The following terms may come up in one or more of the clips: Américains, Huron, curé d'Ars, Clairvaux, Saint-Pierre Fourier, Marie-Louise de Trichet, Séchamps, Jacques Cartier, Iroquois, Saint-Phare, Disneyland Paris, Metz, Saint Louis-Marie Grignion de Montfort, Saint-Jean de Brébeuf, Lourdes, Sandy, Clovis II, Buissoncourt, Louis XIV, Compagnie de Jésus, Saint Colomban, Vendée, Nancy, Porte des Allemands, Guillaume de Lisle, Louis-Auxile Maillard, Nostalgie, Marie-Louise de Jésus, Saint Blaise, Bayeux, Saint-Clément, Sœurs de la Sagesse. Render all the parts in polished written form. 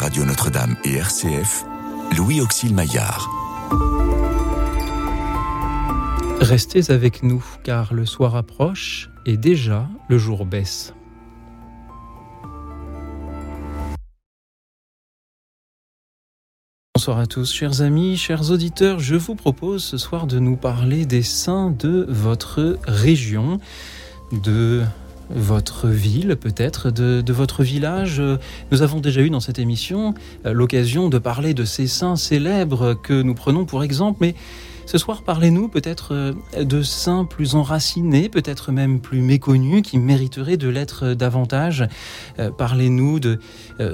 Radio Notre-Dame et RCF, Louis-Auxile Maillard. Restez avec nous, car le soir approche et déjà le jour baisse. Bonsoir à tous, chers amis, chers auditeurs. Je vous propose ce soir de nous parler des saints de votre région, de votre ville peut-être, de votre village. Nous avons déjà eu dans cette émission l'occasion de parler de ces saints célèbres que nous prenons pour exemple, mais ce soir, parlez-nous peut-être de saints plus enracinés, peut-être même plus méconnus, qui mériteraient de l'être davantage. Parlez-nous de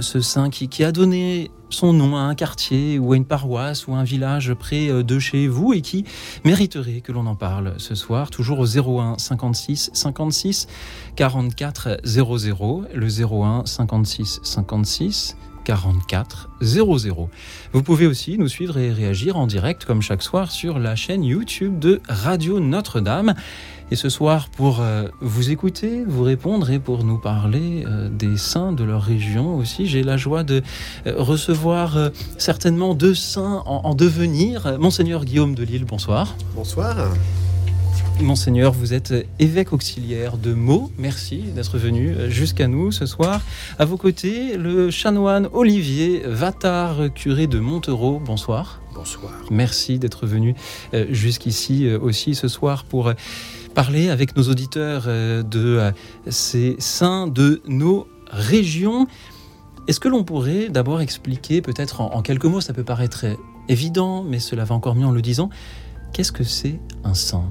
ce saint qui a donné son nom à un quartier ou à une paroisse ou à un village près de chez vous et qui mériterait que l'on en parle ce soir, toujours au 01 56 56 44 00, le 01 56 56 44 00. Vous pouvez aussi nous suivre et réagir en direct comme chaque soir sur la chaîne YouTube de Radio Notre-Dame. Et ce soir, pour vous écouter, vous répondre et pour nous parler des saints de leur région aussi, j'ai la joie de recevoir certainement deux saints en devenir. Monseigneur Guillaume de Lisle, bonsoir. Bonsoir. Monseigneur, vous êtes évêque auxiliaire de Meaux. Merci d'être venu jusqu'à nous ce soir. À vos côtés, le chanoine Olivier Vatar, curé de Montereau. Bonsoir. Bonsoir. Merci d'être venu jusqu'ici aussi ce soir pour parler avec nos auditeurs de ces saints de nos régions. Est-ce que l'on pourrait d'abord expliquer, peut-être en quelques mots, ça peut paraître évident, mais cela va encore mieux en le disant, qu'est-ce que c'est un saint ?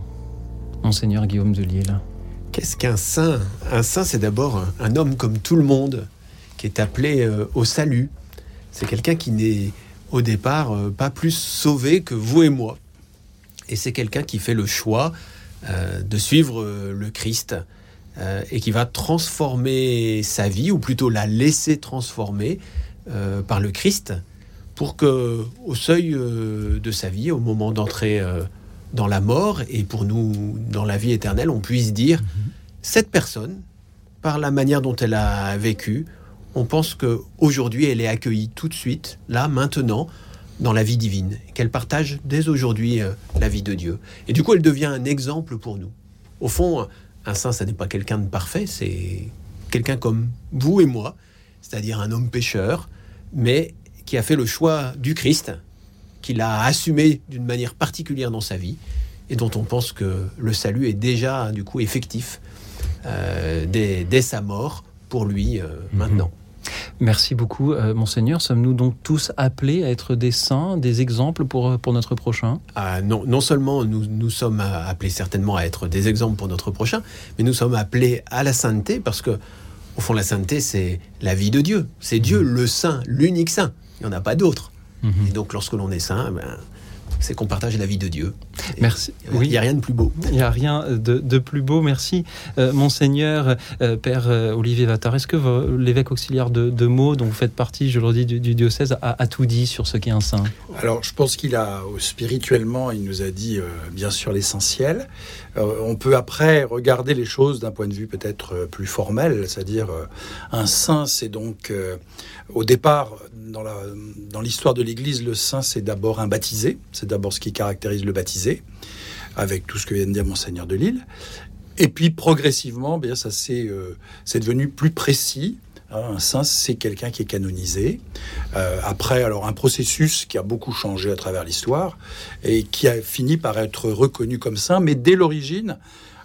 Monseigneur Guillaume de Lisle. Qu'est-ce qu'un saint ? Un saint, c'est d'abord un homme comme tout le monde, qui est appelé au salut. C'est quelqu'un qui n'est, au départ, pas plus sauvé que vous et moi. Et c'est quelqu'un qui fait le choix de suivre le Christ et qui va transformer sa vie, ou plutôt la laisser transformer par le Christ, pour que, au seuil de sa vie, au moment d'entrer dans la mort et pour nous dans la vie éternelle, on puisse dire cette personne, par la manière dont elle a vécu, on pense que aujourd'hui elle est accueillie tout de suite, là, maintenant, dans la vie divine, qu'elle partage dès aujourd'hui la vie de Dieu. Et du coup, elle devient un exemple pour nous. Au fond, un saint, ça n'est pas quelqu'un de parfait, c'est quelqu'un comme vous et moi, c'est-à-dire un homme pécheur, mais qui a fait le choix du Christ, qu'il a assumé d'une manière particulière dans sa vie et dont on pense que le salut est déjà du coup effectif dès sa mort pour lui maintenant. Merci beaucoup Monseigneur. Sommes-nous donc tous appelés à être des saints, des exemples pour notre prochain ? Non seulement nous sommes appelés certainement à être des exemples pour notre prochain, mais nous sommes appelés à la sainteté parce que au fond la sainteté c'est la vie de Dieu. C'est Dieu le saint, l'unique saint. Il n'y en a pas d'autre. Et donc, lorsque l'on est saint, c'est qu'on partage la vie de Dieu. Merci. Il n'y a rien de plus beau. Il n'y a rien de plus beau, merci. Monseigneur, Père Olivier Vatar, est-ce que l'évêque auxiliaire de Meaux, dont vous faites partie, je le redis, du diocèse, a tout dit sur ce qu'est un saint ? Alors, je pense qu'il a, spirituellement, il nous a dit, bien sûr, l'essentiel. On peut après regarder les choses d'un point de vue peut-être plus formel, c'est-à-dire un saint, c'est donc, au départ, dans l'histoire de l'Église, le saint, c'est d'abord un baptisé, c'est d'abord ce qui caractérise le baptisé, avec tout ce que vient de dire Monseigneur de Lisle. Et puis, progressivement, bien, ça c'est devenu plus précis. Un saint, c'est quelqu'un qui est canonisé. Après, alors, un processus qui a beaucoup changé à travers l'histoire et qui a fini par être reconnu comme saint. Mais dès l'origine,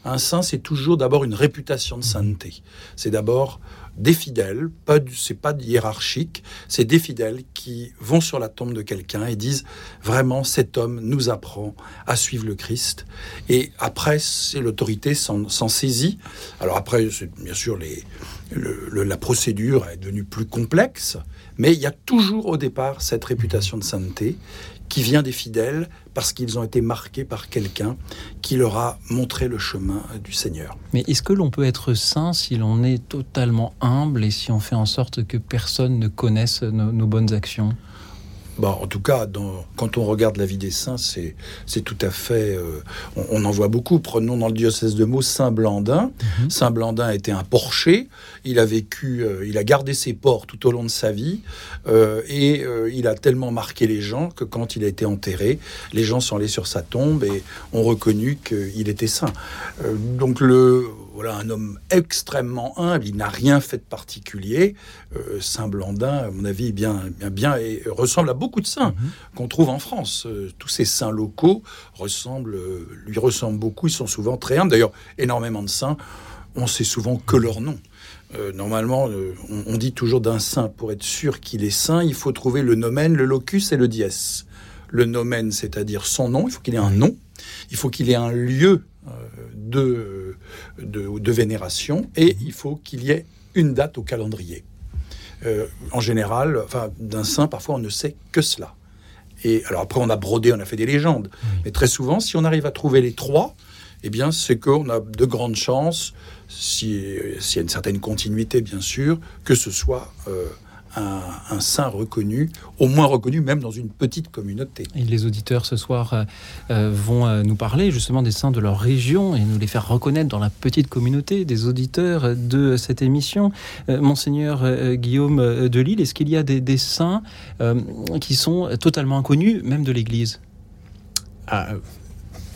un saint, c'est toujours d'abord une réputation de sainteté. C'est d'abord des fidèles, c'est pas hiérarchique, c'est des fidèles qui vont sur la tombe de quelqu'un et disent vraiment cet homme nous apprend à suivre le Christ. Et après, c'est l'autorité s'en saisit. Alors après, bien sûr, la procédure est devenue plus complexe, mais il y a toujours au départ cette réputation de sainteté qui vient des fidèles parce qu'ils ont été marqués par quelqu'un qui leur a montré le chemin du Seigneur. Mais est-ce que l'on peut être saint si l'on est totalement humble et si on fait en sorte que personne ne connaisse nos bonnes actions ? Bon, en tout cas, quand on regarde la vie des saints, c'est tout à fait... on en voit beaucoup. Prenons dans le diocèse de Meaux Saint Blandin. Mmh. Saint Blandin était un porcher. Il a vécu... il a gardé ses porcs tout au long de sa vie. Il a tellement marqué les gens que quand il a été enterré, les gens sont allés sur sa tombe et ont reconnu qu'il était saint. Voilà un homme extrêmement humble, il n'a rien fait de particulier. Saint Blandin, à mon avis, bien et ressemble à beaucoup de saints qu'on trouve en France. Tous ces saints locaux lui ressemblent beaucoup, ils sont souvent très humbles. D'ailleurs, énormément de saints, on sait souvent que leur nom. Normalement, on dit toujours d'un saint, pour être sûr qu'il est saint, il faut trouver le nomen, le locus et le dies. Le nomen, c'est-à-dire son nom, il faut qu'il ait un nom, il faut qu'il ait un lieu de vénération, et il faut qu'il y ait une date au calendrier. En général, d'un saint, parfois, on ne sait que cela. Et alors après, on a brodé, on a fait des légendes. Mais très souvent, si on arrive à trouver les trois, eh bien, c'est qu'on a de grandes chances, s'il y a une certaine continuité, bien sûr, que ce soit... Un saint reconnu, au moins reconnu même dans une petite communauté. Et les auditeurs ce soir vont nous parler justement des saints de leur région et nous les faire reconnaître dans la petite communauté des auditeurs de cette émission. Monseigneur Guillaume de Lisle, est-ce qu'il y a des saints qui sont totalement inconnus, même de l'Église ?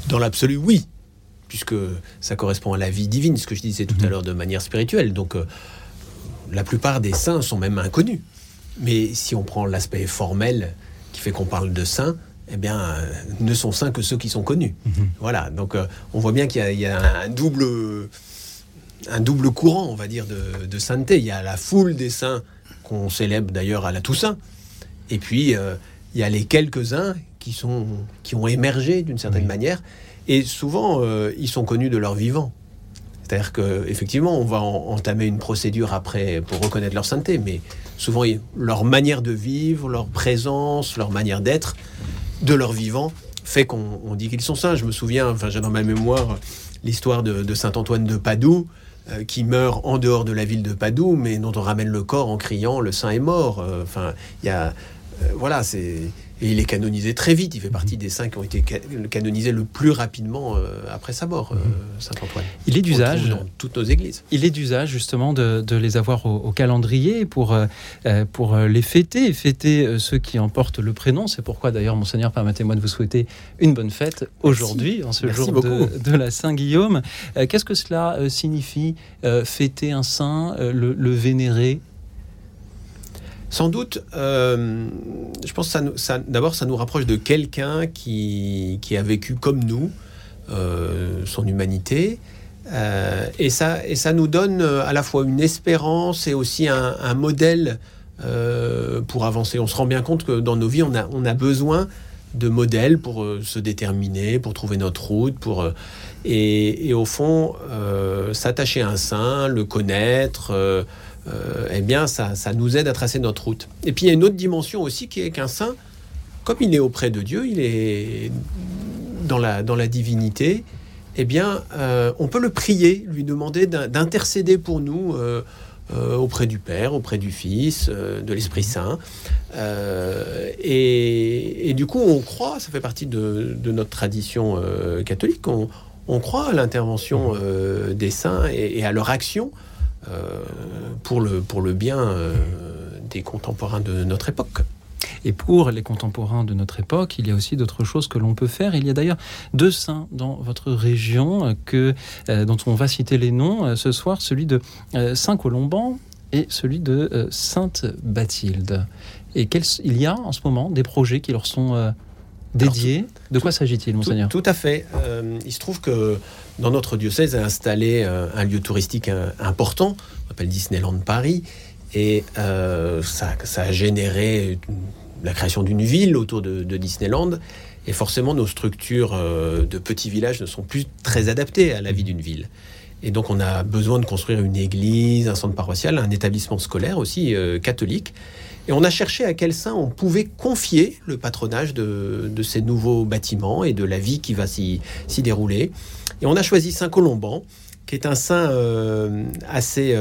Dans l'absolu, oui, puisque ça correspond à la vie divine, ce que je disais tout à l'heure de manière spirituelle. Donc, la plupart des saints sont même inconnus. Mais si on prend l'aspect formel qui fait qu'on parle de saints, eh bien, ne sont saints que ceux qui sont connus. Voilà, donc on voit bien qu'il y a un double courant, on va dire, de sainteté. Il y a la foule des saints qu'on célèbre d'ailleurs à la Toussaint. Et puis, il y a les quelques-uns qui ont émergé d'une certaine manière. Et souvent, ils sont connus de leur vivant. C'est-à-dire qu'effectivement, on va entamer une procédure après pour reconnaître leur sainteté, mais souvent, leur manière de vivre, leur présence, leur manière d'être, de leur vivant, fait qu'on dit qu'ils sont saints. Je me souviens, j'ai dans ma mémoire l'histoire de saint Antoine de Padoue, qui meurt en dehors de la ville de Padoue, mais dont on ramène le corps en criant « le saint est mort ». Et il est canonisé très vite. Il fait partie des saints qui ont été canonisés le plus rapidement après sa mort, saint Antoine. Il est d'usage dans toutes nos églises. Il est d'usage justement de les avoir au calendrier pour les fêter ceux qui en portent le prénom. C'est pourquoi d'ailleurs, Monseigneur, permettez-moi de vous souhaiter une bonne fête aujourd'hui, en ce jour de la Saint-Guillaume. Qu'est-ce que cela signifie fêter un saint, le vénérer ? Sans doute, je pense que ça nous rapproche de quelqu'un qui a vécu comme nous, son humanité, et ça nous donne à la fois une espérance et aussi un modèle pour avancer. On se rend bien compte que dans nos vies, on a besoin de modèles pour se déterminer, pour trouver notre route, et au fond, s'attacher à un saint, le connaître... eh bien, ça nous aide à tracer notre route. Et puis, il y a une autre dimension aussi qui est qu'un saint, comme il est auprès de Dieu, il est dans la divinité, eh bien, on peut le prier, lui demander d'intercéder pour nous auprès du Père, auprès du Fils, de l'Esprit Saint. Et du coup, on croit, ça fait partie de notre tradition catholique, on croit à l'intervention des saints et à leur action pour le bien des contemporains de notre époque. Et pour les contemporains de notre époque, il y a aussi d'autres choses que l'on peut faire. Il y a d'ailleurs deux saints dans votre région dont on va citer les noms ce soir, celui de Saint Colomban et celui de Sainte Bathilde. Et il y a en ce moment des projets qui leur sont dédiés. Alors, de quoi s'agit-il, Monseigneur ? Tout à fait. Il se trouve que dans notre diocèse est installé un lieu touristique important, on appelle Disneyland Paris, et ça a généré la création d'une ville autour de Disneyland. Et forcément, nos structures de petits villages ne sont plus très adaptées à la vie d'une ville. Et donc, on a besoin de construire une église, un centre paroissial, un établissement scolaire aussi catholique. Et on a cherché à quel saint on pouvait confier le patronage de ces nouveaux bâtiments et de la vie qui va s'y dérouler. Et on a choisi Saint Colomban, qui est un saint assez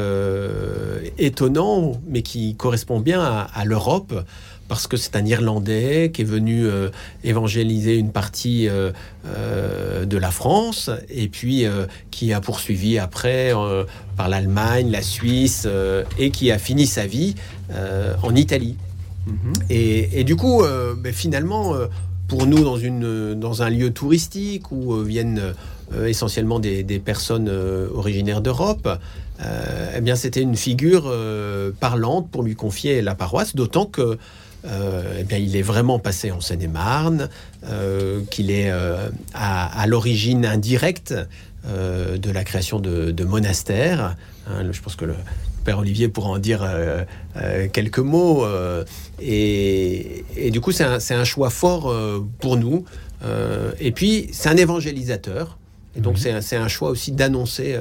étonnant, mais qui correspond bien à l'Europe, parce que c'est un Irlandais qui est venu évangéliser une partie de la France, et puis qui a poursuivi après par l'Allemagne, la Suisse, et qui a fini sa vie en Italie. Mm-hmm. Et du coup, finalement, pour nous, dans un lieu touristique où viennent essentiellement des personnes originaires d'Europe, c'était une figure parlante pour lui confier la paroisse, d'autant que il est vraiment passé en Seine-et-Marne, qu'il est à l'origine indirecte de la création de monastères. Je pense que le Père Olivier pourra en dire quelques mots. Et du coup, c'est un choix fort pour nous. Et puis, c'est un évangélisateur. Et donc, c'est un choix aussi d'annoncer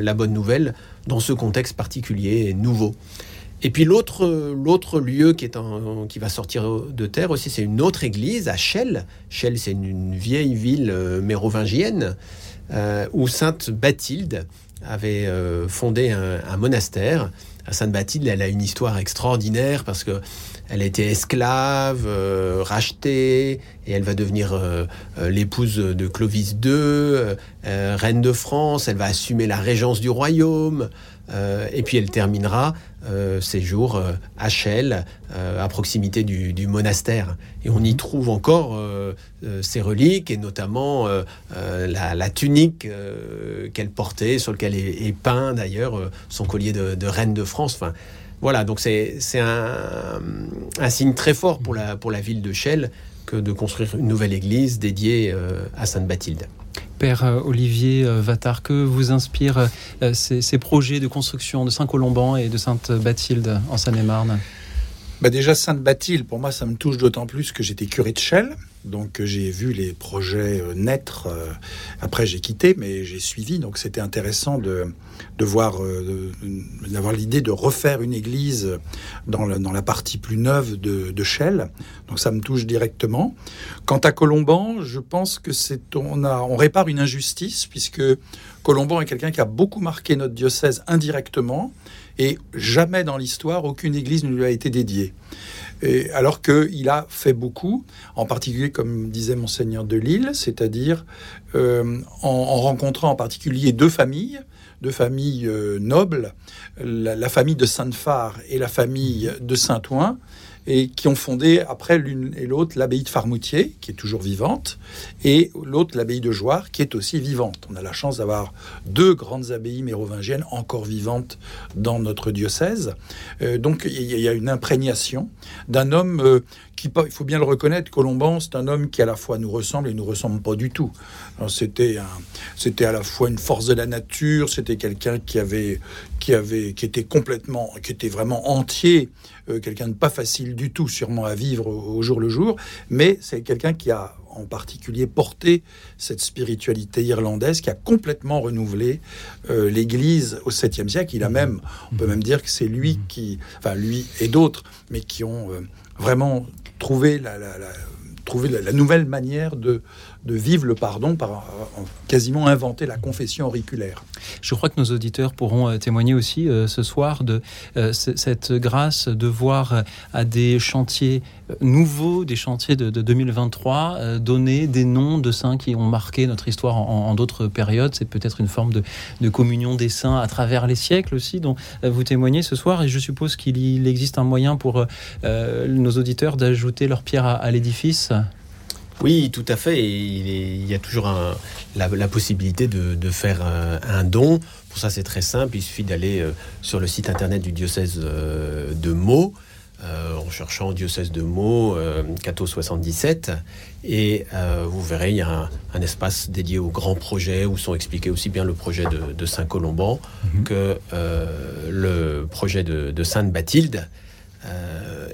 la bonne nouvelle dans ce contexte particulier et nouveau. Et puis, l'autre lieu qui va sortir de terre aussi, c'est une autre église à Chelles. Chelles, c'est une vieille ville mérovingienne où Sainte Bathilde avait fondé un monastère. À Sainte Bathilde, elle a une histoire extraordinaire parce que elle a été esclave, rachetée, et elle va devenir l'épouse de Clovis II, reine de France. Elle va assumer la régence du royaume, et puis elle terminera ses jours à Chelles, à proximité du monastère. Et on y trouve encore ses reliques, et notamment la tunique qu'elle portait, sur laquelle est peint d'ailleurs son collier de reine de France. Enfin, voilà, donc c'est un signe très fort pour la ville de Chelles que de construire une nouvelle église dédiée à Sainte-Bathilde. Père Olivier Vatar, que vous inspirent ces projets de construction de Saint-Colomban et de Sainte-Bathilde en Seine-et-Marne ? Déjà, Sainte-Bathilde, pour moi, ça me touche d'autant plus que j'étais curé de Chelles. Donc, j'ai vu les projets naître. Après, j'ai quitté, mais j'ai suivi. Donc, c'était intéressant d'avoir l'idée de refaire une église dans la partie plus neuve de Chelles. Donc, ça me touche directement. Quant à Colomban, je pense que on répare une injustice, puisque Colomban est quelqu'un qui a beaucoup marqué notre diocèse indirectement. Et jamais dans l'histoire, aucune église ne lui a été dédiée. Et alors qu'il a fait beaucoup, en particulier, comme disait Monseigneur de Lisle, c'est-à-dire en rencontrant en particulier deux familles nobles, la famille de Sainte-Phare et la famille de Saint-Ouen, et qui ont fondé après l'une et l'autre l'abbaye de Farmoutier, qui est toujours vivante, et l'autre l'abbaye de Joire, qui est aussi vivante. On a la chance d'avoir deux grandes abbayes mérovingiennes encore vivantes dans notre diocèse. Donc il y a une imprégnation d'un homme qui, il faut bien le reconnaître, Colomban, c'est un homme qui à la fois nous ressemble et nous ressemble pas du tout. Alors, c'était à la fois une force de la nature, c'était quelqu'un qui était vraiment entier, quelqu'un de pas facile du tout, sûrement à vivre au jour le jour, mais c'est quelqu'un qui a en particulier porté cette spiritualité irlandaise qui a complètement renouvelé l'Église au 7e siècle. Il a même, on peut même dire que c'est lui qui, enfin lui et d'autres, mais qui ont vraiment trouvé la nouvelle manière de vivre le pardon, par quasiment inventer la confession auriculaire. Je crois que nos auditeurs pourront témoigner aussi ce soir de cette grâce de voir à des chantiers nouveaux, des chantiers de 2023, donner des noms de saints qui ont marqué notre histoire en d'autres périodes. C'est peut-être une forme de communion des saints à travers les siècles aussi, dont vous témoignez ce soir. Et je suppose qu'il existe un moyen pour nos auditeurs d'ajouter leur pierre à l'édifice. Oui, tout à fait. Il y a toujours la possibilité de faire un don. Pour ça, c'est très simple. Il suffit d'aller sur le site internet du diocèse de Meaux, en cherchant diocèse de Meaux, 1477. Et vous verrez, il y a un espace dédié aux grands projets où sont expliqués aussi bien le projet de Saint-Colomban que le projet de Sainte-Bathilde.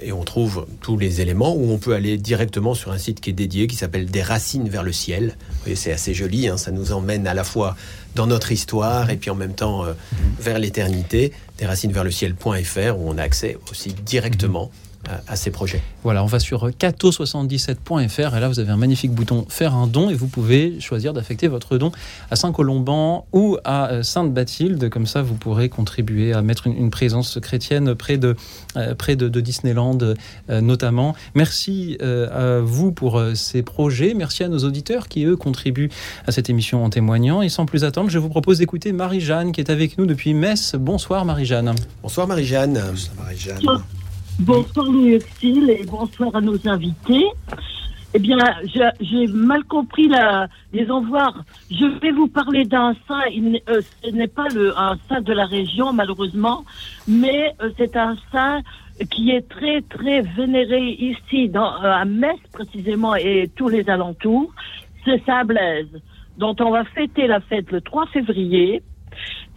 Et on trouve tous les éléments, où on peut aller directement sur un site qui est dédié, qui s'appelle Des Racines vers le ciel. Vous voyez, c'est assez joli, hein, ça nous emmène à la fois dans notre histoire et puis en même temps vers l'éternité. Desracinesversle ciel.fr, où on a accès aussi directement à ces projets. Voilà, on va sur catho77.fr et là vous avez un magnifique bouton « Faire un don » et vous pouvez choisir d'affecter votre don à Saint Colomban ou à Sainte Bathilde. Comme ça, vous pourrez contribuer à mettre une présence chrétienne près de Disneyland notamment. Merci à vous pour ces projets. Merci à nos auditeurs qui, eux, contribuent à cette émission en témoignant. Et sans plus attendre, je vous propose d'écouter Marie-Jeanne qui est avec nous depuis Metz. Bonsoir Marie-Jeanne. Bonsoir Marie-Jeanne. Bonsoir Marie-Jeanne. Bonsoir Louis-Auxile et bonsoir à nos invités. Eh bien, j'ai mal compris les envoirs. Je vais vous parler d'un saint. Ce n'est pas un saint de la région, malheureusement, mais c'est un saint qui est très, très vénéré ici, à Metz précisément, et tous les alentours. C'est Saint Blaise, dont on va fêter la fête le 3 février.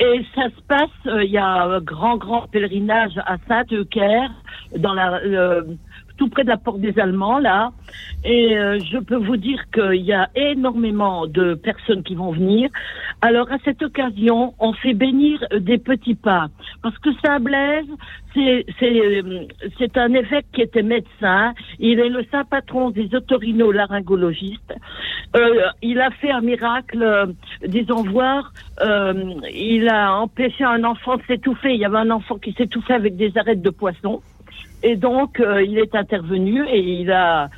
Et ça se passe, il y a un grand pèlerinage à Saint-Eucaire, tout près de la porte des Allemands, là. Et je peux vous dire qu'il y a énormément de personnes qui vont venir. Alors, à cette occasion, on fait bénir des petits pains. Parce que Saint-Blaise, c'est un évêque qui était médecin. Il est le saint patron des otorhinolaryngologistes. Il a fait un miracle, disons voir. Il a empêché un enfant de s'étouffer. Il y avait un enfant qui s'étouffait avec des arêtes de poisson. Et donc, il est intervenu et il a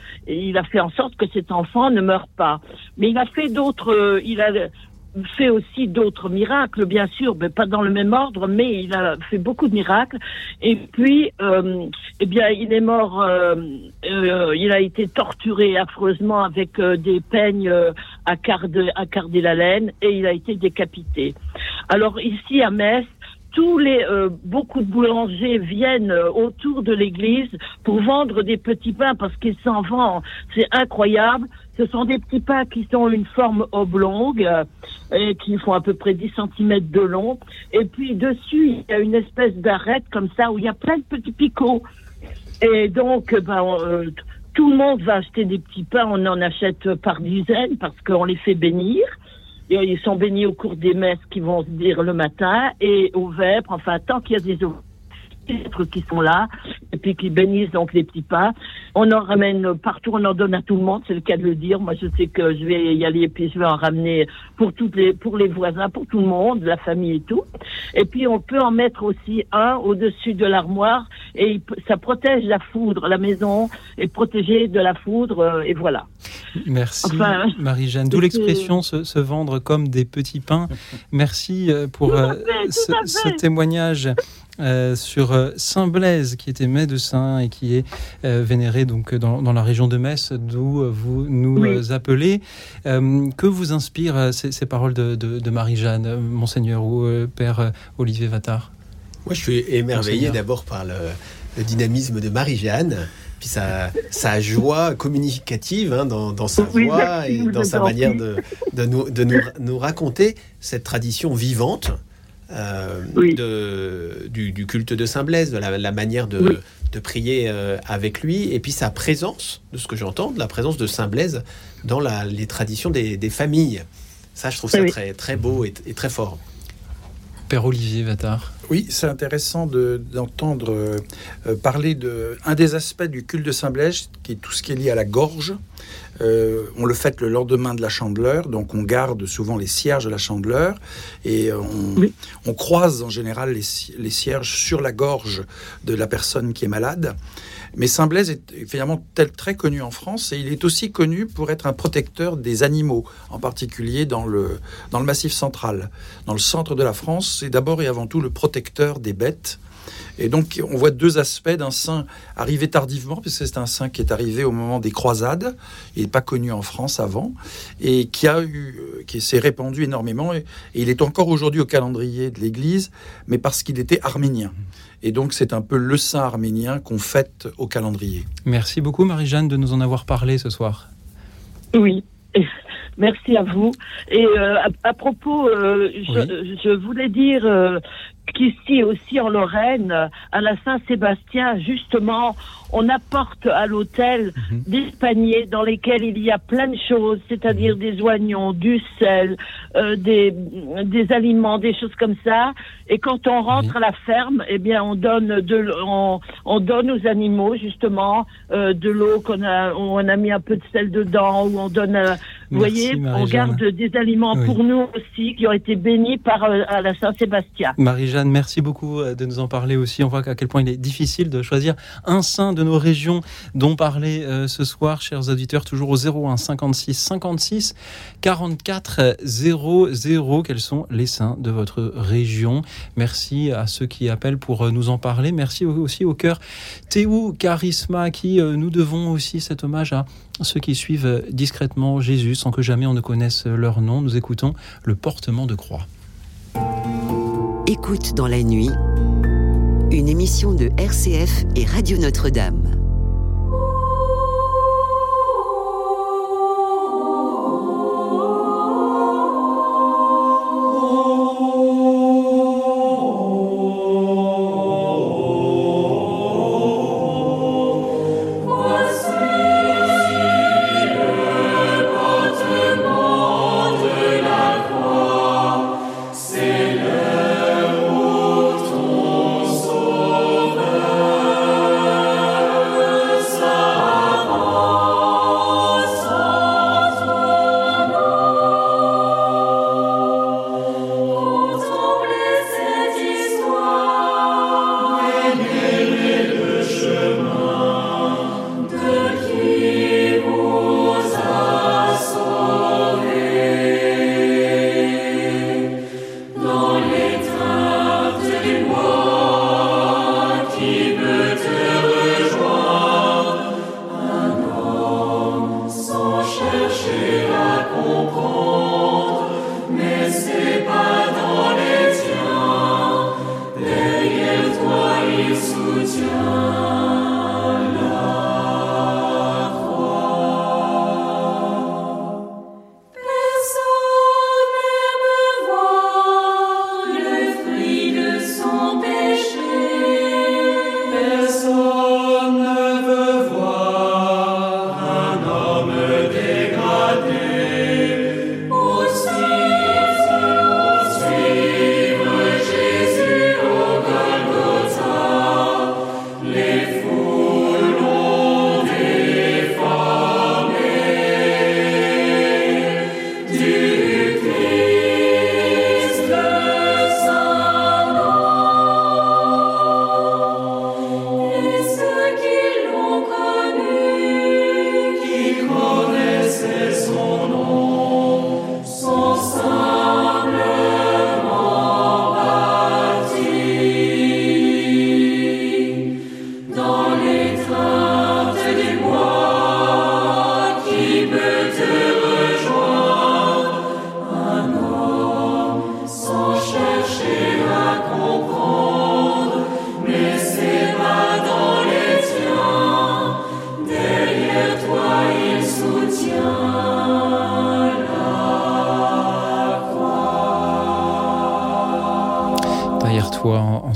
fait en sorte que cet enfant ne meure pas. Mais il a fait aussi d'autres miracles, bien sûr, mais pas dans le même ordre, mais il a fait beaucoup de miracles. Et puis, il est mort, il a été torturé affreusement avec des peignes à carder la laine et il a été décapité. Alors ici à Metz, beaucoup de boulangers viennent autour de l'église pour vendre des petits pains parce qu'ils s'en vendent. C'est incroyable. Ce sont des petits pains qui ont une forme oblongue et qui font à peu près 10 cm de long. Et puis dessus, il y a une espèce d'arête comme ça où il y a plein de petits picots. Et donc, tout le monde va acheter des petits pains. On en achète par dizaines parce qu'on les fait bénir. Ils sont bénis au cours des messes qui vont se dire le matin et aux vêpres, enfin, tant qu'il y a des autres qui sont là et puis qui bénissent donc les petits pains. On en ramène partout, on en donne à tout le monde, c'est le cas de le dire. Moi, je sais que je vais y aller et puis je vais en ramener pour les voisins, pour tout le monde, la famille et tout. Et puis, on peut en mettre aussi un au-dessus de l'armoire et ça protège la foudre. La maison est protégée de la foudre et voilà. Merci Marie-Jeanne, d'où l'expression se vendre comme des petits pains. Merci pour ce témoignage sur Saint Blaise qui était médecin et qui est vénéré donc dans la région de Metz, d'où vous nous appelez. Que vous inspirent ces paroles de Marie-Jeanne, Monseigneur ou Père Olivier Vatar? Moi je suis émerveillé d'abord par le dynamisme de Marie-Jeanne. Puis sa joie communicative dans sa voix et dans sa manière de nous raconter cette tradition vivante du culte de Saint Blaise, de la manière de prier avec lui, et puis sa présence, de ce que j'entends, de la présence de Saint Blaise dans les traditions des familles. Ça, je trouve ça très, très beau et très fort. Père Olivier Vatar. Oui, c'est intéressant d'entendre parler d'un des aspects du culte de Saint-Blaise, qui est tout ce qui est lié à la gorge. On le fête le lendemain de la Chandeleur, donc on garde souvent les cierges de la Chandeleur et on croise en général les cierges sur la gorge de la personne qui est malade. Mais Saint-Blaise est finalement très connu en France et il est aussi connu pour être un protecteur des animaux, en particulier dans le Massif central. Dans le centre de la France, c'est d'abord et avant tout le protecteur des bêtes. Et donc, on voit deux aspects d'un saint arrivé tardivement, parce que c'est un saint qui est arrivé au moment des croisades, il n'est pas connu en France avant, et qui s'est répandu énormément. Et il est encore aujourd'hui au calendrier de l'Église, mais parce qu'il était arménien. Et donc, c'est un peu le saint arménien qu'on fête au calendrier. Merci beaucoup, Marie-Jeanne, de nous en avoir parlé ce soir. Oui, Merci à vous. Et à propos, je voulais dire qu'ici aussi en Lorraine, à la Saint-Sébastien, justement, on apporte à l'autel des paniers dans lesquels il y a plein de choses, c'est-à-dire des oignons, du sel, des aliments, des choses comme ça. Et quand on rentre à la ferme, eh bien, on donne aux animaux justement de l'eau qu'on a mis un peu de sel dedans, ou on donne, vous voyez, on garde des aliments pour nous aussi qui ont été bénis par à la Saint-Sébastien. Marie-Jeanne, merci beaucoup de nous en parler aussi. On voit à quel point il est difficile de choisir un saint de nos régions dont parler ce soir, chers auditeurs, toujours au 01 56 56 44 00. Quels sont les saints de votre région? Merci à ceux qui appellent pour nous en parler. Merci aussi au cœur Théou Charisma, qui nous devons aussi cet hommage à ceux qui suivent discrètement Jésus sans que jamais on ne connaisse leur nom. Nous écoutons le portement de croix. Écoute dans la nuit, une émission de RCF et Radio Notre-Dame.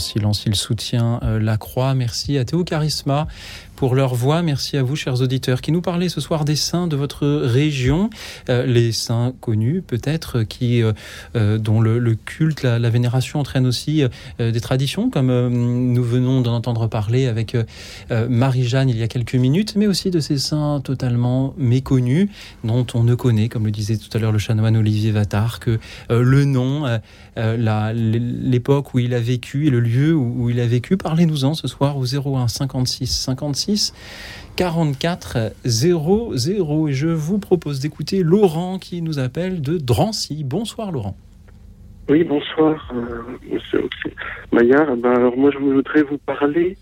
Silence, il soutient la croix. Merci à Théo Charisma pour leur voix. Merci à vous, chers auditeurs, qui nous parlez ce soir des saints de votre région, les saints connus peut-être, qui dont le culte, la vénération entraîne aussi des traditions, comme nous venons d'en entendre parler avec Marie-Jeanne il y a quelques minutes, mais aussi de ces saints totalement méconnus, dont on ne connaît, comme le disait tout à l'heure le chanoine Olivier Vatar, que le nom, l'époque où il a vécu et le lieu où il a vécu. Parlez-nous-en ce soir au 01 56 56 44 00. Et je vous propose d'écouter Laurent qui nous appelle de Drancy. Bonsoir Laurent. Oui, bonsoir monsieur Maillard. Ben, alors moi je voudrais vous parler...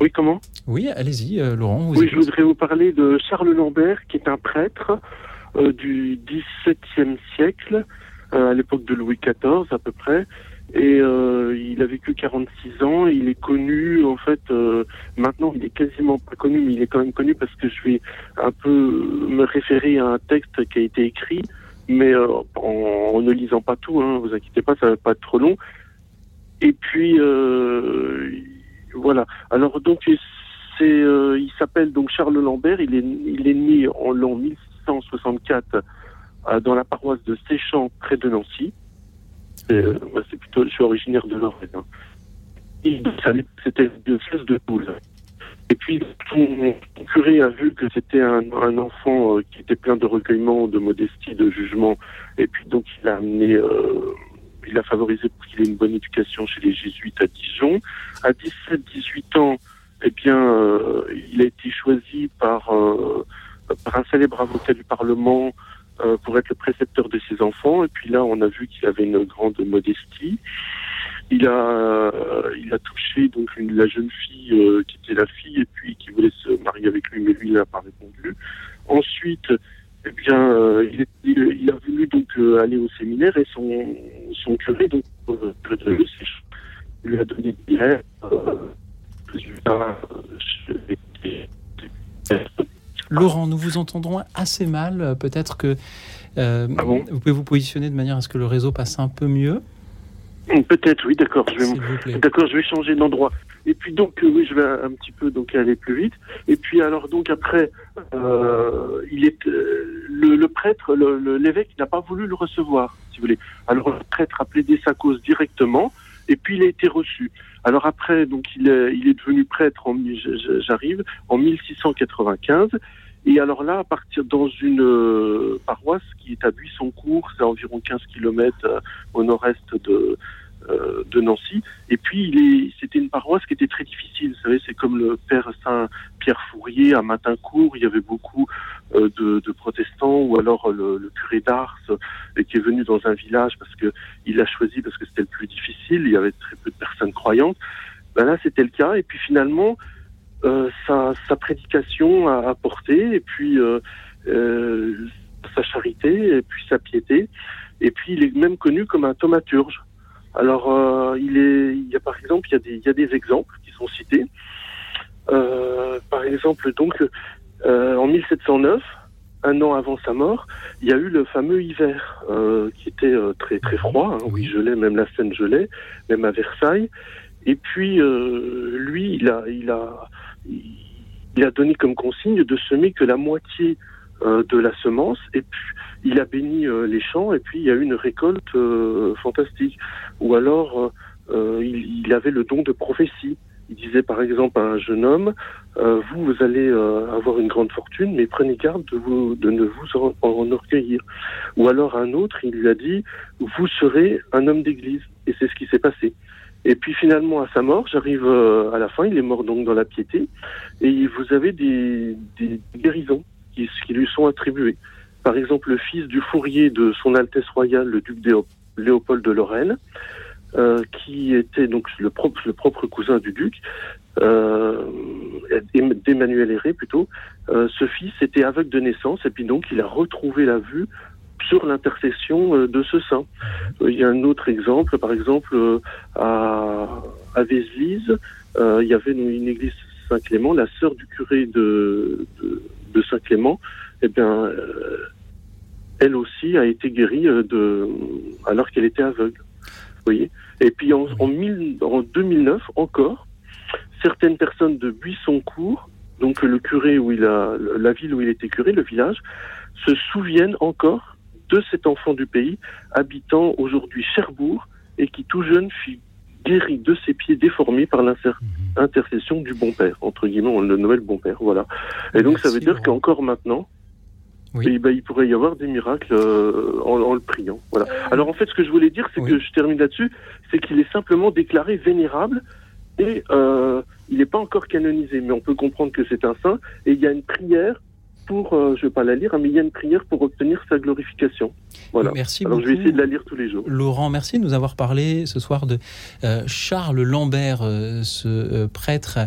Oui, comment ? Oui, allez-y Laurent. Vous écoutez. Je voudrais vous parler de Charles Lambert, qui est un prêtre du XVIIe siècle, à l'époque de Louis XIV à peu près, Et il a vécu 46 ans, et il est connu, en fait, maintenant il est quasiment pas connu, mais il est quand même connu parce que je vais un peu me référer à un texte qui a été écrit, mais en ne lisant pas tout, hein, vous inquiétez pas, ça va pas être trop long. Et puis, voilà. Alors donc, il s'appelle donc Charles Lambert, il est né en l'an 1664 dans la paroisse de Séchamps, près de Nancy. C'est plutôt, je suis originaire de Lorraine. Hein. C'était une fesse de poule. Et puis, son curé a vu que c'était un enfant qui était plein de recueillement, de modestie, de jugement. Et puis, donc, il a amené, il a favorisé pour qu'il ait une bonne éducation chez les jésuites à Dijon. À 17-18 ans, eh bien, il a été choisi par un célèbre avocat du Parlement pour être le précepteur de ses enfants. Et puis là, on a vu qu'il avait une grande modestie. Il a touché donc la jeune fille qui était la fille et puis qui voulait se marier avec lui, mais lui, il n'a pas répondu. Ensuite, eh bien, il a voulu donc aller au séminaire et son curé, donc, lui a donné des lettres. Laurent, nous vous entendrons assez mal. Peut-être que vous pouvez vous positionner de manière à ce que le réseau passe un peu mieux. Peut-être, oui, d'accord. Je vais changer d'endroit. Et puis donc, oui, je vais un petit peu donc aller plus vite. Et puis alors donc après, l'évêque n'a pas voulu le recevoir, si vous voulez. Alors le prêtre a plaidé sa cause directement. Et puis il a été reçu. Alors après, donc il est devenu prêtre en 1695. Et alors là, à partir dans une paroisse qui est à Buissoncourt, c'est à environ 15 kilomètres au nord-est de Nancy. Et puis c'était une paroisse qui était très difficile. Vous savez, c'est comme le père Saint-Pierre Fourier à Matincourt. Il y avait beaucoup de protestants, ou alors le curé d'Ars qui est venu dans un village parce que il l'a choisi parce que c'était le plus difficile. Il y avait très peu de personnes croyantes. Ben là, c'était le cas. Et puis finalement, sa prédication a porté, et puis sa charité, et puis sa piété. Et puis il est même connu comme un thaumaturge. Alors, il y a des exemples qui sont cités. Par exemple, donc, en 1709, un an avant sa mort, il y a eu le fameux hiver qui était très très froid. Hein, où il gelait, même la Seine gelait, même à Versailles. Et puis, lui, il a donné comme consigne de semer que la moitié de la semence, et puis il a béni les champs, et puis il y a eu une récolte fantastique. Ou alors il avait le don de prophétie. Il disait par exemple à un jeune homme, vous allez avoir une grande fortune, mais prenez garde de ne vous enorgueillir. Ou alors à un autre, il lui a dit, vous serez un homme d'église. Et c'est ce qui s'est passé. Et puis finalement, à sa mort, j'arrive à la fin, il est mort donc dans la piété, et vous avez des guérisons qui lui sont attribués. Par exemple, le fils du fourrier de son Altesse Royale, le duc Léopold de Lorraine, qui était donc le propre cousin du duc, d'Emmanuel Héré plutôt, ce fils était aveugle de naissance, et puis donc il a retrouvé la vue sur l'intercession de ce saint. Il y a un autre exemple, par exemple, à Vézelise, il y avait une église Saint-Clément, la sœur du curé de Saint-Clément, eh bien, elle aussi a été guérie alors qu'elle était aveugle. Vous voyez. Et puis en 2009 encore, certaines personnes de Buissoncourt, donc le curé la ville où il était curé, le village, se souviennent encore de cet enfant du pays habitant aujourd'hui Cherbourg et qui tout jeune fut guéri de ses pieds déformés par l'intercession du bon père, entre guillemets, on le nommait le bon père, voilà. Et donc ça veut dire qu'encore maintenant, il pourrait y avoir des miracles en le priant, voilà. Alors en fait, ce que je voulais dire, c'est que je termine là-dessus, c'est qu'il est simplement déclaré vénérable et il n'est pas encore canonisé, mais on peut comprendre que c'est un saint, et il y a une prière pour, je ne vais pas la lire, mais il y a une prière pour obtenir sa glorification. Voilà. Merci Alors beaucoup. Je vais essayer de la lire tous les jours. Laurent, merci de nous avoir parlé ce soir de Charles Lambert, ce prêtre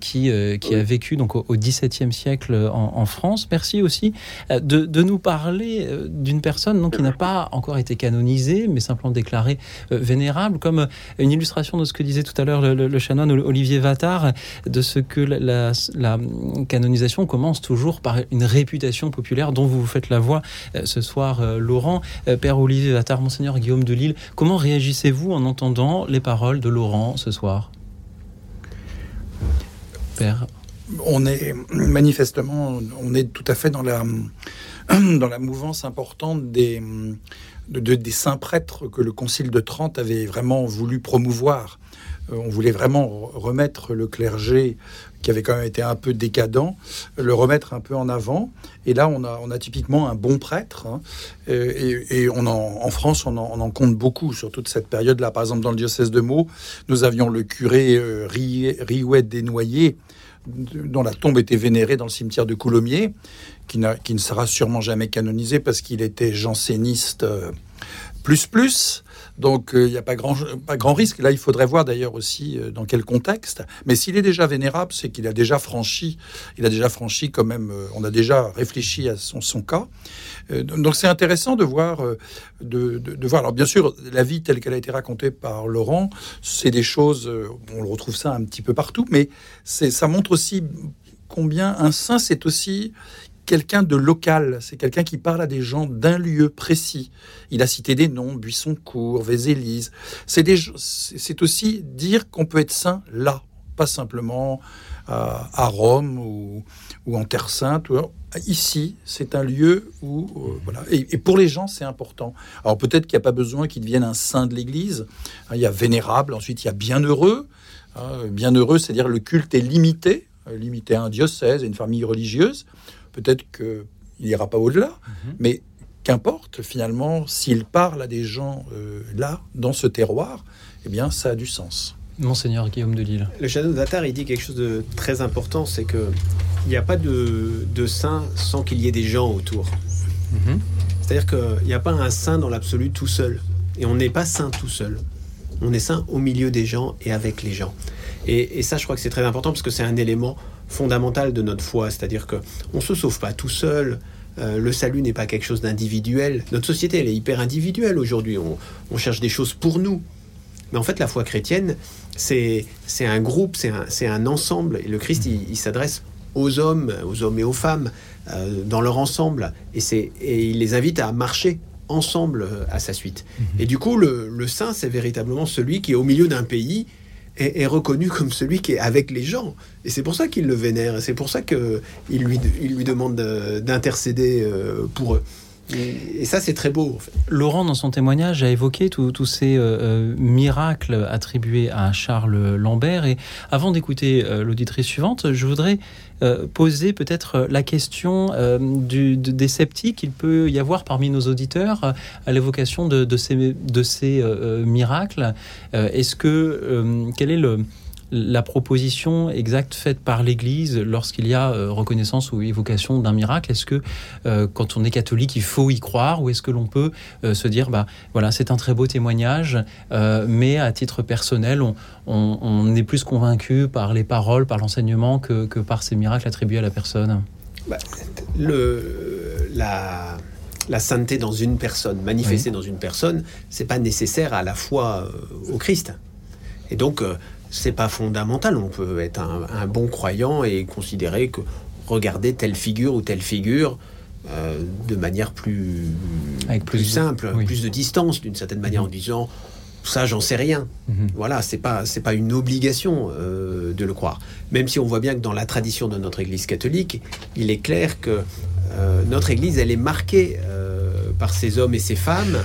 qui a vécu donc au XVIIe siècle en France. Merci aussi de nous parler d'une personne qui n'a pas encore été canonisée, mais simplement déclarée vénérable, comme une illustration de ce que disait tout à l'heure le chanoine Olivier Vatar, de ce que la canonisation commence toujours par une réputation populaire dont vous faites la voix ce soir, Laurent. Père Olivier Vatar, Monseigneur Guillaume de Lisle, comment réagissez-vous en entendant les paroles de Laurent ce soir, Père? On est manifestement, tout à fait dans la mouvance importante des saints prêtres que le Concile de Trente avait vraiment voulu promouvoir. On voulait vraiment remettre le clergé, qui avait quand même été un peu décadent, le remettre un peu en avant. Et là, on a typiquement un bon prêtre. Et en France, on en compte beaucoup sur toute cette période-là. Par exemple, dans le diocèse de Meaux, nous avions le curé Riouet Desnoyers, dont la tombe était vénérée dans le cimetière de Coulommiers, qui ne sera sûrement jamais canonisé parce qu'il était janséniste plus. Donc, il n'y a pas grand risque. Là, il faudrait voir d'ailleurs aussi dans quel contexte. Mais s'il est déjà vénérable, c'est qu'il a déjà franchi. Il a déjà franchi quand même. On a déjà réfléchi à son cas. Donc, c'est intéressant de voir. Alors, bien sûr, la vie telle qu'elle a été racontée par Laurent, c'est des choses. On le retrouve ça un petit peu partout. Mais ça montre aussi combien un saint, c'est aussi quelqu'un de local, c'est quelqu'un qui parle à des gens d'un lieu précis. Il a cité des noms, Buissoncourt, Vézélise. C'est aussi dire qu'on peut être saint là, pas simplement à Rome ou en Terre Sainte. Ici, c'est un lieu où... voilà. Et pour les gens, c'est important. Alors peut-être qu'il n'y a pas besoin qu'il devienne un saint de l'Église. Il y a vénérable, ensuite il y a bienheureux. Bienheureux, c'est-à-dire le culte est limité à un diocèse, à une famille religieuse. Peut-être qu'il n'ira pas au-delà, mais qu'importe, finalement, s'il parle à des gens là, dans ce terroir, eh bien, ça a du sens. Monseigneur Guillaume de Lisle. Le chanoine Vatar, il dit quelque chose de très important, c'est qu'il n'y a pas de saint sans qu'il y ait des gens autour. Mm-hmm. C'est-à-dire qu'il n'y a pas un saint dans l'absolu tout seul. Et on n'est pas saint tout seul. On est saint au milieu des gens et avec les gens. Et ça, je crois que c'est très important, parce que c'est un élément fondamentale de notre foi, c'est-à-dire qu'on ne se sauve pas tout seul, le salut n'est pas quelque chose d'individuel. Notre société, elle est hyper individuelle aujourd'hui, on cherche des choses pour nous. Mais en fait, la foi chrétienne, c'est un groupe, c'est un ensemble, et le Christ, il s'adresse aux hommes et aux femmes, dans leur ensemble, et il les invite à marcher ensemble à sa suite. Et du coup, le saint, c'est véritablement celui qui est au milieu d'un pays, est reconnu comme celui qui est avec les gens. Et c'est pour ça qu'il le vénère, et c'est pour ça qu'il lui demande d'intercéder pour eux. Et ça, c'est très beau, en fait. Laurent, dans son témoignage, a évoqué tous ces miracles attribués à Charles Lambert. Et avant d'écouter l'auditrice suivante, je voudrais poser peut-être la question des sceptiques qu'il peut y avoir parmi nos auditeurs à l'évocation de ces miracles. Quelle est la proposition exacte faite par l'Église lorsqu'il y a reconnaissance ou évocation d'un miracle? Est-ce que quand on est catholique, il faut y croire, ou est-ce que l'on peut se dire, voilà, c'est un très beau témoignage, mais à titre personnel, on est plus convaincu par les paroles, par l'enseignement que par ces miracles attribués à la personne? La sainteté dans une personne, manifestée dans une personne, c'est pas nécessaire à la foi au Christ. Et donc, c'est pas fondamental. On peut être un bon croyant et considérer que regarder telle figure de manière plus simple, plus de distance d'une certaine manière, en disant ça, j'en sais rien. Voilà, c'est pas une obligation de le croire. Même si on voit bien que dans la tradition de notre Église catholique, il est clair que notre Église, elle est marquée par ces hommes et ces femmes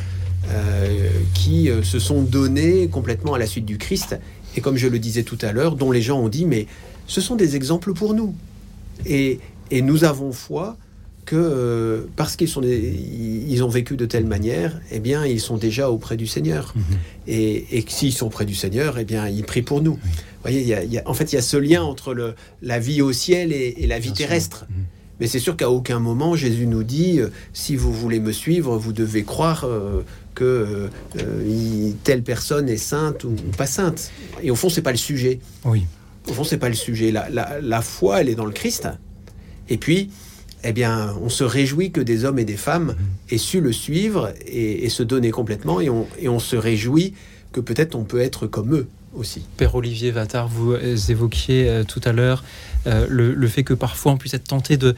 qui se sont donnés complètement à la suite du Christ. Et comme je le disais tout à l'heure, dont les gens ont dit, mais ce sont des exemples pour nous. Et nous avons foi que parce qu'ils ils ont vécu de telle manière, eh bien, ils sont déjà auprès du Seigneur. Et s'ils sont auprès du Seigneur, eh bien, ils prient pour nous. Vous voyez, en fait, il y a ce lien entre la vie au ciel et la vie terrestre. Mais c'est sûr qu'à aucun moment, Jésus nous dit « Si vous voulez me suivre, vous devez croire que telle personne est sainte ou pas sainte. » Et au fond, c'est pas le sujet. Oui. Au fond, c'est pas le sujet. La foi, elle est dans le Christ. Et puis, eh bien, on se réjouit que des hommes et des femmes aient su le suivre et se donner complètement. Et on se réjouit que peut-être on peut être comme eux aussi. Père Olivier Vatar, vous évoquiez tout à l'heure le fait que parfois on puisse être tenté de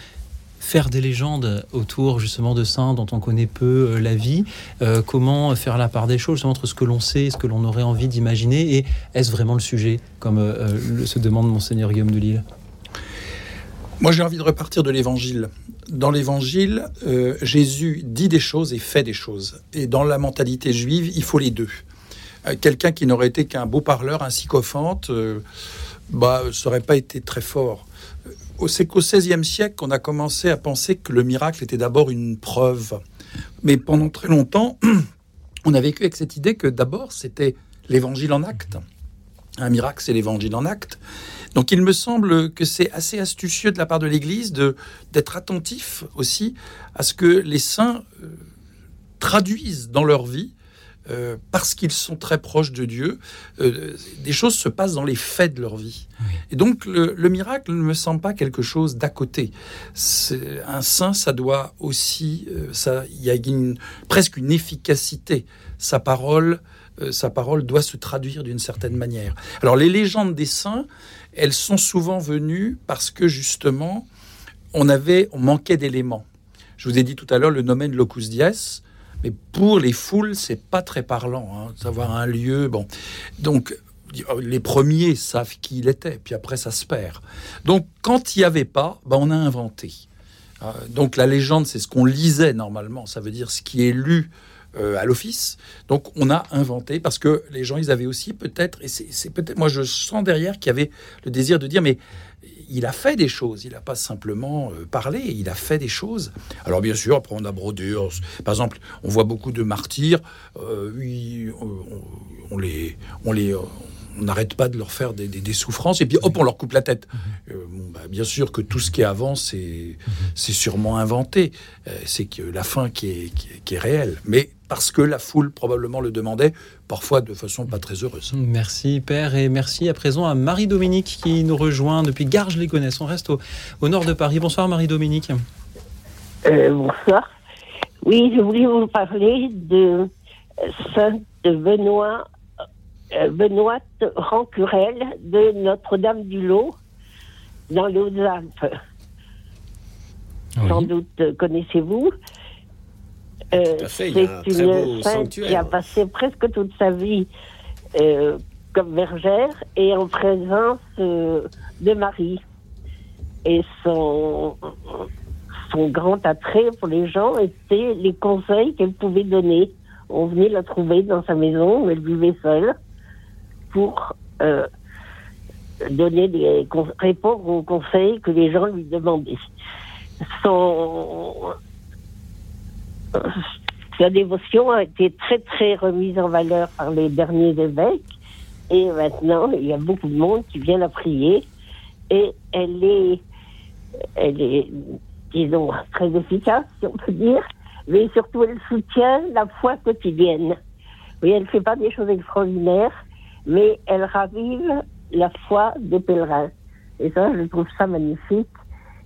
faire des légendes autour justement de saints dont on connaît peu la vie. Comment faire la part des choses entre ce que l'on sait et ce que l'on aurait envie d'imaginer, et est-ce vraiment le sujet, comme se demande Monseigneur Guillaume de Lisle? Moi, j'ai envie de repartir de l'Évangile. Dans l'Évangile, Jésus dit des choses et fait des choses. Et dans la mentalité juive, il faut les deux. Quelqu'un qui n'aurait été qu'un beau parleur, un sycophante, ça n'aurait pas été très fort. C'est qu'au XVIe siècle qu'on a commencé à penser que le miracle était d'abord une preuve. Mais pendant très longtemps, on a vécu avec cette idée que d'abord, c'était l'Évangile en acte. Un miracle, c'est l'Évangile en acte. Donc il me semble que c'est assez astucieux de la part de l'Église d'être attentif aussi à ce que les saints traduisent dans leur vie, parce qu'ils sont très proches de Dieu, des choses se passent dans les faits de leur vie. Oui. Et donc le miracle ne me semble pas quelque chose d'à côté. C'est, un saint, ça doit aussi... Il y a presque une efficacité. Sa parole doit se traduire d'une certaine manière. Alors les légendes des saints, elles sont souvent venues parce que justement, on manquait d'éléments. Je vous ai dit tout à l'heure le nomen locus dies. Mais pour les foules, c'est pas très parlant, savoir un lieu. Bon, donc les premiers savent qui il était, puis après ça se perd. Donc quand il n'y avait pas, on a inventé. Donc la légende, c'est ce qu'on lisait normalement, ça veut dire ce qui est lu à l'office. Donc on a inventé parce que les gens, ils avaient aussi peut-être, et c'est peut-être, moi je sens derrière qu'il y avait le désir de dire, mais il a fait des choses, il n'a pas simplement parlé, il a fait des choses. Alors bien sûr, après on a brodé, par exemple, on voit beaucoup de martyrs, on n'arrête pas de leur faire des souffrances, et puis hop, on leur coupe la tête. Bien sûr que tout ce qui est avant, c'est sûrement inventé, c'est que la fin qui est réelle, mais parce que la foule probablement le demandait, parfois de façon pas très heureuse. Merci Père, et merci à présent à Marie-Dominique qui nous rejoint depuis Garges-les-Gonesse. On reste au nord de Paris. Bonsoir Marie-Dominique. Bonsoir. Oui, je voulais vous parler de Saint Benoît Rancurel de Notre-Dame-du-Lot dans les Hautes-Alpes. Oui. Sans doute connaissez-vous. C'est une sainte qui a passé presque toute sa vie comme bergère et en présence de Marie. Et son grand attrait pour les gens était les conseils qu'elle pouvait donner. On venait la trouver dans sa maison, elle vivait seule, pour donner répondre aux conseils que les gens lui demandaient. Sa dévotion a été très très remise en valeur par les derniers évêques, et maintenant il y a beaucoup de monde qui vient la prier, et elle est disons très efficace, si on peut dire, mais surtout elle soutient la foi quotidienne. Oui, elle ne fait pas des choses extraordinaires, mais elle ravive la foi des pèlerins, et ça, je trouve ça magnifique.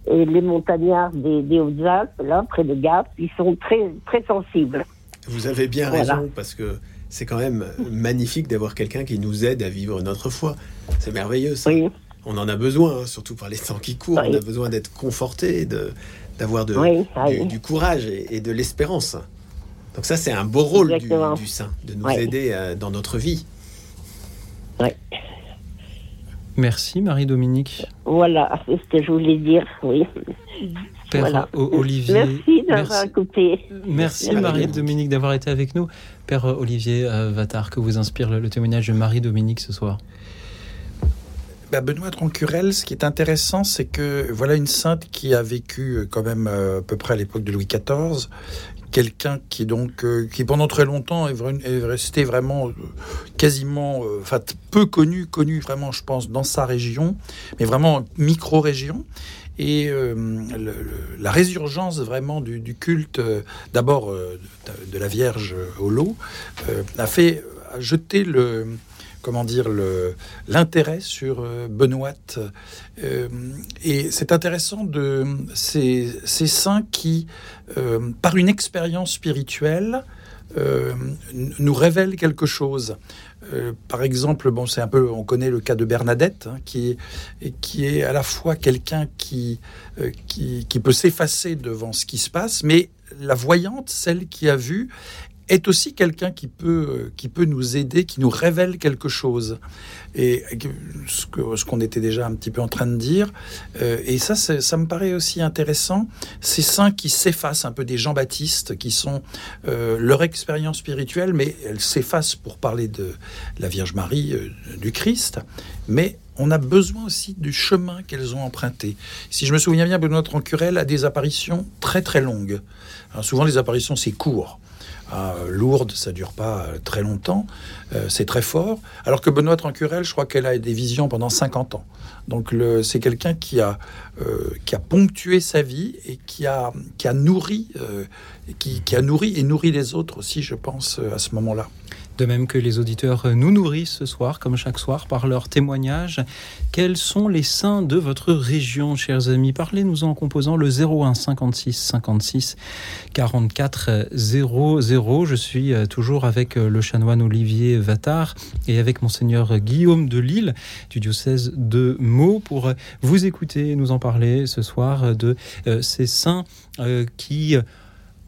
Et les montagnards des Hautes-Alpes, là, près de Gap, ils sont très, très sensibles. Vous avez bien raison, parce que c'est quand même magnifique d'avoir quelqu'un qui nous aide à vivre notre foi. C'est merveilleux, ça. Oui. On en a besoin, surtout par les temps qui courent. Oui. On a besoin d'être conforté, d'avoir du courage et de l'espérance. Donc ça, c'est un beau rôle du saint, de nous aider dans notre vie. Oui. Merci Marie-Dominique. Voilà, c'est ce que je voulais dire, oui. Père Olivier... Merci d'avoir écouté. Merci Marie-Dominique d'avoir été avec nous. Père Olivier Vatar, que vous inspire le témoignage de Marie-Dominique ce soir? Benoît Troncurel, ce qui est intéressant, c'est que voilà une sainte qui a vécu quand même à peu près à l'époque de Louis XIV, quelqu'un qui donc qui pendant très longtemps est resté vraiment quasiment peu connu vraiment, je pense, dans sa région, mais vraiment micro-région, et la résurgence vraiment du culte, d'abord de la Vierge au lot, a fait jeter l'intérêt sur Benoît. Et c'est intéressant de ces saints qui, par une expérience spirituelle, nous révèlent quelque chose. Par exemple, on connaît le cas de Bernadette, hein, qui est à la fois quelqu'un qui peut s'effacer devant ce qui se passe, mais la voyante, celle qui a vu, est aussi quelqu'un qui peut nous aider, qui nous révèle quelque chose. Et ce qu'on était déjà un petit peu en train de dire, et ça me paraît aussi intéressant, ces saints qui s'effacent, un peu des Jean-Baptiste, qui sont leur expérience spirituelle, mais elles s'effacent pour parler de la Vierge Marie, du Christ, mais on a besoin aussi du chemin qu'elles ont emprunté. Si je me souviens bien, Benoît Trancurel a des apparitions très très longues. Alors souvent les apparitions c'est court. À Lourdes, ça dure pas très longtemps, c'est très fort. Alors que Benoît Trancurel, je crois qu'elle a des visions pendant 50 ans. Donc c'est quelqu'un qui a ponctué sa vie et qui a nourri, qui a nourri et nourrit les autres aussi, je pense, à ce moment-là. De même que les auditeurs nous nourrissent ce soir, comme chaque soir, par leurs témoignages. Quels sont les saints de votre région, chers amis ? Parlez-nous en composant le 01 56 56 44 00. Je suis toujours avec le chanoine Olivier Vatar et avec monseigneur Guillaume de Lisle du diocèse de Meaux pour vous écouter et nous en parler ce soir de ces saints qui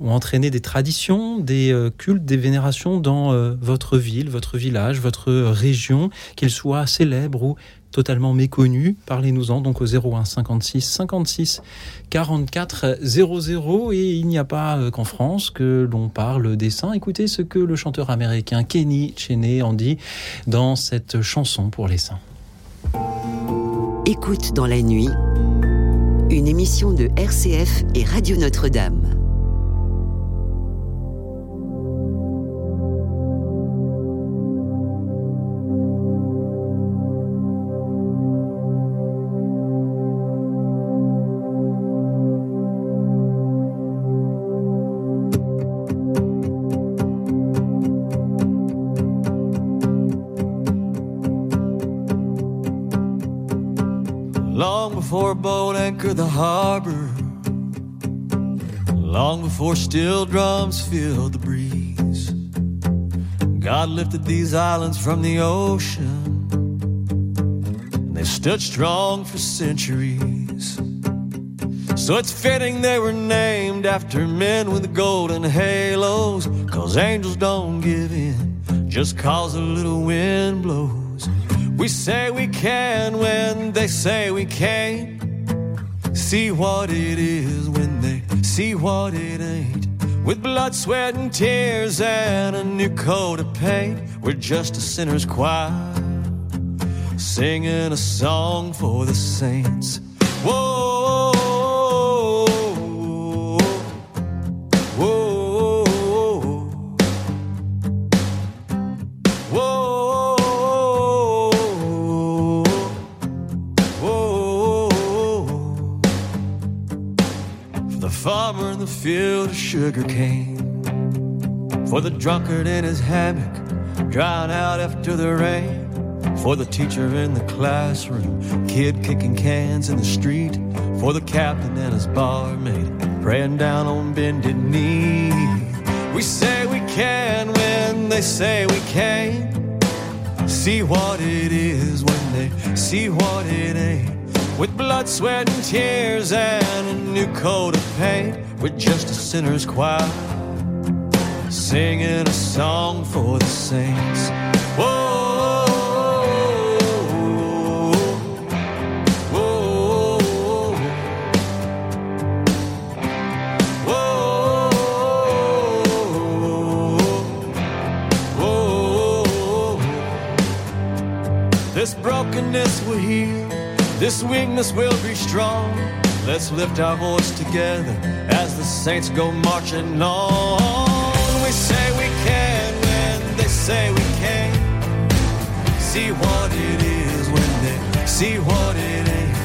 ont entraîné des traditions, des cultes, des vénérations dans votre ville, votre village, votre région, qu'ils soient célèbres ou totalement méconnus. Parlez-nous-en donc au 01 56 56 44 00. Et il n'y a pas qu'en France que l'on parle des saints. Écoutez ce que le chanteur américain Kenny Chesney en dit dans cette chanson pour les saints. Écoute dans la nuit, une émission de RCF et Radio Notre-Dame. Long before a boat anchored the harbor, long before steel drums filled the breeze, God lifted these islands from the ocean, and they've stood strong for centuries. So it's fitting they were named after men with golden halos, 'cause angels don't give in just 'cause a little wind blows. We say we can when they say we can't. See what it is when they see what it ain't. With blood, sweat, and tears and a new coat of paint, we're just a sinner's choir singing a song for the saints. Whoa, whoa, whoa, whoa, whoa, whoa, whoa. Farmer in the field of sugar cane, for the drunkard in his hammock, drying out after the rain, for the teacher in the classroom, kid kicking cans in the street, for the captain and his barmaid, praying down on bended knee. We say we can when they say we can't. See what it is when they see what it ain't. With blood, sweat, and tears and a new coat of paint, we're just a sinner's choir singing a song for the saints. Whoa. This brokenness will heal, this weakness will be strong. Let's lift our voice together as the saints go marching on. We say we can when they say we can't. See what it is when they see what it ain't.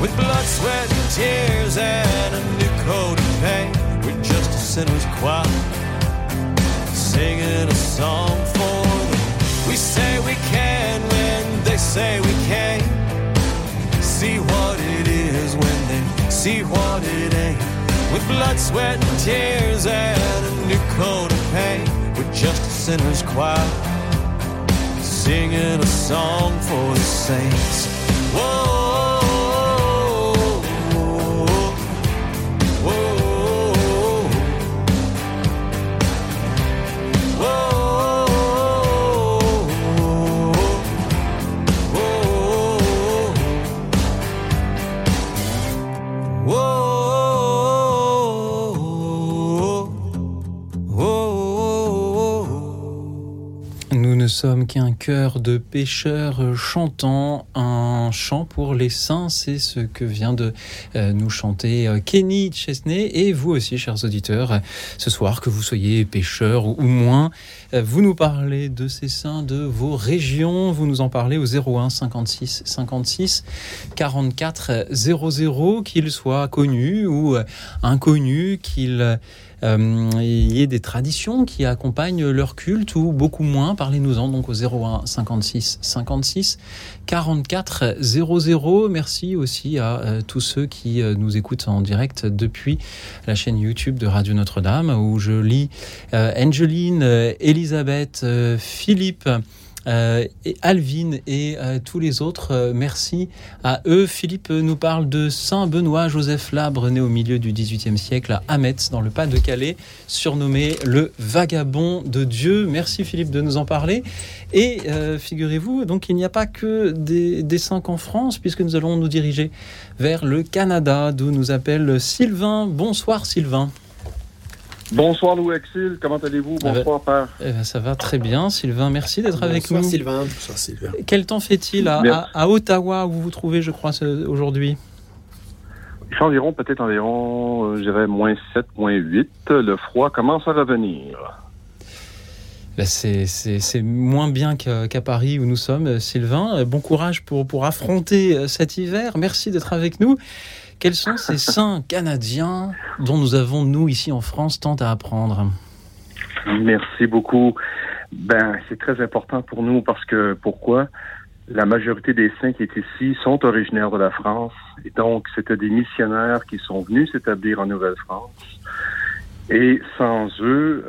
with blood, sweat, and tears and a new coat of paint. We're just a sinner's choir singing a song for them. We say we can when they say we can't. See what it is when they see what it ain't. With blood, sweat, and tears and a new coat of paint. We're just a sinner's choir singing a song for the saints. Whoa. Nous ne sommes qu'un chœur de pécheurs chantant un chant pour les saints. C'est ce que vient de nous chanter Kenny Chesney. Et vous aussi, chers auditeurs, ce soir, que vous soyez pécheurs ou moins, vous nous parlez de ces saints, de vos régions. Vous nous en parlez au 01 56 56 44 00, qu'ils soient connus ou inconnus, qu'ils... il y a des traditions qui accompagnent leur culte ou beaucoup moins. Parlez-nous-en donc au 01 56 56 44 00. Merci aussi à tous ceux qui nous écoutent en direct depuis la chaîne YouTube de Radio Notre-Dame, où je lis Angeline, Elisabeth, Philippe, et Alvin et tous les autres, merci à eux. Philippe nous parle de Saint-Benoît, Joseph Labre, né au milieu du XVIIIe siècle à Metz, dans le Pas-de-Calais, surnommé le vagabond de Dieu. Merci Philippe de nous en parler. Et figurez-vous, donc, il n'y a pas que des saints en France, puisque nous allons nous diriger vers le Canada, d'où nous appelle Sylvain. Bonsoir Sylvain. Bonsoir Louis-Auxile, comment allez-vous? Bonsoir Père. Ça va très bien Sylvain, merci d'être avec nous. Bonsoir Sylvain. Quel temps fait-il à Ottawa où vous vous trouvez, je crois, aujourd'hui? Il fait environ, je dirais, moins 7, moins 8. Le froid commence à revenir. Là, c'est moins bien qu'à Paris où nous sommes, Sylvain. Bon courage pour affronter cet hiver. Merci d'être avec nous. Quels sont ces saints canadiens dont nous avons, nous, ici en France, tant à apprendre? Merci beaucoup. C'est très important pour nous parce que, pourquoi? La majorité des saints qui est ici sont originaires de la France. Et donc, c'était des missionnaires qui sont venus s'établir en Nouvelle-France. Et sans eux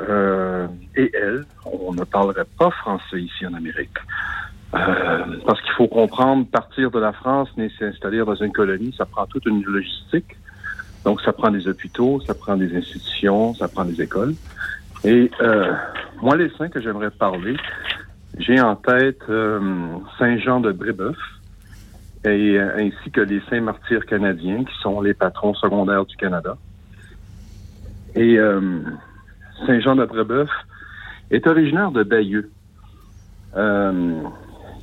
et elles, on ne parlerait pas français ici en Amérique. Parce qu'il faut comprendre, partir de la France, mais s'installer dans une colonie, ça prend toute une logistique. Donc, ça prend des hôpitaux, ça prend des institutions, ça prend des écoles. Et moi, les saints que j'aimerais parler, j'ai en tête Saint-Jean de Brébeuf, et ainsi que les saints martyrs canadiens, qui sont les patrons secondaires du Canada. Et Saint-Jean de Brébeuf est originaire de Bayeux.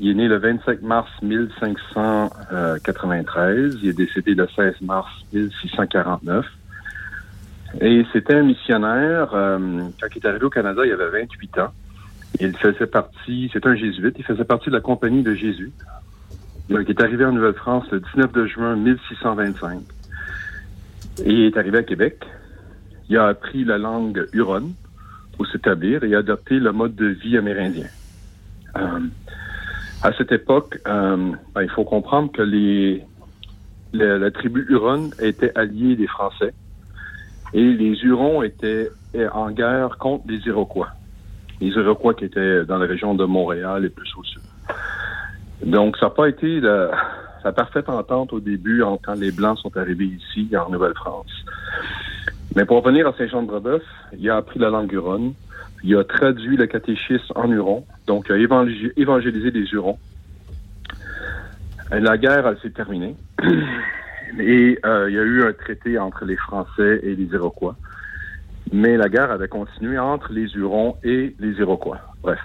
Il est né le 25 mars 1593. Il est décédé le 16 mars 1649. Et c'était un missionnaire. Quand il est arrivé au Canada, il avait 28 ans. Il faisait partie... C'est un jésuite. Il faisait partie de la compagnie de Jésus. Donc, il est arrivé en Nouvelle-France le 19 de juin 1625. Et il est arrivé à Québec. Il a appris la langue Huron pour s'établir et adopter le mode de vie amérindien. À cette époque, il faut comprendre que la tribu Huron était alliée des Français et les Hurons étaient en guerre contre les Iroquois. Les Iroquois qui étaient dans la région de Montréal et plus au sud. Donc, ça n'a pas été la parfaite entente au début quand les Blancs sont arrivés ici, en Nouvelle-France. Mais pour revenir à Saint-Jean-de-Brébeuf, il a appris la langue Huron. Il a traduit le catéchisme en Huron, donc il a évangélisé les Hurons. La guerre, elle s'est terminée. Et il y a eu un traité entre les Français et les Iroquois. Mais la guerre avait continué entre les Hurons et les Iroquois. Bref.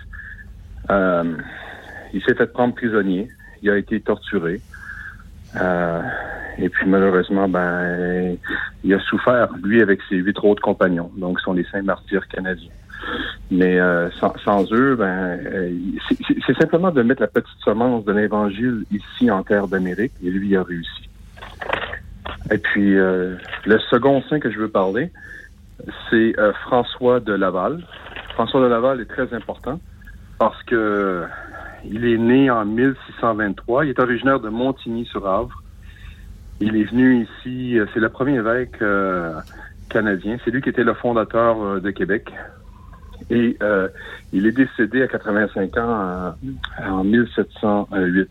Il s'est fait prendre prisonnier. Il a été torturé. Et puis malheureusement, il a souffert, lui, avec ses 8 autres compagnons. Donc, ce sont les saints martyrs canadiens. Mais sans eux, c'est simplement de mettre la petite semence de l'Évangile ici en terre d'Amérique, et lui a réussi. Et puis, le second saint que je veux parler, c'est François de Laval. François de Laval est très important parce que il est né en 1623. Il est originaire de Montigny-sur-Avre. Il est venu ici, c'est le premier évêque canadien. C'est lui qui était le fondateur de Québec. Et il est décédé à 85 ans en 1708.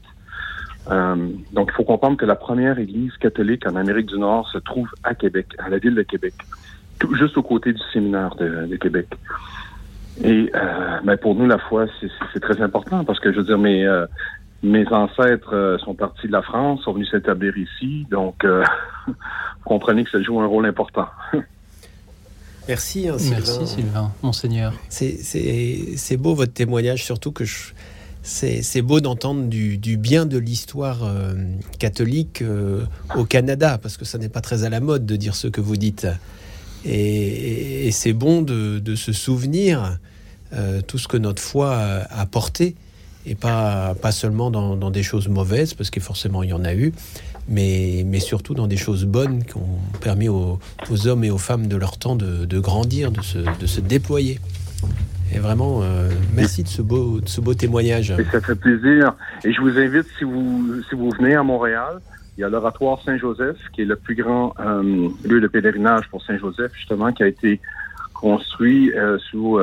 Donc, il faut comprendre que la première église catholique en Amérique du Nord se trouve à Québec, à la ville de Québec, tout juste aux côtés du séminaire de Québec. Et ben, pour nous, la foi, c'est très important parce que, je veux dire, mes ancêtres sont partis de la France, sont venus s'établir ici, donc vous comprenez que ça joue un rôle important. Merci, hein, Sylvain. Merci, Sylvain, Monseigneur. C'est beau votre témoignage, surtout que c'est beau d'entendre du bien de l'histoire catholique au Canada, parce que ça n'est pas très à la mode de dire ce que vous dites. Et c'est bon de se souvenir tout ce que notre foi a apporté, et pas seulement dans des choses mauvaises, parce que forcément il y en a eu, mais surtout dans des choses bonnes qui ont permis aux hommes et aux femmes de leur temps de grandir, de se déployer. Et vraiment, merci de ce beau témoignage. Et ça fait plaisir. Et je vous invite, si vous venez à Montréal, il y a l'oratoire Saint-Joseph, qui est le plus grand lieu de pèlerinage pour Saint-Joseph, justement, qui a été construit sous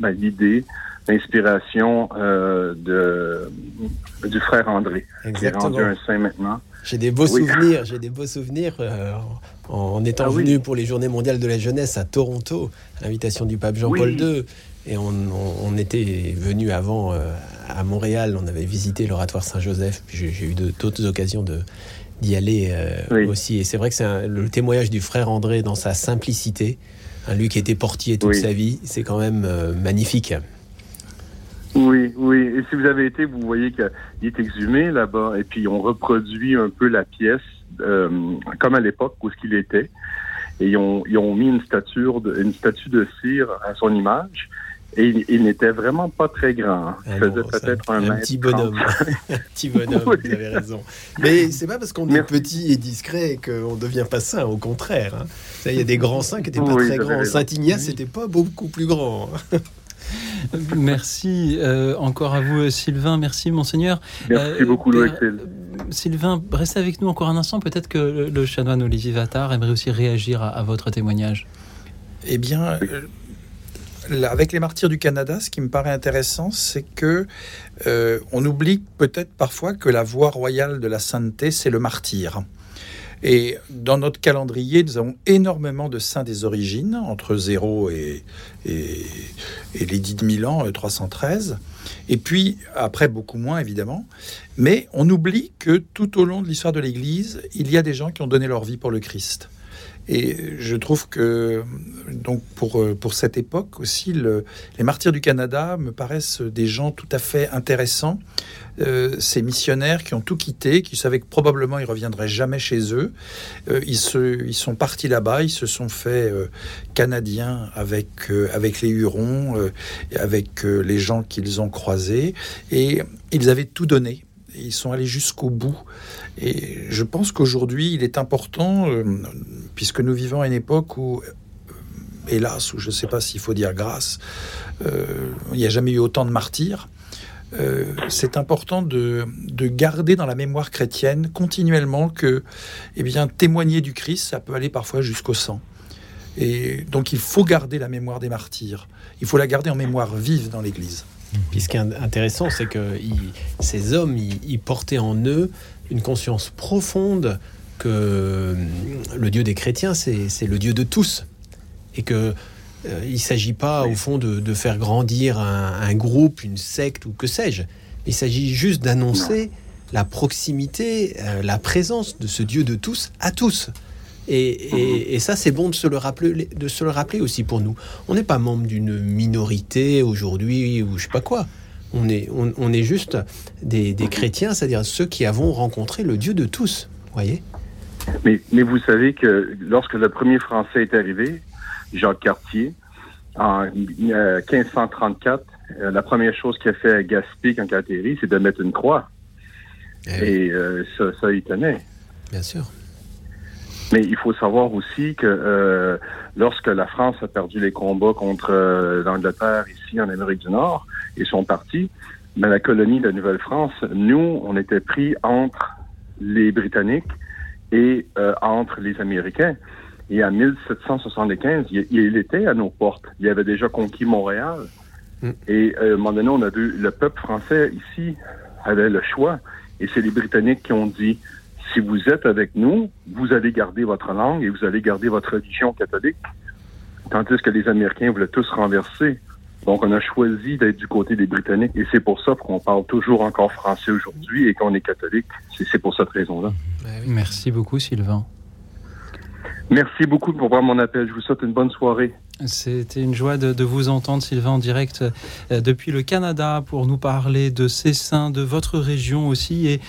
l'idée, l'inspiration du frère André. Exactement. Qui est rendu un saint maintenant. J'ai des beaux souvenirs en étant venu pour les Journées mondiales de la jeunesse à Toronto, à l'invitation du pape Jean-Paul II. Et on était venu avant à Montréal, on avait visité l'oratoire Saint-Joseph, puis j'ai eu d'autres occasions d'y aller aussi. Et c'est vrai que c'est le témoignage du frère André dans sa simplicité, lui qui était portier toute sa vie, c'est quand même magnifique. Oui. Et si vous avez été, vous voyez qu'il est exhumé là-bas, et puis on reproduit un peu la pièce comme à l'époque où il était. Et ils ont mis une statue de cire à son image. Et il n'était vraiment pas très grand. Il faisait peut-être un mètre. Un petit bonhomme, vous avez raison. Mais c'est pas parce qu'on est petit et discret qu'on ne devient pas saint, au contraire. Hein. Il y a des grands saints qui n'étaient pas très grands. Saint Ignace n'était pas beaucoup plus grand. Merci encore à vous, Sylvain. Merci, Monseigneur. Merci beaucoup, Louis-Auxile. Sylvain, restez avec nous encore un instant. Peut-être que le chanoine Olivier Vatar aimerait aussi réagir à votre témoignage. Eh bien... Avec les martyrs du Canada, ce qui me paraît intéressant, c'est que on oublie peut-être parfois que la voie royale de la sainteté, c'est le martyr. Et dans notre calendrier, nous avons énormément de saints des origines, entre 0 et l'édit de Milan, 313. Et puis, après, beaucoup moins, évidemment. Mais on oublie que tout au long de l'histoire de l'Église, il y a des gens qui ont donné leur vie pour le Christ. Et je trouve que, donc, pour cette époque aussi, les martyrs du Canada me paraissent des gens tout à fait intéressants. Ces missionnaires qui ont tout quitté, qui savaient que probablement ils ne reviendraient jamais chez eux, ils sont partis là-bas, ils se sont fait canadiens avec les Hurons, avec les gens qu'ils ont croisés, et ils avaient tout donné. Ils sont allés jusqu'au bout. Et je pense qu'aujourd'hui, il est important, puisque nous vivons à une époque où, hélas, ou je ne sais pas s'il faut dire grâce, il n'y a jamais eu autant de martyrs. C'est important de garder dans la mémoire chrétienne continuellement que, témoigner du Christ, ça peut aller parfois jusqu'au sang. Et donc, il faut garder la mémoire des martyrs. Il faut la garder en mémoire vive dans l'Église. Puis ce qui est intéressant, c'est que ces hommes, ils portaient en eux une conscience profonde que le Dieu des chrétiens, c'est le Dieu de tous. Et qu'il ne s'agit pas, au fond, de faire grandir un groupe, une secte ou que sais-je. Il s'agit juste d'annoncer la proximité, la présence de ce Dieu de tous à tous. Et ça, c'est bon de se le rappeler aussi pour nous. On n'est pas membre d'une minorité aujourd'hui ou je sais pas quoi. On est juste des chrétiens, c'est-à-dire ceux qui avons rencontré le Dieu de tous, voyez. Mais vous savez que lorsque le premier Français est arrivé, Jacques Cartier, en 1534, la première chose qu'il a fait à Gaspé quand il a atterri, c'est de mettre une croix. Et ça, il tenait. Bien sûr. Mais il faut savoir aussi que lorsque la France a perdu les combats contre l'Angleterre ici en Amérique du Nord et sont partis, mais la colonie de Nouvelle-France, nous, on était pris entre les Britanniques et entre les Américains. Et en 1775, il était à nos portes. Il avait déjà conquis Montréal. Et à un moment donné, on a vu le peuple français ici avait le choix. Et c'est les Britanniques qui ont dit, si vous êtes avec nous, vous allez garder votre langue et vous allez garder votre religion catholique. Tandis que les Américains voulaient tous renverser. Donc, on a choisi d'être du côté des Britanniques. Et c'est pour ça qu'on parle toujours encore français aujourd'hui et qu'on est catholique. C'est pour cette raison-là. Merci beaucoup, Sylvain. Merci beaucoup pour prendre mon appel. Je vous souhaite une bonne soirée. C'était une joie de vous entendre, Sylvain, en direct depuis le Canada pour nous parler de ces saints, de votre région aussi. Et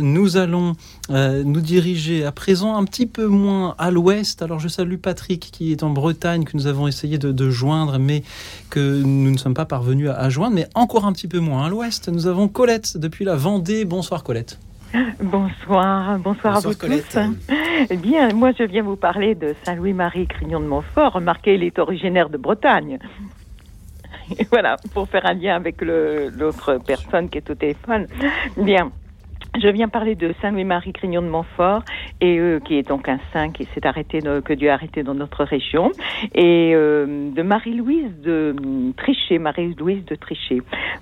nous allons nous diriger à présent un petit peu moins à l'ouest. Alors je salue Patrick qui est en Bretagne, que nous avons essayé de joindre, mais que nous ne sommes pas parvenus à joindre. Mais encore un petit peu moins à l'ouest, nous avons Colette depuis la Vendée. Bonsoir Colette. Bonsoir à vous Colette. Tous. Eh bien, moi je viens vous parler de Saint Louis-Marie Grignion de Montfort. Remarquez, il est originaire de Bretagne. Et voilà, pour faire un lien avec l'autre personne qui est au téléphone. Bien, je viens parler de Saint Louis-Marie Grignion de Montfort, et qui est donc un saint qui s'est arrêté, que Dieu a arrêté dans notre région, et de Marie-Louise de Trichet,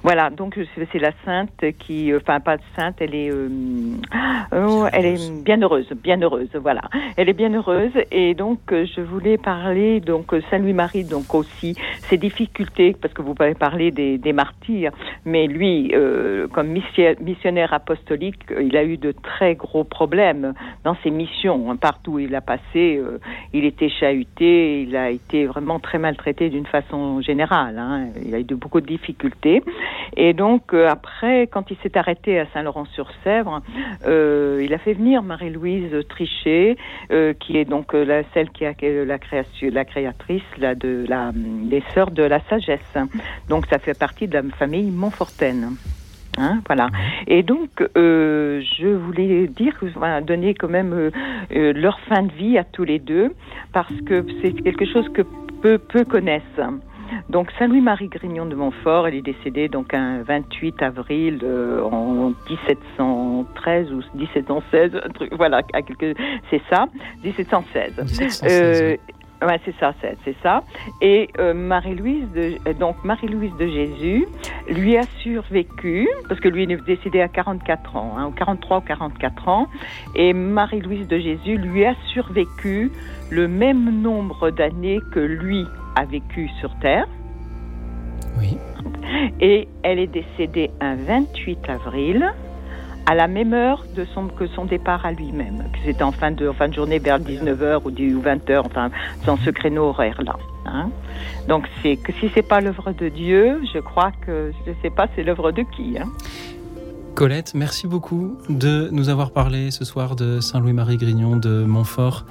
Voilà, donc c'est la sainte qui, enfin pas de sainte, elle est bienheureuse, voilà. Elle est bienheureuse, et donc je voulais parler donc Saint Louis-Marie, donc aussi ses difficultés, parce que vous avez parlé des martyrs, mais lui, comme missionnaire apostolique, il a eu de très gros problèmes dans ses missions, hein, partout où il a passé, il était chahuté, il a été vraiment très maltraité d'une façon générale, hein, il a eu beaucoup de difficultés, et donc après, quand il s'est arrêté à Saint-Laurent-sur-Sèvre, il a fait venir Marie-Louise de Trichet, qui est donc celle qui a la créatrice des Sœurs de la Sagesse, donc ça fait partie de la famille Montfortaine. Hein, voilà. Et donc, je voulais dire, voilà, donner quand même leur fin de vie à tous les deux, parce que c'est quelque chose que peu connaissent. Donc, Saint Louis-Marie Grignion de Montfort, elle est décédée donc un 28 avril en 1713 ou 1716, un truc, voilà, c'est ça, 1716. 1716 oui. Ouais, c'est ça. Et Marie-Louise de Jésus lui a survécu, parce que lui il est décédé à 44 ans, hein, 43 ou 44 ans, et Marie-Louise de Jésus lui a survécu le même nombre d'années que lui a vécu sur Terre. Oui. Et elle est décédée un 28 avril, à la même heure que son départ à lui-même, que c'était en fin de journée vers 19h ou 20h, enfin, dans ce créneau horaire-là. Hein? Donc, si c'est pas l'œuvre de Dieu, je crois que, je sais pas, c'est l'œuvre de qui, hein? Colette, merci beaucoup de nous avoir parlé ce soir de Saint Louis-Marie Grignion de Montfort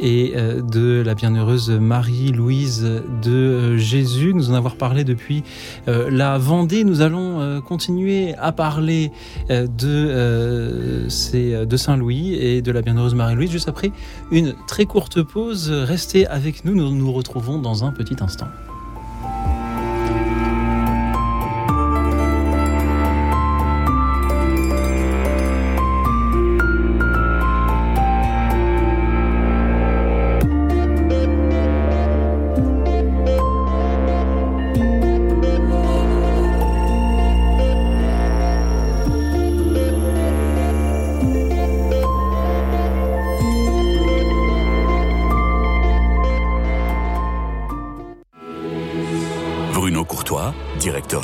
et de la bienheureuse Marie-Louise de Jésus. Nous en avons parlé depuis la Vendée. Nous allons continuer à parler de Saint Louis et de la bienheureuse Marie-Louise juste après une très courte pause. Restez avec nous, nous nous retrouvons dans un petit instant.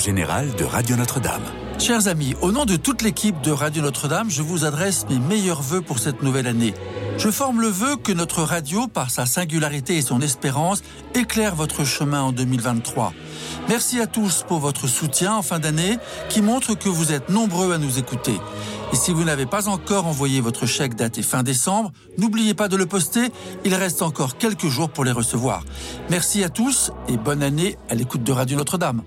Général de Radio Notre-Dame. Chers amis, au nom de toute l'équipe de Radio Notre-Dame, je vous adresse mes meilleurs vœux pour cette nouvelle année. Je forme le vœu que notre radio, par sa singularité et son espérance, éclaire votre chemin en 2023. Merci à tous pour votre soutien en fin d'année qui montre que vous êtes nombreux à nous écouter. Et si vous n'avez pas encore envoyé votre chèque daté fin décembre, n'oubliez pas de le poster, il reste encore quelques jours pour les recevoir. Merci à tous et bonne année à l'écoute de Radio Notre-Dame.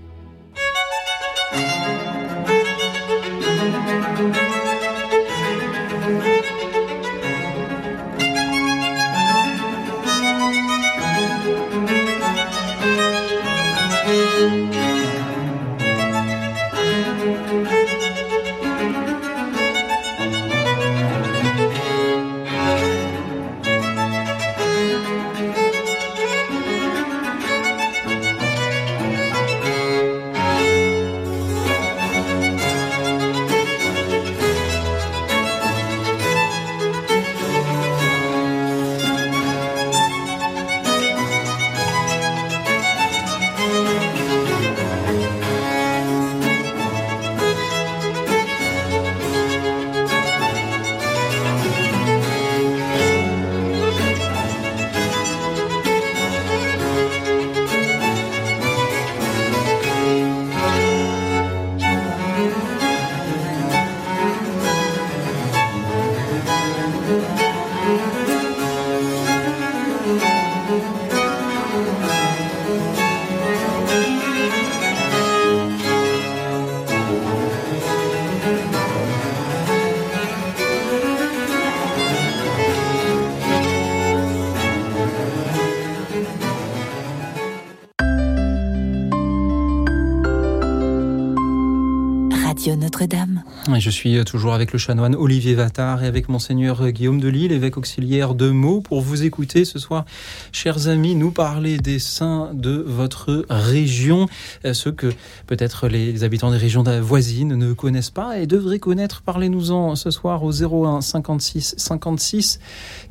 Radio Notre-Dame. Et je suis toujours avec le chanoine Olivier Vatar et avec monseigneur Guillaume de Lisle, évêque auxiliaire de Meaux, pour vous écouter ce soir, chers amis, nous parler des saints de votre région, ceux que peut-être les habitants des régions voisines ne connaissent pas et devraient connaître. Parlez-nous-en ce soir au 01 56 56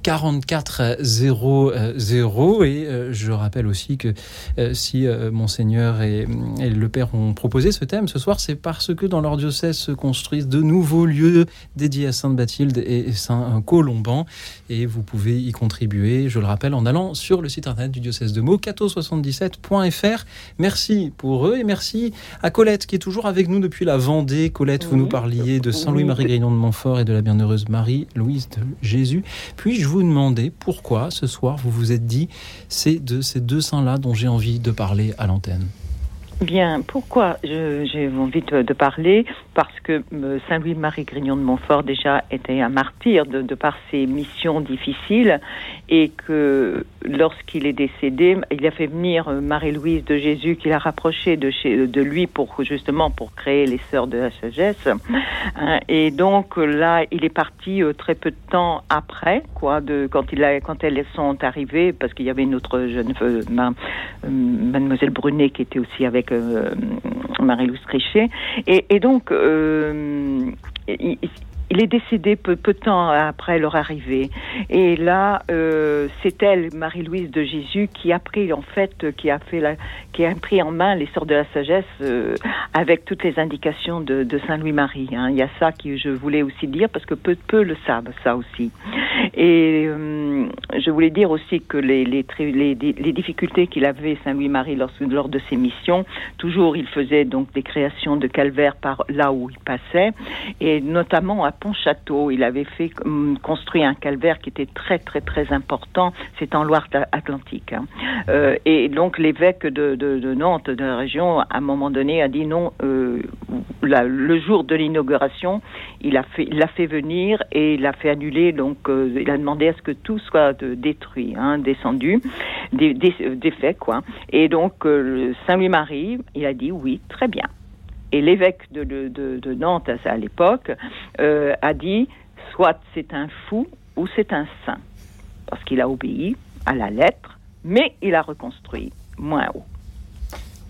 44 00. Et je rappelle aussi que si monseigneur et le père ont proposé ce thème ce soir, c'est parce que dans leur diocèse se construisent de nouveaux lieux dédiés à Sainte Bathilde et Saint Colomban, et vous pouvez y contribuer, je le rappelle, en allant sur le site internet du diocèse de Meaux, catho77.fr. Merci pour eux et merci à Colette qui est toujours avec nous depuis la Vendée. Colette, vous nous parliez de Saint Louis-Marie Grignion de Montfort et de la bienheureuse Marie-Louise de Jésus. Puis-je vous demander pourquoi ce soir vous vous êtes dit c'est de ces deux saints-là dont j'ai envie de parler à l'antenne? Bien, pourquoi j'ai envie de parler? Parce que Saint Louis-Marie Grignion de Montfort déjà était un martyr de par ses missions difficiles, et que lorsqu'il est décédé, il a fait venir Marie-Louise de Jésus, qu'il a rapproché de lui pour créer les Sœurs de la Sagesse. Et donc là, il est parti très peu de temps après, quand elles sont arrivées, parce qu'il y avait une autre jeune mademoiselle Brunet qui était aussi avec Marie-Louise Trichet. Et donc, il est décédé peu de temps après leur arrivée. Et là, c'est elle, Marie-Louise de Jésus, qui a pris en main les Sœurs de la Sagesse avec toutes les indications de Saint Louis-Marie. Hein. Il y a ça que je voulais aussi dire, parce que peu le savent, ça aussi. Et je voulais dire aussi que les difficultés qu'il avait, Saint Louis-Marie, lors de ses missions, toujours il faisait donc des créations de calvaires par là où il passait, et notamment à Pontchâteau, il avait fait construire un calvaire qui était très très très important, c'est en Loire-Atlantique. Hein. Et donc l'évêque de Nantes, de la région, à un moment donné a dit non, le jour de l'inauguration, il l'a fait venir et il l'a fait annuler, donc il a demandé à ce que tout soit détruit, hein, descendu, défait, quoi. Et donc Saint Louis-Marie, il a dit oui, très bien. Et l'évêque de Nantes à l'époque a dit soit c'est un fou ou c'est un saint, parce qu'il a obéi à la lettre, mais il a reconstruit moins haut.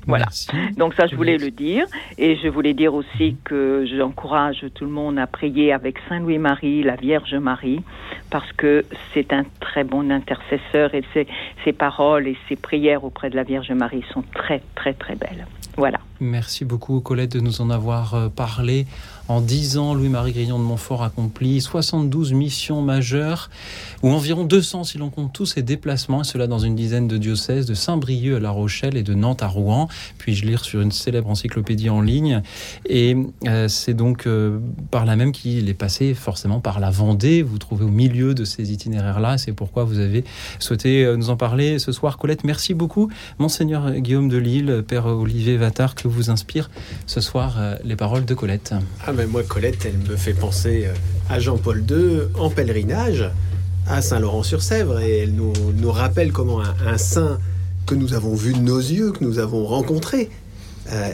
Voilà. Merci. Donc ça, je voulais le dire. Et je voulais dire aussi que j'encourage tout le monde à prier avec Saint Louis-Marie, la Vierge Marie, parce que c'est un très bon intercesseur, et ses paroles et ses prières auprès de la Vierge Marie sont très, très, très belles. Voilà. Merci beaucoup, Colette, de nous en avoir parlé. En 10 ans, Louis-Marie Grignion de Montfort accomplit 72 missions majeures, ou environ 200 si l'on compte tous ses déplacements, et cela dans une dizaine de diocèses, de Saint-Brieuc à La Rochelle et de Nantes à Rouen. Puis-je lire sur une célèbre encyclopédie en ligne. Et c'est donc par là même qu'il est passé forcément par la Vendée. Vous trouvez au milieu de ces itinéraires-là. C'est pourquoi vous avez souhaité nous en parler ce soir, Colette. Merci beaucoup, monseigneur Guillaume de Lisle, père Olivier Vatar, que vous inspire ce soir les paroles de Colette. Ah ben moi, Colette, elle me fait penser à Jean-Paul II en pèlerinage à Saint-Laurent-sur-Sèvre, et elle nous rappelle comment un saint que nous avons vu de nos yeux, que nous avons rencontré,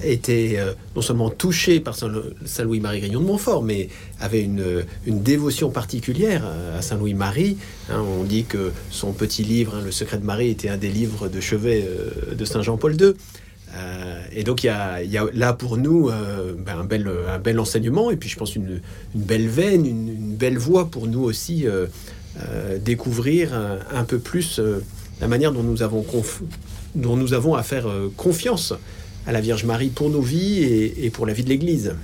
était non seulement touché par Saint Louis-Marie Grignion de Montfort, mais avait une dévotion particulière à Saint Louis-Marie. Hein, on dit que son petit livre, Le Secret de Marie, était un des livres de chevet de Saint Jean-Paul II. Et donc il y a là pour nous un bel enseignement, et puis je pense une belle veine, une belle voie pour nous aussi découvrir un peu plus la manière dont nous avons à faire confiance à la Vierge Marie pour nos vies et pour la vie de l'Église.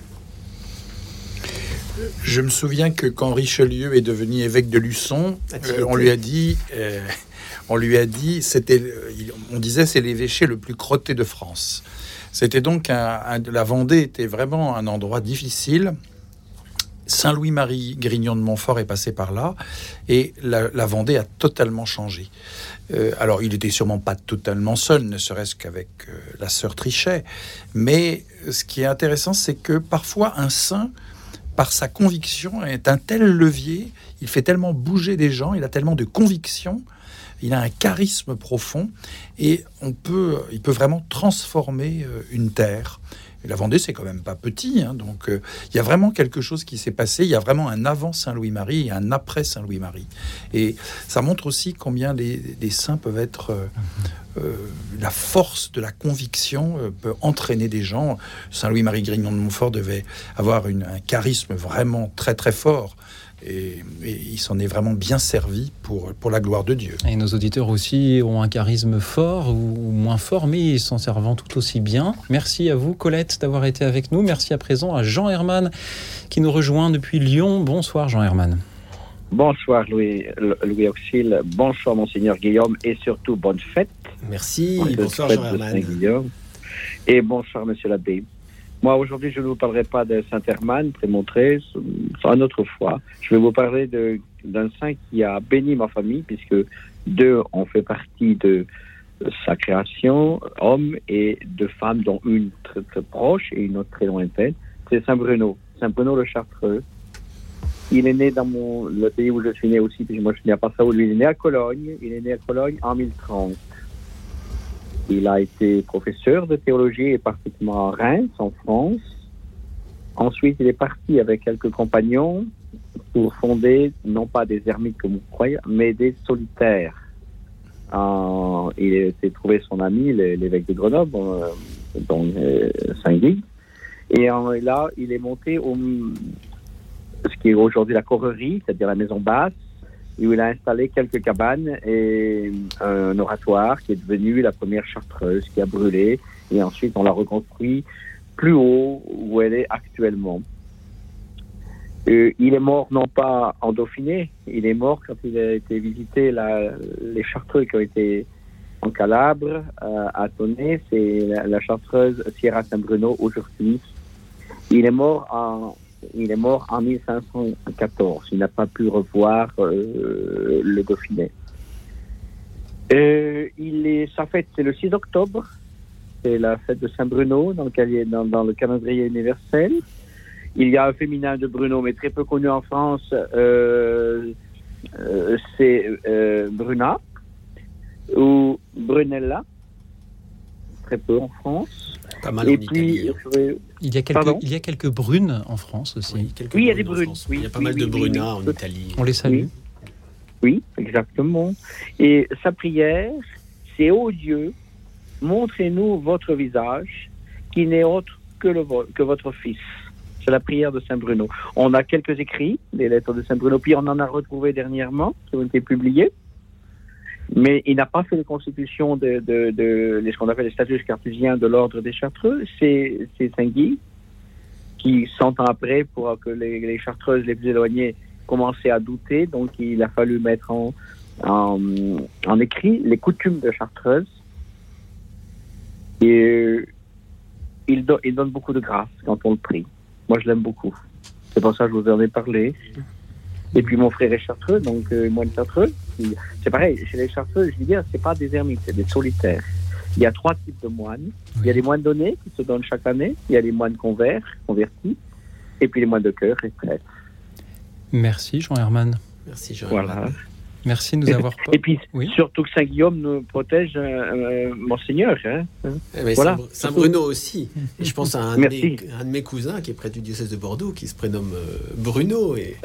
Je me souviens que quand Richelieu est devenu évêque de Luçon, on lui a dit, on disait c'est l'évêché le plus crotté de France. C'était donc la Vendée était vraiment un endroit difficile. Saint Louis-Marie Grignion de Montfort est passé par là, et la Vendée a totalement changé. Alors, il était sûrement pas totalement seul, ne serait-ce qu'avec la sœur Trichet. Mais ce qui est intéressant, c'est que parfois un saint, par sa conviction, est un tel levier. Il fait tellement bouger des gens, il a tellement de convictions. Il a un charisme profond, et il peut vraiment transformer une terre. Et la Vendée, c'est quand même pas petit, hein, donc il y a vraiment quelque chose qui s'est passé. Il y a vraiment un avant Saint-Louis-Marie et un après Saint-Louis-Marie. Et ça montre aussi combien les saints peuvent être... la force de la conviction peut entraîner des gens. Saint Louis-Marie Grignion de Montfort devait avoir un charisme vraiment très très fort. Et il s'en est vraiment bien servi pour la gloire de Dieu. Et nos auditeurs aussi ont un charisme fort ou moins fort, mais ils s'en servent tout aussi bien. Merci à vous, Colette, d'avoir été avec nous. Merci à présent à Jean Herman, qui nous rejoint depuis Lyon. Bonsoir, Jean Herman. Bonsoir, Louis-Auxile. Bonsoir, Monseigneur Guillaume. Et surtout, bonne fête. Merci. Bonsoir, Jean-Hermann. Et bonsoir, Monsieur l'abbé. Moi, aujourd'hui, je ne vous parlerai pas de Saint-Hermann, Prémontré, une autre fois. Je vais vous parler d'un saint qui a béni ma famille, puisque deux ont fait partie de sa création, hommes et deux femmes, dont une très, très proche et une autre très lointaine. C'est Saint Bruno le Chartreux. Il est né dans le pays où je suis né aussi, puis moi je suis né à Passau. Il est né à Cologne. Il est né à Cologne en 1030. Il a été professeur de théologie et particulièrement à Reims, en France. Ensuite, il est parti avec quelques compagnons pour fonder, non pas des ermites comme vous croyez, mais des solitaires. Il s'est trouvé son ami, l'évêque de Grenoble, donc Saint-Guy. Et là, il est monté au... ce qui est aujourd'hui la correrie, c'est-à-dire la maison basse, où il a installé quelques cabanes et un oratoire qui est devenu la première chartreuse, qui a brûlé, et ensuite on l'a reconstruit plus haut où elle est actuellement. Il est mort non pas en Dauphiné, il est mort quand il a été visiter les chartreux qui ont été en Calabre, à Tonnet, c'est la chartreuse Sierra Saint-Bruno aujourd'hui. Il est mort en 1514. Il n'a pas pu revoir le Dauphiné. Sa fête, c'est le 6 octobre. C'est la fête de Saint-Bruno dans le calendrier universel. Il y a un féminin de Bruno, mais très peu connu en France. C'est Bruna ou Brunella. Très peu en France. Pas mal. Et en puis, il y a quelques brunes en France aussi. Oui, il y a des brunes. Oui, il y a pas mal de brunas en Italie. On les salue. Oui, exactement. Et sa prière, c'est « Ô Dieu, montrez-nous votre visage, qui n'est autre que votre Fils ». C'est la prière de Saint Bruno. On a quelques écrits, des lettres de Saint Bruno, puis on en a retrouvé dernièrement, qui ont été publiés. Mais il n'a pas fait de constitution de ce qu'on appelle les statuts cartésiens de l'ordre des Chartreux. C'est Saint-Guy qui, 100 ans après, pour que les Chartreuses les plus éloignées commençaient à douter. Donc, il a fallu mettre en écrit les coutumes de Chartreuses. Et il donne beaucoup de grâce quand on le prie. Moi, je l'aime beaucoup. C'est pour ça que je vous en ai parlé. Et puis mon frère est chartreux, donc moi de chartreux. C'est pareil, chez les chartreux, je veux dire, c'est pas des ermites, c'est des solitaires. Il y a trois types de moines. Oui. Il y a les moines donnés, qui se donnent chaque année. Il y a les moines convertis. Et puis les moines de cœur, les prêtres. Merci Jean Herman. Merci Jean Herman. Voilà. Merci de nous avoir... Et puis, oui. Surtout que Saint-Guillaume nous protège, Monseigneur. Hein. Voilà. Saint-Bruno aussi. Et je pense à un de mes cousins qui est prêtre du diocèse de Bordeaux, qui se prénomme Bruno. Et...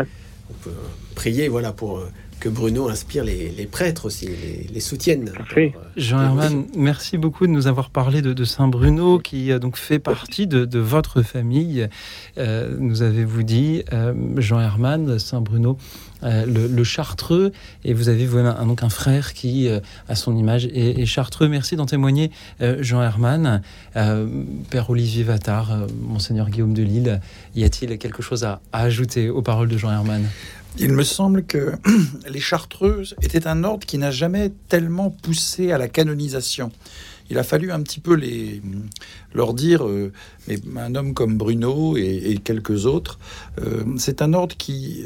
on peut prier pour que Bruno inspire les prêtres aussi, les soutienne. Jean Herman, merci beaucoup de nous avoir parlé de Saint Bruno, qui a donc fait partie de votre famille, nous avez-vous dit, Jean Herman, Saint Bruno, le chartreux, et vous avez vous-même donc un frère qui, à son image, est chartreux. Merci d'en témoigner, Jean Herman. Père Olivier Vatar, Monseigneur Guillaume de Lisle, y a-t-il quelque chose à ajouter aux paroles de Jean Herman ? Il me semble que les chartreuses étaient un ordre qui n'a jamais tellement poussé à la canonisation. Il a fallu un petit peu leur dire, mais un homme comme Bruno et quelques autres, c'est un ordre qui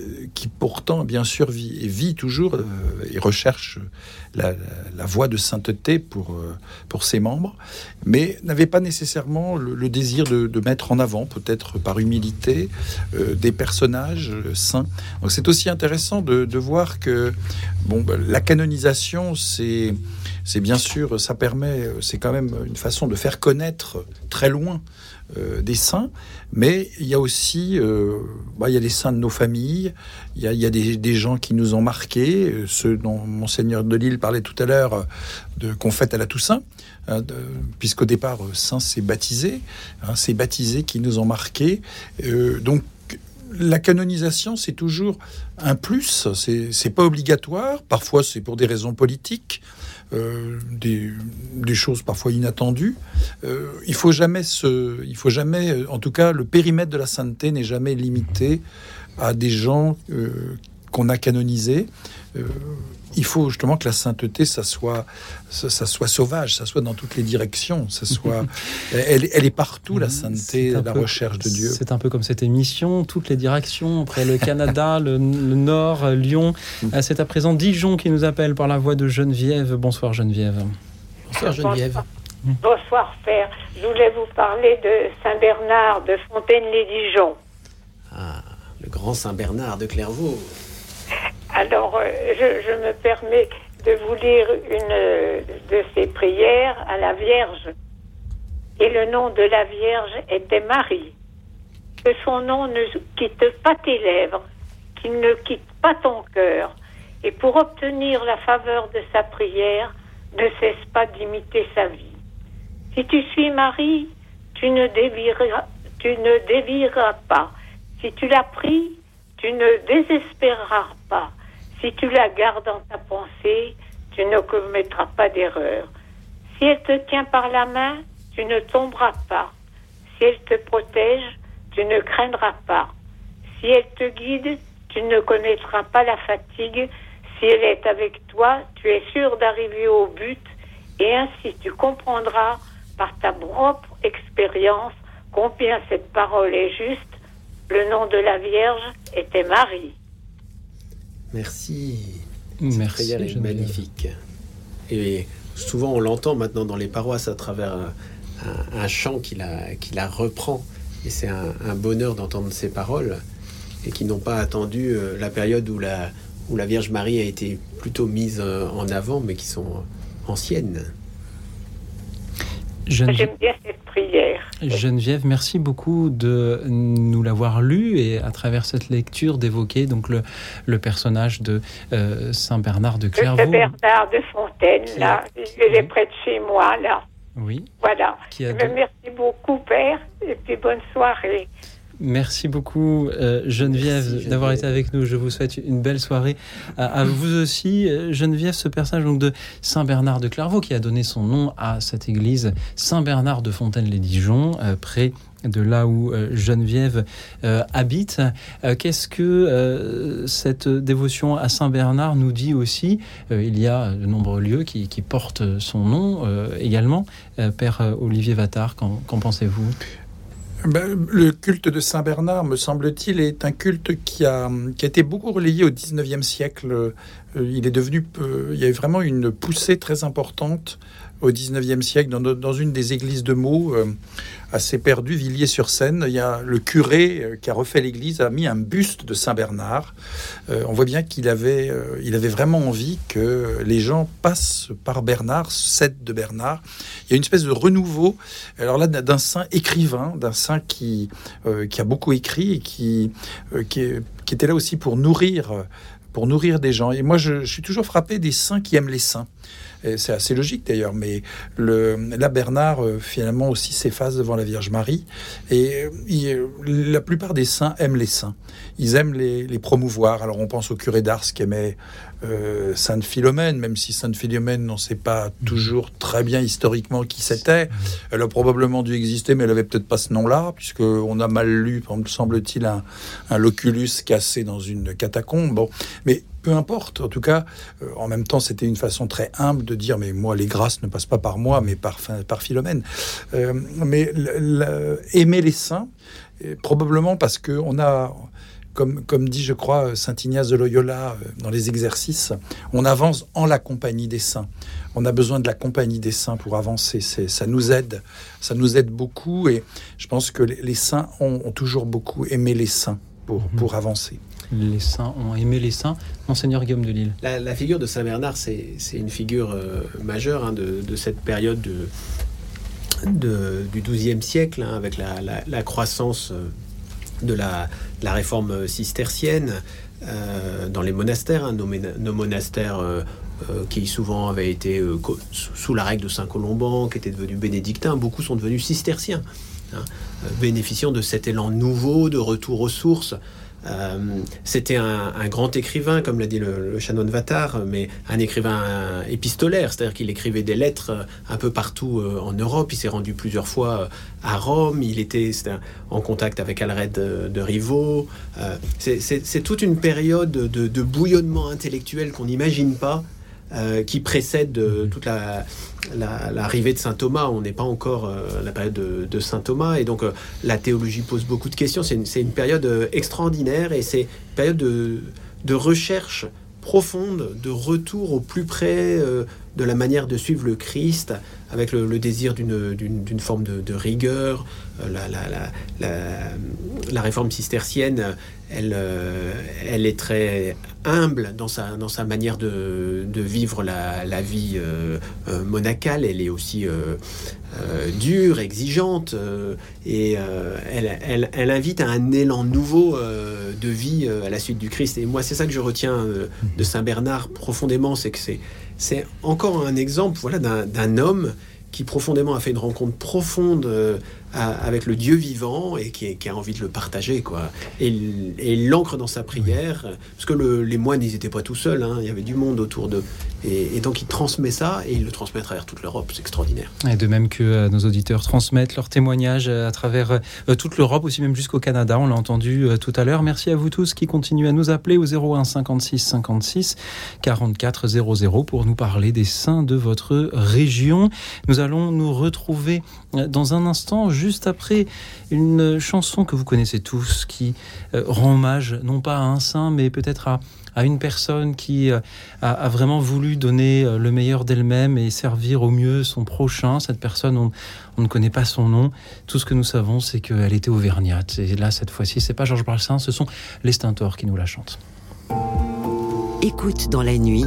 pourtant, bien sûr, vit toujours et recherche la voie de sainteté pour ses membres, mais n'avait pas nécessairement le désir de mettre en avant, peut-être par humilité, des personnages saints. Donc c'est aussi intéressant de voir que la canonisation, c'est bien sûr, ça permet... c'est quand même une façon de faire connaître très loin des saints, mais il y a aussi il y a les saints de nos familles, il y a des gens qui nous ont marqués, ceux dont Monseigneur de Lisle parlait tout à l'heure, qu'on fête à la Toussaint, puisqu'au départ, saint c'est baptisé qui nous ont marqués, donc la canonisation, c'est toujours un plus, c'est pas obligatoire, parfois c'est pour des raisons politiques, des choses parfois inattendues. Il faut jamais, en tout cas, le périmètre de la sainteté n'est jamais limité à des gens qu'on a canonisés. Il faut justement que la sainteté, ça soit sauvage, ça soit dans toutes les directions, ça soit, elle est partout, la sainteté, la recherche de Dieu. C'est un peu comme cette émission, toutes les directions, après le Canada, le Nord, Lyon. C'est à présent Dijon qui nous appelle par la voix de Geneviève. Bonsoir Geneviève. Bonsoir Geneviève. Bonsoir Père, je voulais vous parler de Saint Bernard de Fontaine-les-Dijon. Ah, le grand Saint Bernard de Clairvaux. Alors, je me permets de vous lire une de ses prières à la Vierge. Et le nom de la Vierge était Marie. Que son nom ne quitte pas tes lèvres, qu'il ne quitte pas ton cœur. Et pour obtenir la faveur de sa prière, ne cesse pas d'imiter sa vie. Si tu suis Marie, tu ne dévieras pas. Si tu la pries, tu ne désespéreras pas. Si tu la gardes dans ta pensée, tu ne commettras pas d'erreur. Si elle te tient par la main, tu ne tomberas pas. Si elle te protège, tu ne craindras pas. Si elle te guide, tu ne connaîtras pas la fatigue. Si elle est avec toi, tu es sûr d'arriver au but. Et ainsi, tu comprendras par ta propre expérience combien cette parole est juste. Le nom de la Vierge était Marie. Merci. Cette prière est magnifique. Et souvent, on l'entend maintenant dans les paroisses à travers un chant qui la reprend. Et c'est un bonheur d'entendre ces paroles et qui n'ont pas attendu la période où la Vierge Marie a été plutôt mise en avant, mais qui sont anciennes. J'aime bien cette prière. Geneviève, merci beaucoup de nous l'avoir lue et à travers cette lecture d'évoquer donc le personnage de Saint Bernard de Clairvaux. Saint Bernard de Fontaine, là, il est près de chez moi, là. Oui. Voilà. Merci beaucoup, Père, et puis bonne soirée. Merci beaucoup Geneviève d'avoir été avec nous. Je vous souhaite une belle soirée à vous aussi. Geneviève, ce personnage donc, de Saint Bernard de Clairvaux qui a donné son nom à cette église Saint Bernard de Fontaine-les-Dijon, près de là où Geneviève habite. Qu'est-ce que cette dévotion à Saint Bernard nous dit aussi ? Il y a de nombreux lieux qui portent son nom également. Père Olivier Vatar, qu'en pensez-vous ? Le culte de Saint Bernard, me semble-t-il, est un culte qui a été beaucoup relayé au XIXe siècle. Il y a eu vraiment une poussée très importante au XIXe siècle dans une des églises de Meaux, assez perdue, Villiers-sur-Seine. Il y a le curé qui a refait l'église, a mis un buste de Saint Bernard. On voit bien qu'il avait vraiment envie que les gens passent par Bernard, cèdent de Bernard. Il y a une espèce de renouveau, alors là, d'un saint écrivain, d'un saint qui a beaucoup écrit et qui était là aussi pour nourrir des gens. Et moi, je suis toujours frappé des saints qui aiment les saints. Et c'est assez logique d'ailleurs, mais Bernard, finalement, aussi s'efface devant la Vierge Marie. Et la plupart des saints aiment les saints. Ils aiment les promouvoir. Alors, on pense au curé d'Ars qui aimait Sainte Philomène, même si Sainte Philomène, on ne sait pas toujours très bien historiquement qui c'était. Elle a probablement dû exister, mais elle n'avait peut-être pas ce nom-là, puisqu'on a mal lu, semble-t-il, un loculus cassé dans une catacombe. Bon, mais peu importe, en tout cas, en même temps, c'était une façon très humble de dire « mais moi, les grâces ne passent pas par moi, mais par Philomène ». Mais aimer les saints, probablement parce qu'on a, comme dit, je crois, Saint Ignace de Loyola dans les exercices, on avance en la compagnie des saints. On a besoin de la compagnie des saints pour avancer, ça nous aide beaucoup, et je pense que les saints ont toujours beaucoup aimé les saints pour avancer. les saints ont aimé les saints, Monseigneur Guillaume de Lisle. La figure de Saint Bernard, c'est une figure majeure de cette période du XIIe siècle, hein, avec la croissance de la réforme cistercienne dans les monastères, hein, nos monastères qui souvent avaient été sous la règle de Saint Colomban, qui étaient devenus bénédictins, beaucoup sont devenus cisterciens, hein, bénéficiant de cet élan nouveau de retour aux sources. C'était un grand écrivain, comme l'a dit le chanoine Vatar, mais un écrivain épistolaire, c'est-à-dire qu'il écrivait des lettres un peu partout en Europe. Il s'est rendu plusieurs fois à Rome. Il était en contact avec Alred de Rivaux. C'est toute une période de bouillonnement intellectuel qu'on n'imagine pas, qui précède toute l'arrivée de saint Thomas. On n'est pas encore à la période de saint Thomas, et donc la théologie pose beaucoup de questions. C'est une période extraordinaire, et c'est une période de recherche profonde, de retour au plus près de la manière de suivre le Christ, avec le désir d'une forme de rigueur. La réforme cistercienne, elle est très humble dans sa manière de vivre la vie monacale. Elle est aussi dure, exigeante, et elle invite à un élan nouveau de vie à la suite du Christ. Et moi, c'est ça que je retiens de Saint Bernard profondément, c'est que c'est encore un exemple, voilà, d'un homme qui profondément a fait une rencontre profonde avec le Dieu vivant, et qui a envie de le partager, quoi. Et il l'ancre dans sa prière, parce que les moines, ils n'étaient pas tout seuls, hein, il y avait du monde autour d'eux. Et donc il transmet ça, et il le transmet à travers toute l'Europe, c'est extraordinaire. Et de même que nos auditeurs transmettent leurs témoignages à travers toute l'Europe, aussi même jusqu'au Canada, on l'a entendu tout à l'heure. Merci à vous tous qui continuez à nous appeler au 01 56 56 44 00 pour nous parler des saints de votre région. Nous allons nous retrouver dans un instant, juste après une chanson que vous connaissez tous, qui rend hommage non pas à un saint, mais peut-être à une personne qui a vraiment voulu donner le meilleur d'elle-même et servir au mieux son prochain. Cette personne, on ne connaît pas son nom. Tout ce que nous savons, c'est qu'elle était auvergnate. Et là, cette fois-ci, c'est pas Georges Brassens, ce sont les Stentors qui nous la chantent. Écoute dans la nuit,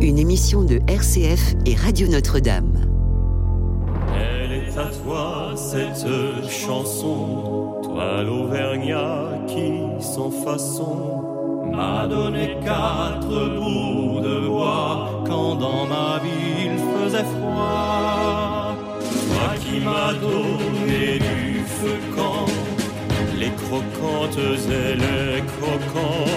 une émission de RCF et Radio Notre-Dame. Elle est à toi, cette chanson, toi l'Auvergnat qui, sans façon, m'a donné 4 bouts de bois quand dans ma ville faisait froid. Toi qui m'as donné du feu quand les croquantes et les croquants,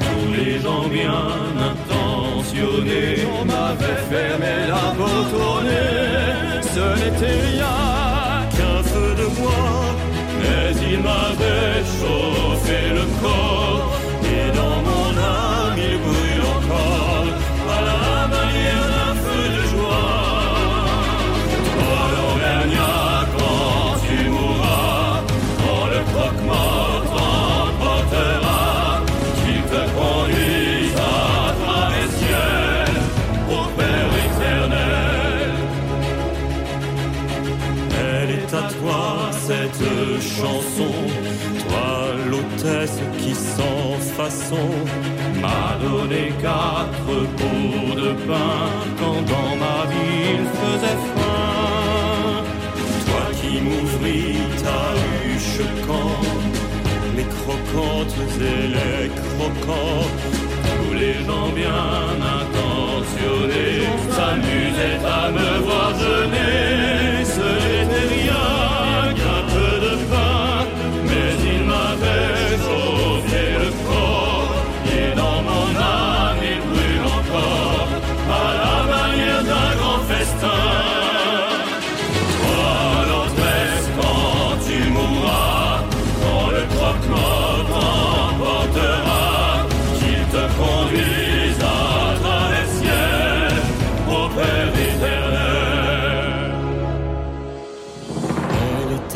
tous les gens bien intentionnés, on m'avait fermé la porte au nez. Ce n'était rien qu'un feu de bois, mais il m'avait chauffé le corps. Dans mon âme, il brûle encore à la manière d'un feu de joie. Toi, l'Auvergnat, quand tu mourras, quand le croque-mort t'emportera, qu'il te conduise à travers le ciel au Père éternel. Elle est à toi, cette chanson, toi, l'hôtesse qui sent façon m'a donné 4 pots de pain quand dans ma ville faisait faim. Toi qui m'ouvris ta huche quand les croquantes et les croquants, tous les gens bien intentionnés s'amusaient à me voir jeûner. Ce n'était rien qu'un peu de pain, mais il m'avait sauvé le corps.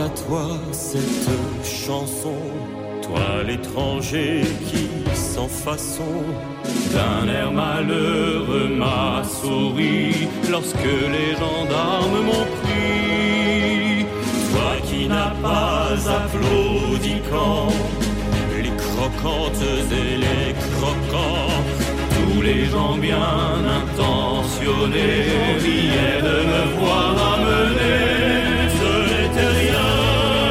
À toi cette chanson, toi l'étranger qui sans façon d'un air malheureux m'a souri lorsque les gendarmes m'ont pris. Toi qui n'as pas applaudi quand les crocs croquantes et les croquants, tous les gens bien intentionnés viennent de me voir amener. Ce n'était rien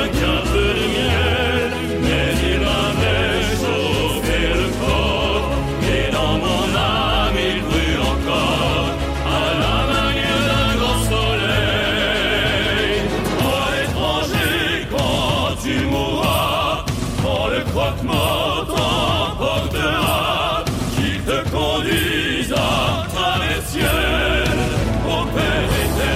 qu'un peu de miel, mais il m'avait chauffé le corps, et dans mon âme il brûle encore, à la manière d'un grand soleil. Oh étranger, quand tu mourras, prends le croque-mort, t'emportera, qu'il te conduise à travers le ciel, au Père éternel.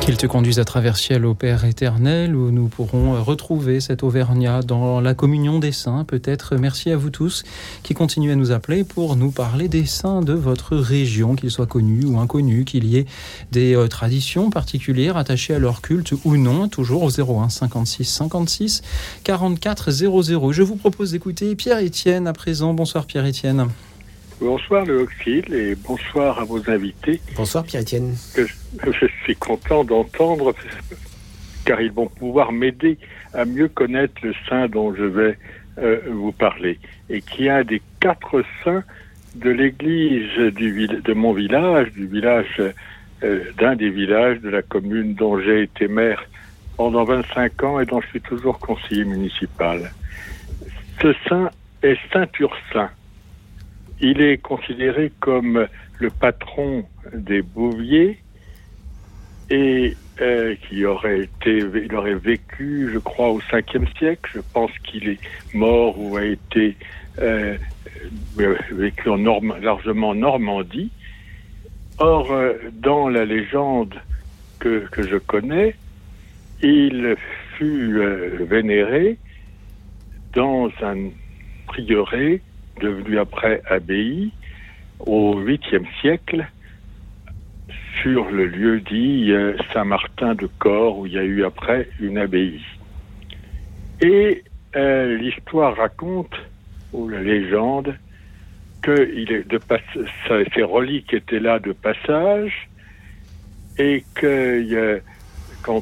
Qu'il te conduise à travers le ciel, au Père éternel, où nous pourrons retrouver cet Auvergnat dans la communion des saints, peut-être. Merci à vous tous qui continuez à nous appeler pour nous parler des saints de votre région, qu'ils soient connus ou inconnus, qu'il y ait des traditions particulières attachées à leur culte ou non, toujours au 01 56 56 44 00. Je vous propose d'écouter Pierre-Étienne à présent. Bonsoir Pierre-Étienne. Bonsoir Louis-Auxile et bonsoir à vos invités. Bonsoir Pierre-Étienne. Je suis content d'entendre car ils vont pouvoir m'aider à mieux connaître le saint dont je vais vous parler et qui est un des 4 saints de l'église de mon village, du village d'un des villages de la commune dont j'ai été maire pendant 25 ans et dont je suis toujours conseiller municipal. Ce saint est Saint Ursin. Il est considéré comme le patron des Bouviers et il aurait vécu, je crois, au 5e siècle. Je pense qu'il est mort ou a été vécu largement en Normandie. Or, dans la légende que je connais, il fut vénéré dans un prieuré devenu après abbaye, au 8e siècle, sur le lieu dit Saint-Martin de Corps, où il y a eu après une abbaye. Et l'histoire raconte, ou la légende, que ses reliques étaient là de passage, et que quand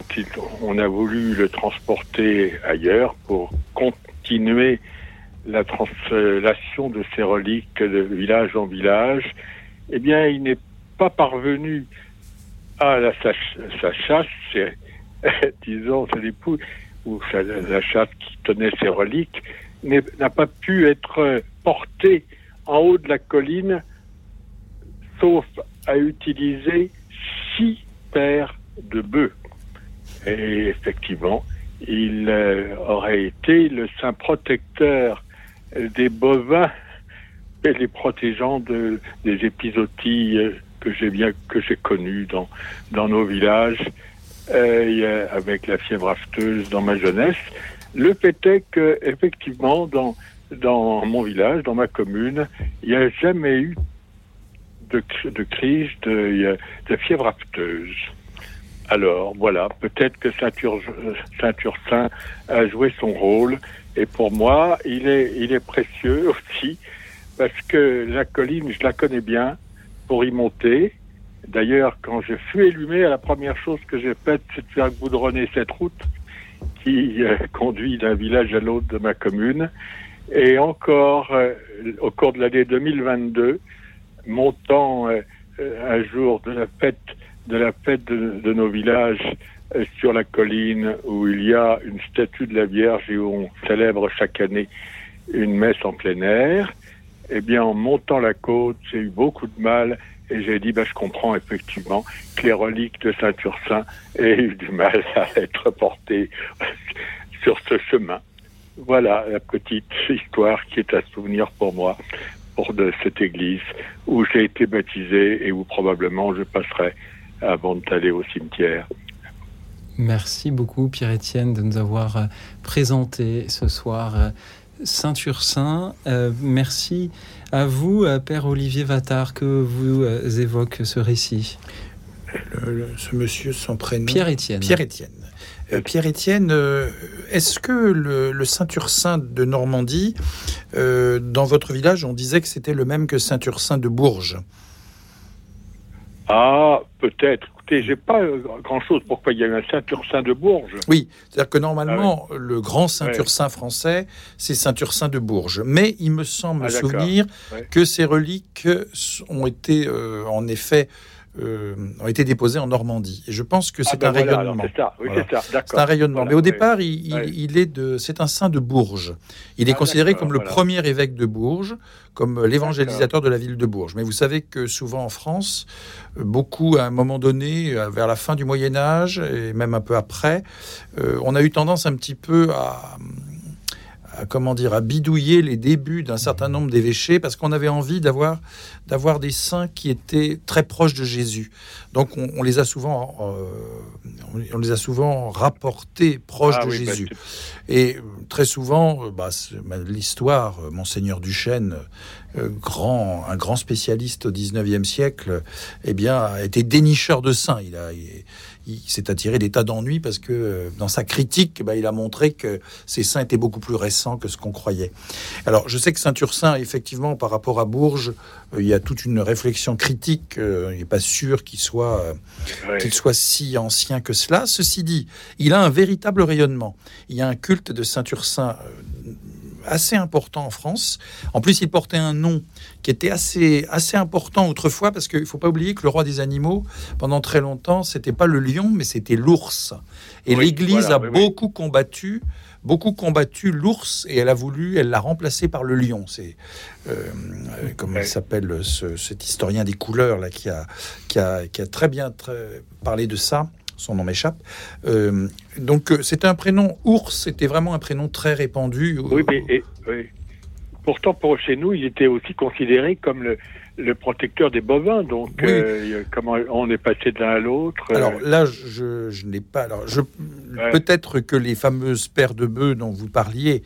on a voulu le transporter ailleurs pour continuer la translation de ces reliques de village en village, eh bien, il n'est pas parvenu à sa chasse, disons, sa dépouille, ou la chasse qui tenait ces reliques, n'a pas pu être portée en haut de la colline, sauf à utiliser 6 paires de bœufs. Et effectivement, il aurait été le saint protecteur des bovins et les protégeant des épizooties que j'ai connues dans nos villages avec la fièvre afteuse dans ma jeunesse. Le fait est qu'effectivement, dans mon village, dans ma commune, il n'y a jamais eu de crise de fièvre afteuse. Alors, voilà, peut-être que Saint Ursin a joué son rôle. Et pour moi, il est précieux aussi, parce que la colline, je la connais bien, pour y monter. D'ailleurs, quand je fus élumé, la première chose que j'ai faite, c'est de faire goudronner cette route qui conduit d'un village à l'autre de ma commune. Et encore, au cours de l'année 2022, montant un jour de la fête de nos villages sur la colline où il y a une statue de la Vierge et où on célèbre chaque année une messe en plein air, eh bien en montant la côte, j'ai eu beaucoup de mal et j'ai dit je comprends effectivement que les reliques de Saint Ursin aient eu du mal à être portées sur ce chemin. Voilà la petite histoire qui est à souvenir pour moi, pour de cette église où j'ai été baptisé et où probablement je passerai avant d'aller au cimetière. Merci beaucoup Pierre-Étienne de nous avoir présenté ce soir Saint Ursin. Merci à vous Père Olivier Vatar que vous évoque ce récit. Ce monsieur, son prénom Pierre-Étienne. Pierre-Étienne, est-ce que le Saint Ursin de Normandie, dans votre village, on disait que c'était le même que Saint Ursin de Bourges ? Ah, peut-être. écoutez, j'ai pas grand-chose. Pourquoi il y a eu un Saint-Ursin de Bourges? Oui, c'est-à-dire que normalement, le grand Saint-Ursin français, c'est Saint-Ursin de Bourges. Mais il me semble souvenir que ces reliques ont été, en effet, ont été déposés en Normandie. Et je pense que c'est un rayonnement. C'est ça. Oui, voilà. C'est un rayonnement. Voilà. Mais au départ, c'est un saint de Bourges. Il est considéré comme le premier évêque de Bourges, comme l'évangélisateur de la ville de Bourges. Mais vous savez que souvent en France, beaucoup, à un moment donné, vers la fin du Moyen-Âge, et même un peu après, on a eu tendance un petit peu à bidouiller les débuts d'un certain nombre d'évêchés parce qu'on avait envie d'avoir des saints qui étaient très proches de Jésus. Donc on les a souvent rapportés proches de Jésus. Et très souvent, l'histoire, Monseigneur Duchesne, un grand spécialiste au XIXe siècle, a été dénicheur de saints. Il s'est attiré des tas d'ennuis parce que dans sa critique, il a montré que ces saints étaient beaucoup plus récents que ce qu'on croyait. Alors, je sais que Saint-Ursin, effectivement, par rapport à Bourges, il y a toute une réflexion critique. Il n'est pas sûr qu'il soit si ancien que cela. Ceci dit, il a un véritable rayonnement. Il y a un culte de Saint-Ursin assez important en France. En plus, il portait un nom qui était assez important autrefois, parce qu'il ne faut pas oublier que le roi des animaux, pendant très longtemps, c'était pas le lion, mais c'était l'ours. Et l'Église a beaucoup combattu l'ours, et elle l'a remplacé par le lion. C'est il s'appelle cet historien des couleurs là qui a très bien parlé de ça. Son nom m'échappe. Donc, c'était un prénom ours, c'était vraiment un prénom très répandu. Oui, mais pourtant, pour chez nous, il était aussi considéré comme le protecteur des bovins. Donc, comment on est passé de l'un à l'autre. Alors là, je n'ai pas. Alors, peut-être que les fameuses paires de bœufs dont vous parliez,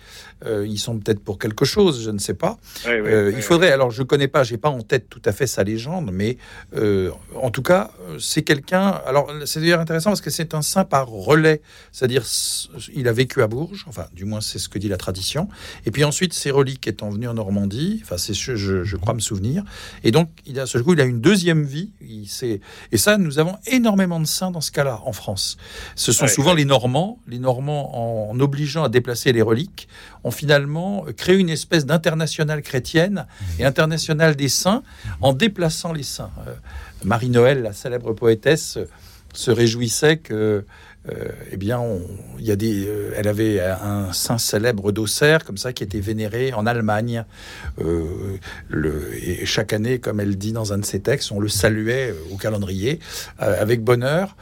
ils sont peut-être pour quelque chose. Je ne sais pas. Il faudrait. Alors, je connais pas. J'ai pas en tête tout à fait sa légende, mais en tout cas, c'est quelqu'un. Alors, c'est d'ailleurs intéressant parce que c'est un saint par relais. C'est-à-dire, il a vécu à Bourges. Enfin, du moins, c'est ce que dit la tradition. Et puis ensuite, ses reliques étant venues en Normandie. Enfin, c'est je crois me souvenir. Et donc, il a une deuxième vie. Et ça, nous avons énormément de saints dans ce cas-là, en France. Ce sont souvent les Normands. Les Normands, en obligeant à déplacer les reliques, ont finalement créé une espèce d'internationale chrétienne et internationale des saints en déplaçant les saints. Marie-Noël, la célèbre poétesse, se réjouissait que... elle avait un saint célèbre d'Auxerre comme ça qui était vénéré en Allemagne. Et chaque année, comme elle dit dans un de ses textes, on le saluait au calendrier avec bonheur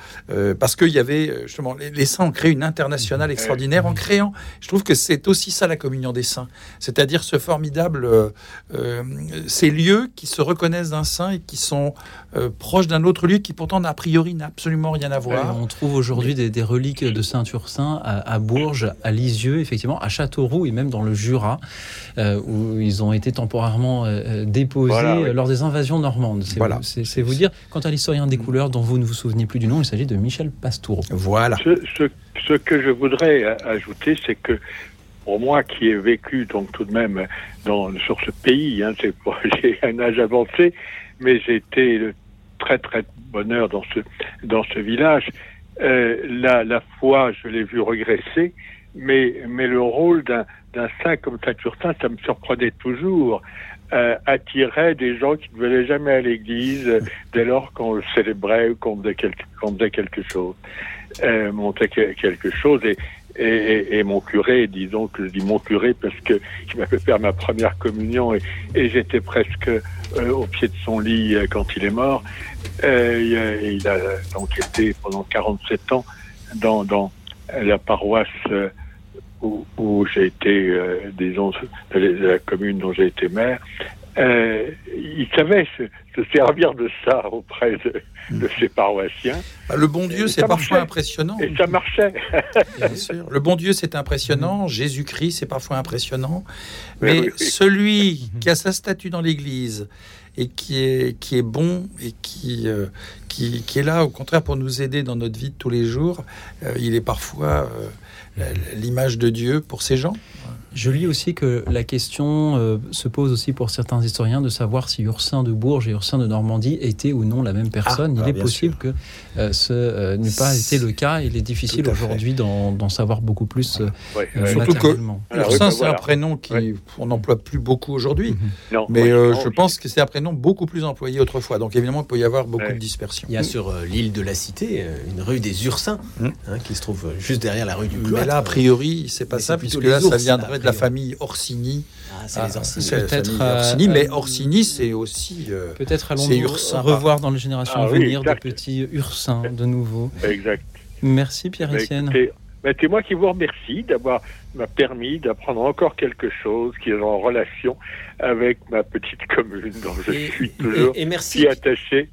parce qu'il y avait justement les saints ont créé une internationale extraordinaire en créant. Je trouve que c'est aussi ça la communion des saints, c'est-à-dire ce formidable ces lieux qui se reconnaissent d'un saint et qui sont proches d'un autre lieu qui pourtant a priori n'a absolument rien à voir. On trouve aujourd'hui des reliques de Saint-Ursin à Bourges, à Lisieux, effectivement, à Châteauroux et même dans le Jura, où ils ont été temporairement déposés lors des invasions normandes. C'est vous dire. Quant à l'historien des couleurs dont vous ne vous souvenez plus du nom, il s'agit de Michel Pastoureau. Voilà. Ce que je voudrais ajouter, c'est que pour moi qui ai vécu donc tout de même sur ce pays, j'ai un âge avancé, mais j'ai été de très très bonheur dans ce village. La foi, je l'ai vu regresser, mais le rôle d'un saint comme Saint-Ursin, ça me surprenait toujours, attirait des gens qui ne venaient jamais à l'église dès lors qu'on le célébrait ou qu'on faisait quelque chose. Montait quelque chose et mon curé, disons que je dis mon curé parce que il m'avait fait ma première communion et j'étais presque au pied de son lit quand il est mort. Il a donc été pendant 47 ans dans la paroisse où j'ai été, disons, de la commune dont j'ai été maire. Il savait se servir de ça auprès de ses paroissiens. Le bon Dieu, c'est parfois impressionnant. Et ça marchait. Bien sûr. Le bon Dieu, c'est impressionnant. Jésus-Christ, c'est parfois impressionnant. Mais celui qui a sa statue dans l'Église et qui est bon et qui est là, au contraire, pour nous aider dans notre vie de tous les jours, il est parfois l'image de Dieu pour ces gens. Je lis aussi que la question se pose aussi pour certains historiens de savoir si Ursin de Bourges et Ursin de Normandie étaient ou non la même personne. Il est possible sûr. Que ce n'ait pas été le cas. Il est difficile aujourd'hui d'en savoir beaucoup plus matériellement. Surtout que Ursin, c'est un prénom qu'on n'emploie plus beaucoup aujourd'hui. Mm-hmm. Je pense que c'est un prénom beaucoup plus employé autrefois. Donc évidemment, il peut y avoir beaucoup de dispersion. Il y a sur l'île de la Cité une rue des Ursins qui se trouve juste derrière la rue du Cloître. Mais là, a priori, c'est pas ça, puisque là, ça viendrait de la famille Orsini. C'est les Orsini. C'est peut-être Orsini, mais Orsini, c'est aussi. Peut-être allons-nous revoir dans les générations à venir des petits ursins de nouveau. Exact. Merci Pierre-Étienne. C'est moi qui vous remercie d'avoir m'a permis d'apprendre encore quelque chose qui est en relation avec ma petite commune dont je suis toujours si attaché.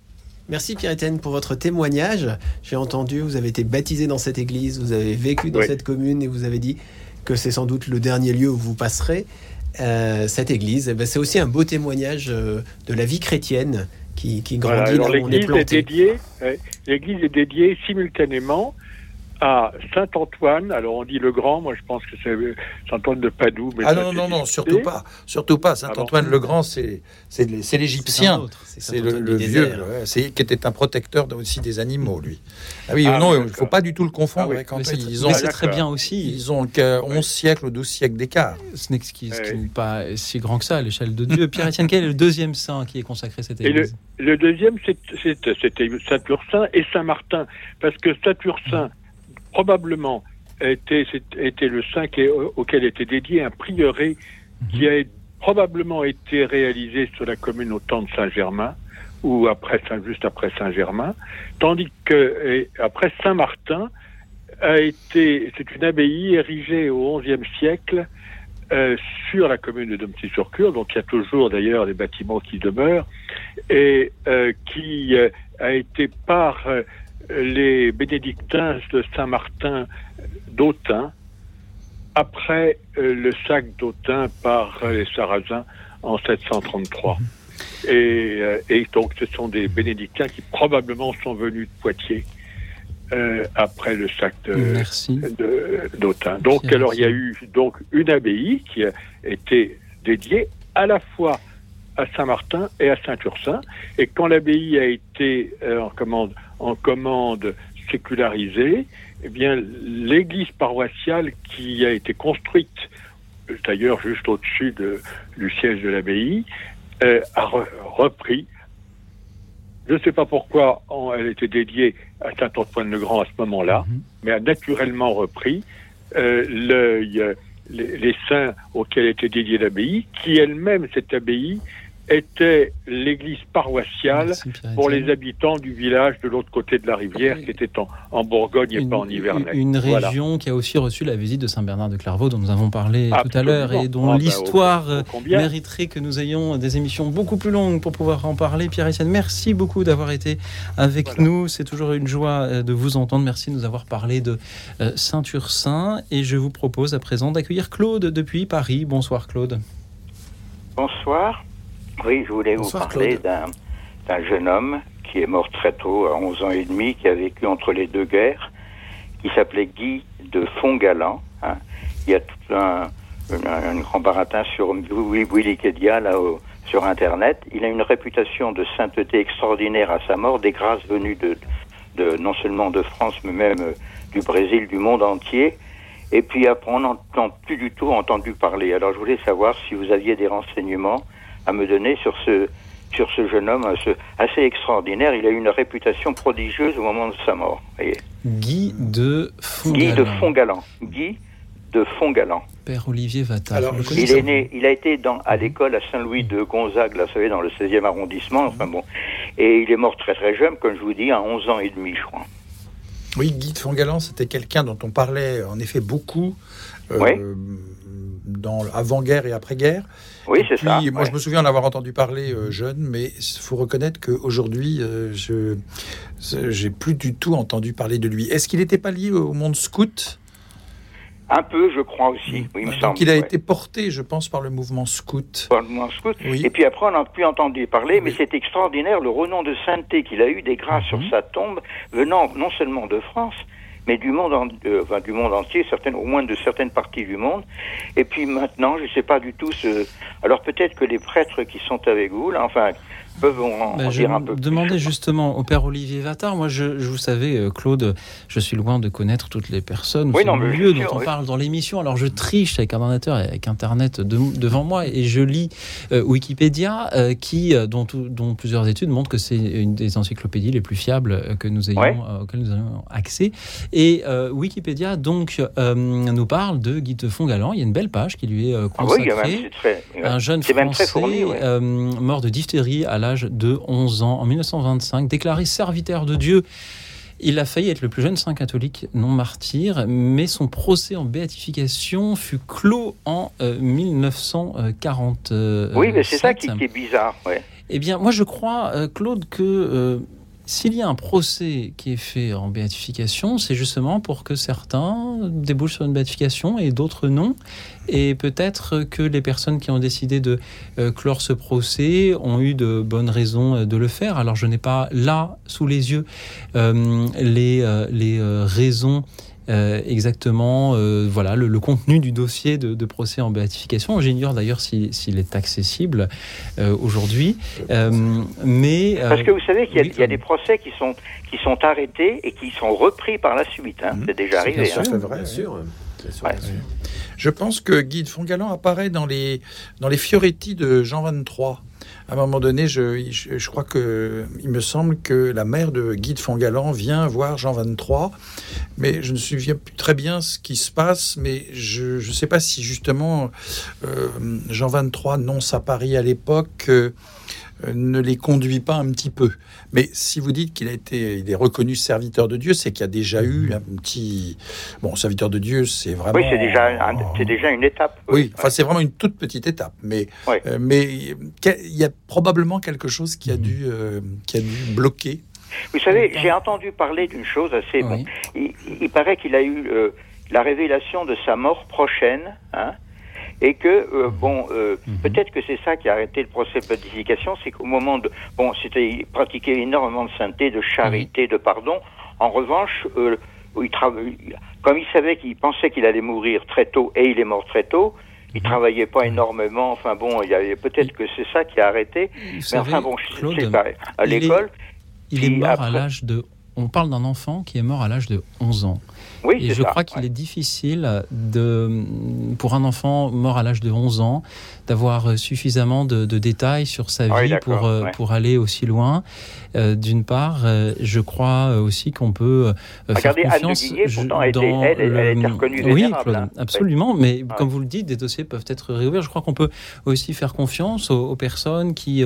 Merci Pierre-Étienne pour votre témoignage. J'ai entendu, vous avez été baptisé dans cette église, vous avez vécu dans cette commune et vous avez dit que c'est sans doute le dernier lieu où vous passerez, cette église. C'est aussi un beau témoignage de la vie chrétienne qui grandit là où on est planté. L'église est dédiée simultanément à Saint-Antoine. Alors on dit le Grand, moi je pense que c'est Saint-Antoine de Padoue. Mais non, surtout pas. Saint-Antoine le Grand, c'est l'Égyptien, c'est le vieux, qui était un protecteur aussi des animaux, lui. Il ne faut pas du tout le confondre avec Antoine. Mais c'est très bien aussi. Ils ont 11 siècles ou 12 siècles d'écart. Ce qui n'est pas si grand que ça à l'échelle de Dieu. Pierre-Étienne, quel est le deuxième saint qui est consacré à cette église ? Le deuxième, c'était Saint-Ursin et Saint-Martin, parce que Saint-Ursin probablement était le saint auquel était dédié un prieuré qui a probablement été réalisé sur la commune au temps de Saint-Germain ou juste après Saint-Germain, tandis que après Saint-Martin c'est une abbaye érigée au XIe siècle sur la commune de Domcy-sur-Cure, donc il y a toujours d'ailleurs des bâtiments qui demeurent et qui a été par les bénédictins de Saint-Martin d'Autun, après le sac d'Autun par les Sarrasins en 733. Et donc ce sont des bénédictins qui probablement sont venus de Poitiers après le sac d'Autun. Donc il y a eu une abbaye qui a été dédiée à la fois à Saint-Martin et à Saint-Ursin. Et quand l'abbaye a été en commande sécularisée, eh bien, l'église paroissiale qui a été construite, d'ailleurs juste au-dessus du siège de l'abbaye, a repris. Je ne sais pas pourquoi elle était dédiée à Saint-Antoine-le-Grand à ce moment-là, mais a naturellement repris les saints auxquels était dédiée l'abbaye, qui elle-même, cette abbaye, était l'église paroissiale pour les habitants du village de l'autre côté de la rivière, qui était en Bourgogne et pas en Nivernais. Une région qui a aussi reçu la visite de Saint Bernard de Clairvaux, dont nous avons parlé tout à l'heure, et dont l'histoire mériterait que nous ayons des émissions beaucoup plus longues pour pouvoir en parler. Pierre-Étienne, merci beaucoup d'avoir été avec nous. C'est toujours une joie de vous entendre. Merci de nous avoir parlé de Saint-Ursin. Et je vous propose à présent d'accueillir Claude depuis Paris. Bonsoir Claude. Bonsoir. Oui, je voulais vous parler d'un jeune homme qui est mort très tôt, à 11 ans et demi, qui a vécu entre les deux guerres, qui s'appelait Guy de Fontgalant. Il y a tout un grand baratin sur Wikipédia, sur Internet. Il a une réputation de sainteté extraordinaire à sa mort, des grâces venues de non seulement de France, mais même du Brésil, du monde entier. Et puis après, on n'entend plus du tout entendu parler. Alors je voulais savoir si vous aviez des renseignements à me donner sur ce jeune homme assez extraordinaire. Il a eu une réputation prodigieuse au moment de sa mort. Guy de Fontgalant. Guy de Fontgalant. Père Olivier Vatar. Alors, il a été à l'école à Saint-Louis de Gonzague, là, vous savez, dans le 16e arrondissement. Et il est mort très très jeune, comme je vous dis, à 11 ans et demi, je crois. Oui, Guy de Fontgalant, c'était quelqu'un dont on parlait en effet beaucoup. Dans avant-guerre et après-guerre. Oui, et c'est puis, ça. Moi, je me souviens en avoir entendu parler jeune, mais il faut reconnaître qu'aujourd'hui, j'ai plus du tout entendu parler de lui. Est-ce qu'il n'était pas lié au monde scout ? Un peu, je crois aussi. Oui, il me semble. Il a été porté, je pense, par le mouvement scout. Par le mouvement scout. Oui. Et puis après, on n'a plus entendu parler, mais c'est extraordinaire le renom de sainteté qu'il a eu, des grâces sur sa tombe, venant non seulement de France, mais du monde entier, certaines, au moins de certaines parties du monde. Et puis maintenant, je ne sais pas du tout ce... Alors peut-être que les prêtres qui sont avec vous, là, enfin... Je demandais justement au père Olivier Vatar. Moi, je vous savez, Claude, je suis loin de connaître toutes les personnes on parle dans l'émission. Alors, je triche avec un ordinateur et avec Internet devant moi et je lis Wikipédia, dont plusieurs études montrent que c'est une des encyclopédies les plus fiables que nous ayons, auxquelles nous avons accès. Et Wikipédia, donc, nous parle de Guy de Fongalan. Il y a une belle page qui lui est consacrée. Ah oui, un jeune Français fourni, mort de diphtérie à l'âge de 11 ans, en 1925, déclaré serviteur de Dieu. Il a failli être le plus jeune saint catholique non martyr, mais son procès en béatification fut clos en 1940. Oui, mais c'est ça qui est bizarre. Ouais. Eh bien, moi je crois, Claude, que... s'il y a un procès qui est fait en béatification, c'est justement pour que certains débouchent sur une béatification et d'autres non. Et peut-être que les personnes qui ont décidé de clore ce procès ont eu de bonnes raisons de le faire. Alors je n'ai pas là, sous les yeux, les raisons exactement, voilà le contenu du dossier de procès en béatification. J'ignore d'ailleurs s'il est accessible aujourd'hui. Mais parce que vous savez qu'il y a, il y a des procès qui sont arrêtés et qui sont repris par la suite. Hein. C'est déjà arrivé. Bien sûr, hein. C'est vrai, bien sûr. Bien sûr. Je pense que Guy de Fongalan apparaît dans les Fioretti de Jean 23. À un moment donné, je crois que il me semble que la mère de Guy de Fongalan vient voir Jean 23, mais je ne me souviens plus très bien ce qui se passe. Mais je ne sais pas si justement Jean 23, nonce à Paris à l'époque, ne les conduit pas un petit peu. Mais si vous dites qu'il est reconnu serviteur de Dieu, c'est qu'il y a déjà eu un petit... Bon, serviteur de Dieu, c'est vraiment... Oui, c'est déjà une étape. Oui, enfin, c'est vraiment une toute petite étape. Mais il y a probablement quelque chose qui a dû bloquer. Vous savez, j'ai entendu parler d'une chose assez... Bon, il paraît qu'il a eu la révélation de sa mort prochaine, hein. Et que, peut-être que c'est ça qui a arrêté le procès de béatification, c'est qu'au moment de... Bon, il pratiquait énormément de sainteté, de charité, de pardon. En revanche, comme il savait qu'il pensait qu'il allait mourir très tôt, et il est mort très tôt, il travaillait pas énormément. Enfin bon, il y avait peut-être que c'est ça qui a arrêté. Claude, c'est pareil. À l'école... Il est mort après... à l'âge de... On parle d'un enfant qui est mort à l'âge de 11 ans. Oui, et je crois qu'il est difficile pour un enfant mort à l'âge de 11 ans d'avoir suffisamment de détails sur sa vie pour aller aussi loin. D'une part, je crois aussi qu'on peut faire confiance... Regardez, Anne de Guillet, pourtant, elle était reconnue vénérable. Oui, absolument, mais comme vous le dites, des dossiers peuvent être réouverts. Je crois qu'on peut aussi faire confiance aux personnes qui,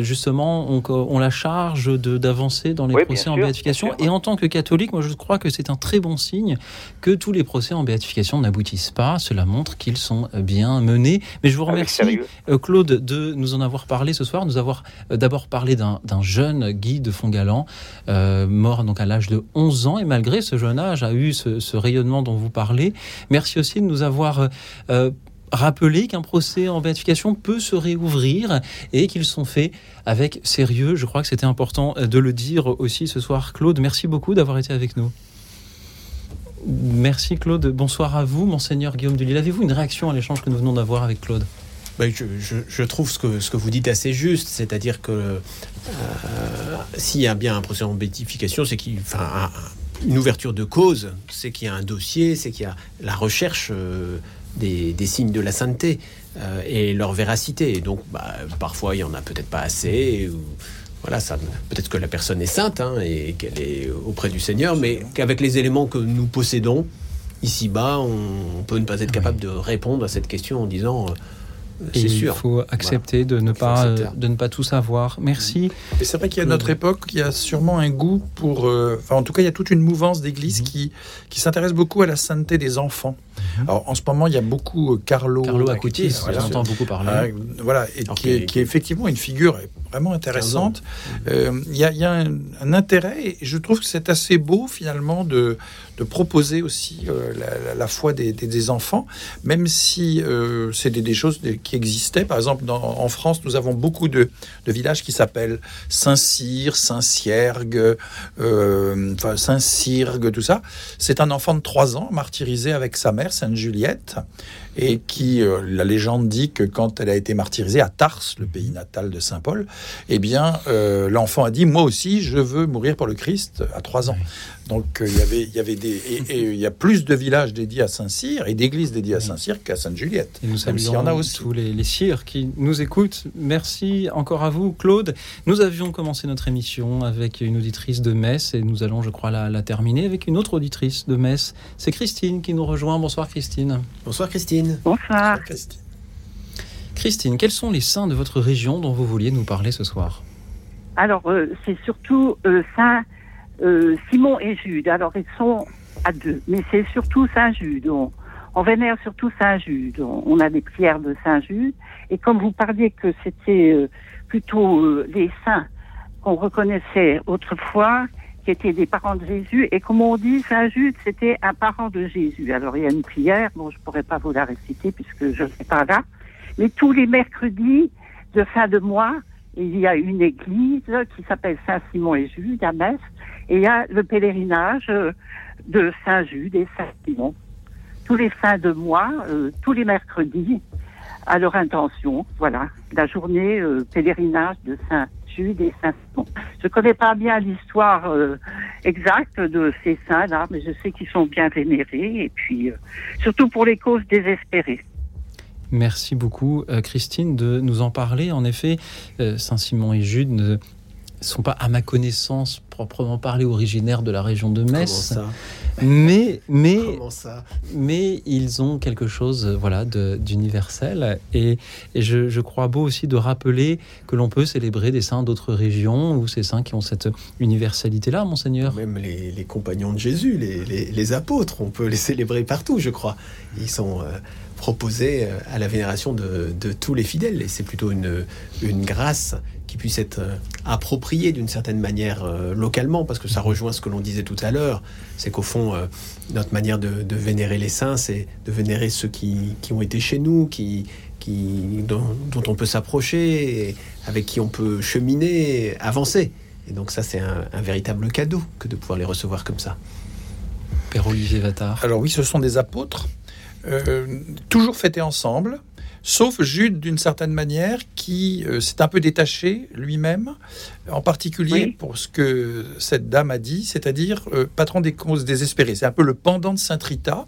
justement, ont la charge d'avancer dans les procès en béatification. Et en tant que catholique, moi, je crois que c'est un très bon signe que tous les procès en béatification n'aboutissent pas. Cela montre qu'ils sont bien menés. Mais je vous remercie, Claude, de nous en avoir parlé ce soir, nous avoir d'abord parlé d'un jeune Guy de Fongalan, mort donc à l'âge de 11 ans, et malgré ce jeune âge a eu ce rayonnement dont vous parlez. Merci aussi de nous avoir rappelé qu'un procès en béatification peut se réouvrir et qu'ils sont faits avec sérieux. Je crois que c'était important de le dire aussi ce soir. Claude, merci beaucoup d'avoir été avec nous. Merci Claude, bonsoir à vous. Monseigneur Guillaume de Lisle, avez-vous une réaction à l'échange que nous venons d'avoir avec Claude ? Ben je trouve ce que vous dites assez juste, c'est-à-dire que s'il y a bien un procès en béatification, c'est une ouverture de cause, c'est qu'il y a un dossier, c'est qu'il y a la recherche des signes de la sainteté et leur véracité. Et donc, parfois, il n'y en a peut-être pas assez. Voilà, ça, peut-être que la personne est sainte hein, et qu'elle est auprès du Seigneur, mais qu'avec les éléments que nous possédons, ici-bas, on peut ne pas être capable de répondre à cette question en disant... Il faut accepter de ne pas tout savoir. Merci. Et c'est vrai qu'à notre époque, il y a sûrement un goût pour... en tout cas, il y a toute une mouvance d'église qui s'intéresse beaucoup à la sainteté des enfants. Alors, en ce moment, il y a beaucoup Carlo Acutis, on entend beaucoup parler. Qui est effectivement une figure vraiment intéressante. Il y a un intérêt, et je trouve que c'est assez beau, finalement, de proposer aussi la foi des enfants, même si c'est des choses... qui existaient. Par exemple, en France, nous avons beaucoup de villages qui s'appellent Saint-Cyr, Saint-Ciergue, tout ça. C'est un enfant de 3 ans martyrisé avec sa mère, Sainte Juliette, et qui, la légende dit que quand elle a été martyrisée à Tars, le pays natal de Saint Paul, l'enfant a dit « Moi aussi, je veux mourir pour le Christ » à 3 ans. Donc, il y a plus de villages dédiés à Saint-Cyr et d'églises dédiées à Saint-Cyr qu'à Sainte-Juliette. Et nous saluons tous les Cyrs qui nous écoutent. Merci encore à vous, Claude. Nous avions commencé notre émission avec une auditrice de Metz et nous allons, je crois, la terminer avec une autre auditrice de Metz. C'est Christine qui nous rejoint. Bonsoir, Christine. Bonsoir, Christine. Bonsoir. Christine, quels sont les saints de votre région dont vous vouliez nous parler ce soir ? Alors, c'est surtout Saint... Simon et Jude, alors ils sont à 2, mais c'est surtout Saint-Jude, on vénère surtout Saint-Jude, on a des prières de Saint-Jude, et comme vous parliez que c'était plutôt les saints qu'on reconnaissait autrefois, qui étaient des parents de Jésus, et comme on dit, Saint-Jude c'était un parent de Jésus, alors il y a une prière, bon je ne pourrais pas vous la réciter puisque je ne suis pas là, mais tous les mercredis de fin de mois, il y a une église qui s'appelle Saint-Simon et Jude à Metz, et il y a le pèlerinage de Saint-Jude et Saint-Simon. Tous les fins de mois, tous les mercredis, à leur intention, voilà, la journée pèlerinage de Saint-Jude et Saint-Simon. Je ne connais pas bien l'histoire exacte de ces saints-là, mais je sais qu'ils sont bien vénérés, et puis surtout pour les causes désespérées. Merci beaucoup, Christine, de nous en parler. En effet, Saint-Simon et Jude ne sont pas, à ma connaissance, proprement parlé, originaires de la région de Metz. Comment ça ? Mais, comment ça ? Mais ils ont quelque chose voilà, d'universel. Et je crois beau aussi de rappeler que l'on peut célébrer des saints d'autres régions ou ces saints qui ont cette universalité-là, Monseigneur. Même les compagnons de Jésus, les apôtres, on peut les célébrer partout, je crois. Ils sont... proposé à la vénération de tous les fidèles. Et c'est plutôt une grâce qui puisse être appropriée d'une certaine manière localement, parce que ça rejoint ce que l'on disait tout à l'heure. C'est qu'au fond, notre manière de vénérer les saints, c'est de vénérer ceux qui ont été chez nous, dont on peut s'approcher, et avec qui on peut cheminer, avancer. Et donc ça, c'est un véritable cadeau que de pouvoir les recevoir comme ça. Père Olivier Vatar. Alors oui, ce sont des apôtres. Toujours fêtés ensemble, sauf Jude d'une certaine manière qui s'est un peu détaché lui-même, en particulier pour ce que cette dame a dit, c'est-à-dire patron des causes désespérées. C'est un peu le pendant de Saint Rita,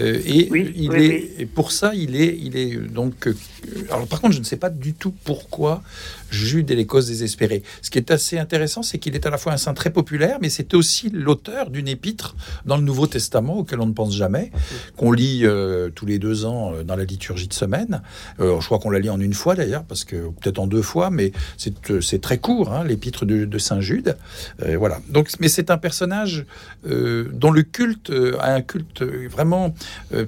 et pour ça il est donc. Alors par contre, je ne sais pas du tout pourquoi Jude et les causes désespérées. Ce qui est assez intéressant, c'est qu'il est à la fois un saint très populaire, mais c'est aussi l'auteur d'une épître dans le Nouveau Testament auquel on ne pense jamais, qu'on lit tous les 2 ans dans la liturgie de semaine. Je crois qu'on la lit en une fois d'ailleurs, parce que peut-être en 2 fois, mais c'est très court, hein, l'épître de Saint Jude. Voilà. Donc, mais c'est un personnage dont le culte a un culte vraiment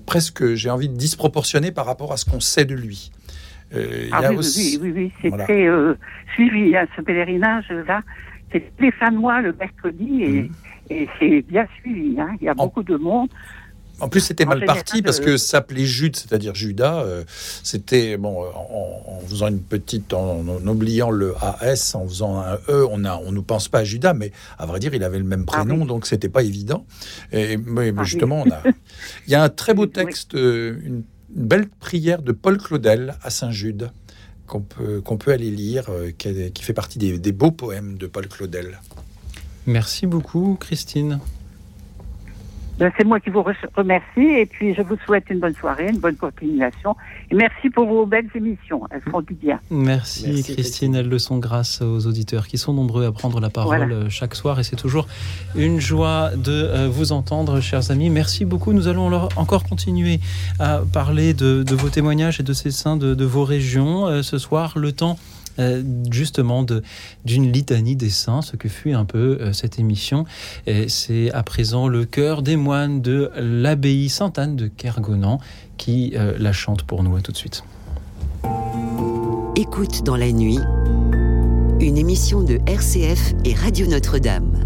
presque, j'ai envie de disproportionné par rapport à ce qu'on sait de lui. C'était voilà. Suivi, hein, ce pèlerinage-là, c'est les fins de mois, le mercredi, et c'est bien suivi, hein. Il y a beaucoup de monde. En plus, c'était mal parti parce que s'appelait Jude, c'est-à-dire Judas, c'était, bon, en faisant une petite, en oubliant le AS, en faisant un E, on ne pense pas à Judas, mais à vrai dire, il avait le même prénom, donc c'était pas évident. Mais justement, il y a un très beau texte, une belle prière de Paul Claudel à Saint-Jude, qu'on peut aller lire, qui fait partie des beaux poèmes de Paul Claudel. Merci beaucoup, Christine. C'est moi qui vous remercie, et puis je vous souhaite une bonne soirée, une bonne continuation. Et merci pour vos belles émissions, elles font du bien. Merci Christine, elles le sont grâce aux auditeurs qui sont nombreux à prendre la parole chaque soir, et c'est toujours une joie de vous entendre, chers amis. Merci beaucoup, nous allons encore continuer à parler de vos témoignages et de ces saints de vos régions. Ce soir, le temps... justement d'une litanie des saints, ce que fut un peu cette émission. Et c'est à présent le chœur des moines de l'abbaye Sainte-Anne de Kergonan qui la chante pour nous. À tout de suite. Écoute dans la nuit, une émission de RCF et Radio Notre-Dame.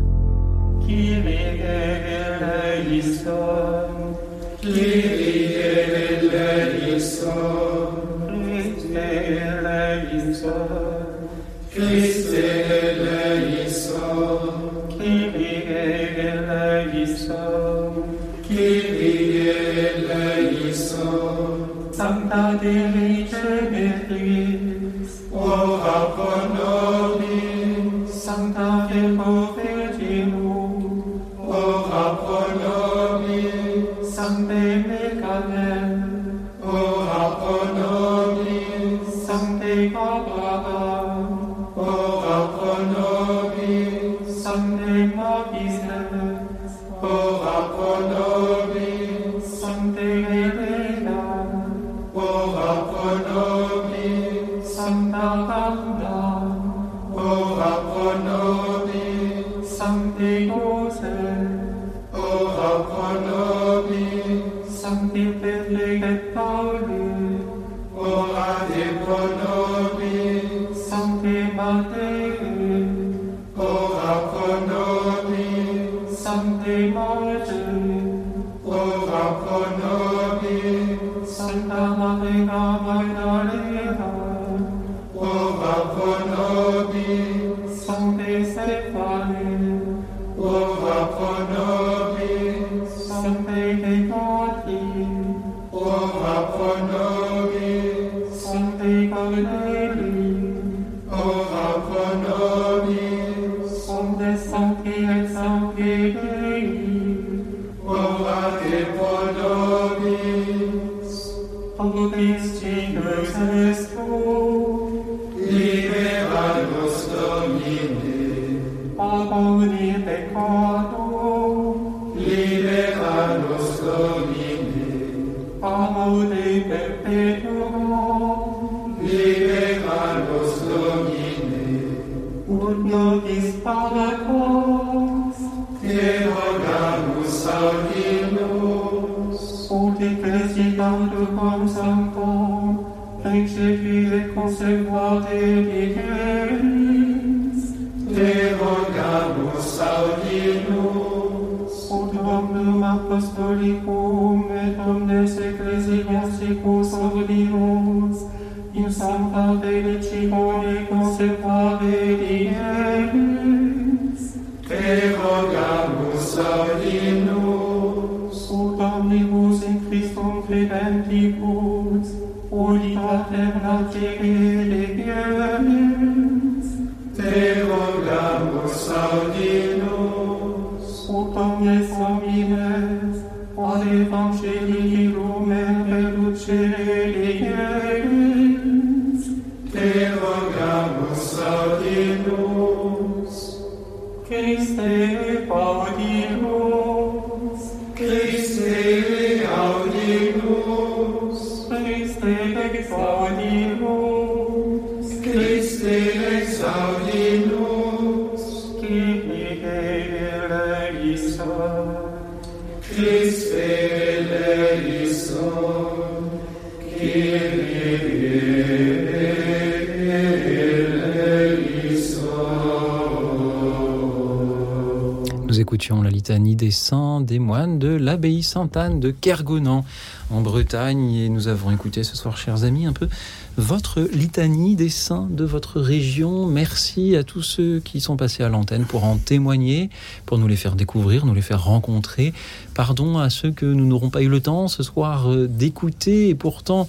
Écoutions la litanie des saints, des moines de l'abbaye Sainte-Anne de Kergonan en Bretagne, et nous avons écouté ce soir, chers amis, un peu votre litanie des saints de votre région. Merci à tous ceux qui sont passés à l'antenne pour en témoigner, pour nous les faire découvrir, nous les faire rencontrer. Pardon à ceux que nous n'aurons pas eu le temps ce soir d'écouter, et pourtant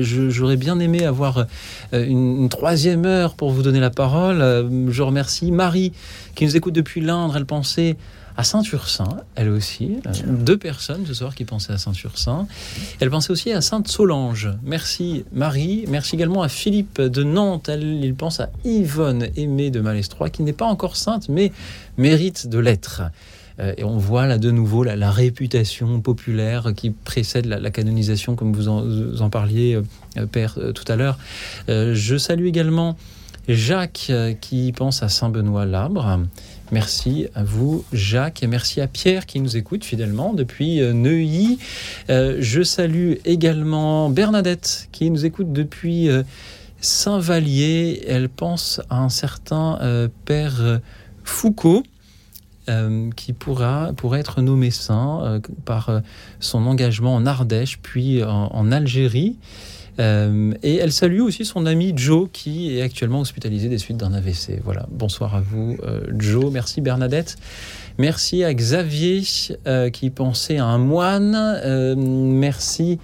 j'aurais bien aimé avoir une troisième heure pour vous donner la parole. Je remercie Marie qui nous écoute depuis l'Indre. Elle pensait à Saint-Ursin, elle aussi. Deux personnes ce soir qui pensaient à Saint-Ursin. Elle pensait aussi à Sainte-Solange. Merci Marie. Merci également à Philippe de Nantes. Il pense à Yvonne Aimée de Malestroit, qui n'est pas encore sainte mais mérite de l'être. Et on voit là de nouveau la réputation populaire qui précède la canonisation, comme vous en parliez, Père, tout à l'heure. Je salue également Jacques qui pense à Saint-Benoît-Labre. Merci à vous, Jacques, et merci à Pierre qui nous écoute fidèlement depuis Neuilly. Je salue également Bernadette qui nous écoute depuis Saint-Vallier. Elle pense à un certain Père Foucault. qui pourra être nommé saint par son engagement en Ardèche, puis en Algérie. Et elle salue aussi son ami Joe, qui est actuellement hospitalisé des suites d'un AVC. Voilà, bonsoir à vous Joe, merci Bernadette, merci à Xavier qui pensait à un moine, merci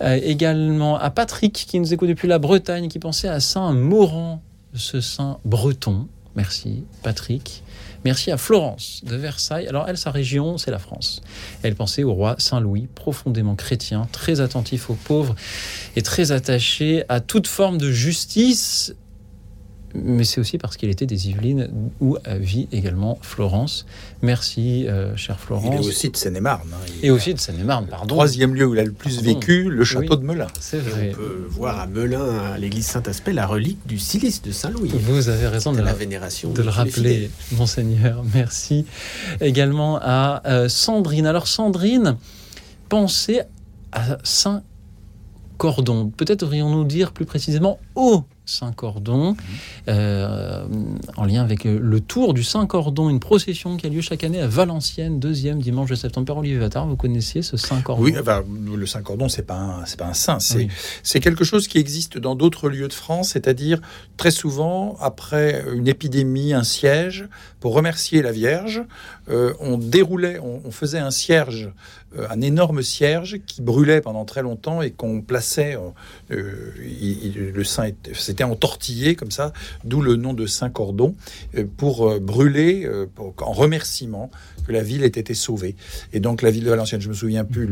également à Patrick qui nous écoute depuis la Bretagne, qui pensait à Saint Mauran, ce saint breton, merci Patrick. Merci à Florence de Versailles. Alors elle, sa région, c'est la France. Elle pensait au roi Saint-Louis, profondément chrétien, très attentif aux pauvres et très attaché à toute forme de justice. Mais c'est aussi parce qu'il était des Yvelines où vit également Florence. Merci, chère Florence. Il est aussi de Seine-et-Marne. Et aussi de Seine-et-Marne, pardon. Troisième lieu où il a le plus vécu, le château de Melun. C'est vrai. Et on peut voir à Melun, à l'église Saint-Aspect, la relique du cilice de Saint-Louis. Vous avez raison de la vénération. De le rappeler, Monseigneur. Merci également à Sandrine. Alors, Sandrine, pensez à Saint Cordon. Peut-être devrions-nous dire plus précisément au Saint-Cordon, en lien avec le tour du Saint-Cordon, une procession qui a lieu chaque année à Valenciennes, deuxième dimanche de septembre. Père Olivier Vatar, vous connaissiez ce Saint-Cordon ? Oui, ben, le Saint-Cordon, c'est pas un saint, c'est quelque chose qui existe dans d'autres lieux de France, c'est-à-dire très souvent, après une épidémie, un siège, pour remercier la Vierge, on faisait un cierge, un énorme cierge qui brûlait pendant très longtemps et qu'on plaçait, le saint était entortillé comme ça, d'où le nom de Saint Cordon, pour brûler en remerciement que la ville ait été sauvée. Et donc la ville de Valenciennes, je me souviens plus,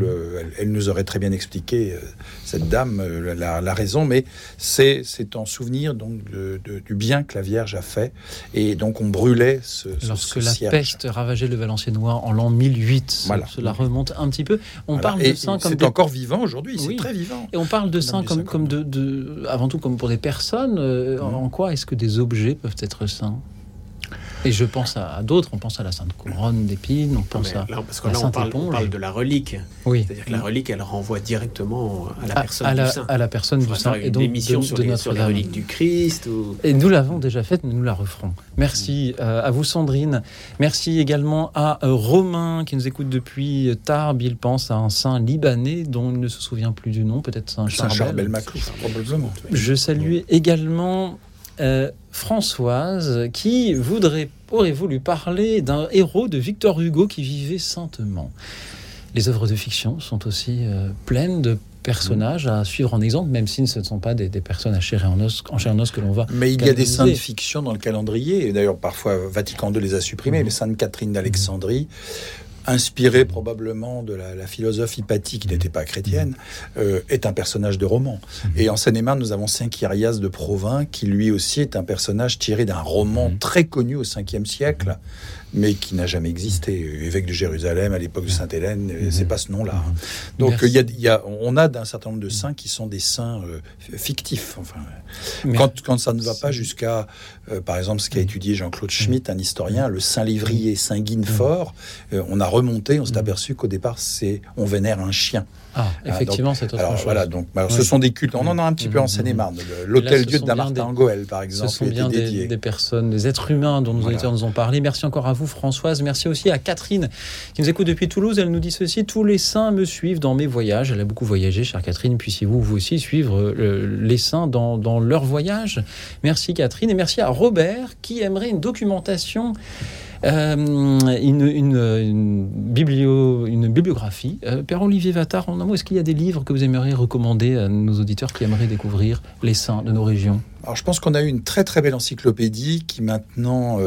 elle nous aurait très bien expliqué, cette dame, la raison, mais c'est en souvenir donc du bien que la Vierge a fait, et donc on brûlait ce lorsque ce la peste ravageait le Valenciennois en l'an 1008, voilà. Cela remonte un petit peu. On parle de saint comme encore vivant aujourd'hui, c'est très vivant. Et on parle de saint comme de avant tout comme pour des personnes. En quoi est-ce que des objets peuvent être saints ? Et je pense à d'autres, on pense à la Sainte Couronne d'épines, on pense à la Sainte Éponge. On parle de la relique, c'est-à-dire que la relique, elle renvoie directement à la personne du saint. À la personne du saint, et donc émission sur la relique du Christ. Et nous l'avons déjà faite, nous la referons. Merci à vous Sandrine, merci également à Romain qui nous écoute depuis Tarbes, il pense à un saint libanais dont il ne se souvient plus du nom, peut-être Saint Charles Belmaclou, probablement. Je salue également Françoise qui aurait voulu parler d'un héros de Victor Hugo qui vivait saintement. Les œuvres de fiction sont aussi pleines de personnages à suivre en exemple, même si ce ne sont pas des personnes à chair et en os que l'on va. Mais il y a des saints de fiction dans le calendrier, et d'ailleurs parfois Vatican II les a supprimés, les saintes Catherine d'Alexandrie, inspirée probablement de la philosophe Hypatie, qui n'était pas chrétienne, est un personnage de roman. Et en Seine-et-Marne, nous avons Saint Quirias de Provins, qui lui aussi est un personnage tiré d'un roman très connu au 5e siècle, mais qui n'a jamais existé. Évêque de Jérusalem, à l'époque de Sainte-Hélène, c'est pas ce nom-là. Donc, on a d'un certain nombre de saints qui sont des saints fictifs. Enfin, quand ça ne va pas jusqu'à, par exemple, ce qu'a étudié Jean-Claude Schmitt, un historien, le Saint Lévrier, Saint Guinefort, on a remonté, on s'est aperçu qu'au départ, on vénère un chien. Ah, effectivement, donc, c'est autre chose. Voilà, donc, ce sont des cultes. On en a un petit peu en Seine-et-Marne. L'hôtel-dieu de Damartin en Goël, par exemple. Ce sont bien des personnes, des êtres humains dont nos auditeurs nous ont parlé. Merci encore à vous, Françoise. Merci aussi à Catherine qui nous écoute depuis Toulouse. Elle nous dit ceci: tous les saints me suivent dans mes voyages. Elle a beaucoup voyagé, chère Catherine. Puissiez-vous vous aussi suivre les saints dans leur voyage. Merci, Catherine. Et merci à Robert qui aimerait une documentation. Une bibliographie. Père Olivier Vatar, en un mot, est-ce qu'il y a des livres que vous aimeriez recommander à nos auditeurs qui aimeraient découvrir les saints de nos régions ? Alors, je pense qu'on a eu une très très belle encyclopédie qui maintenant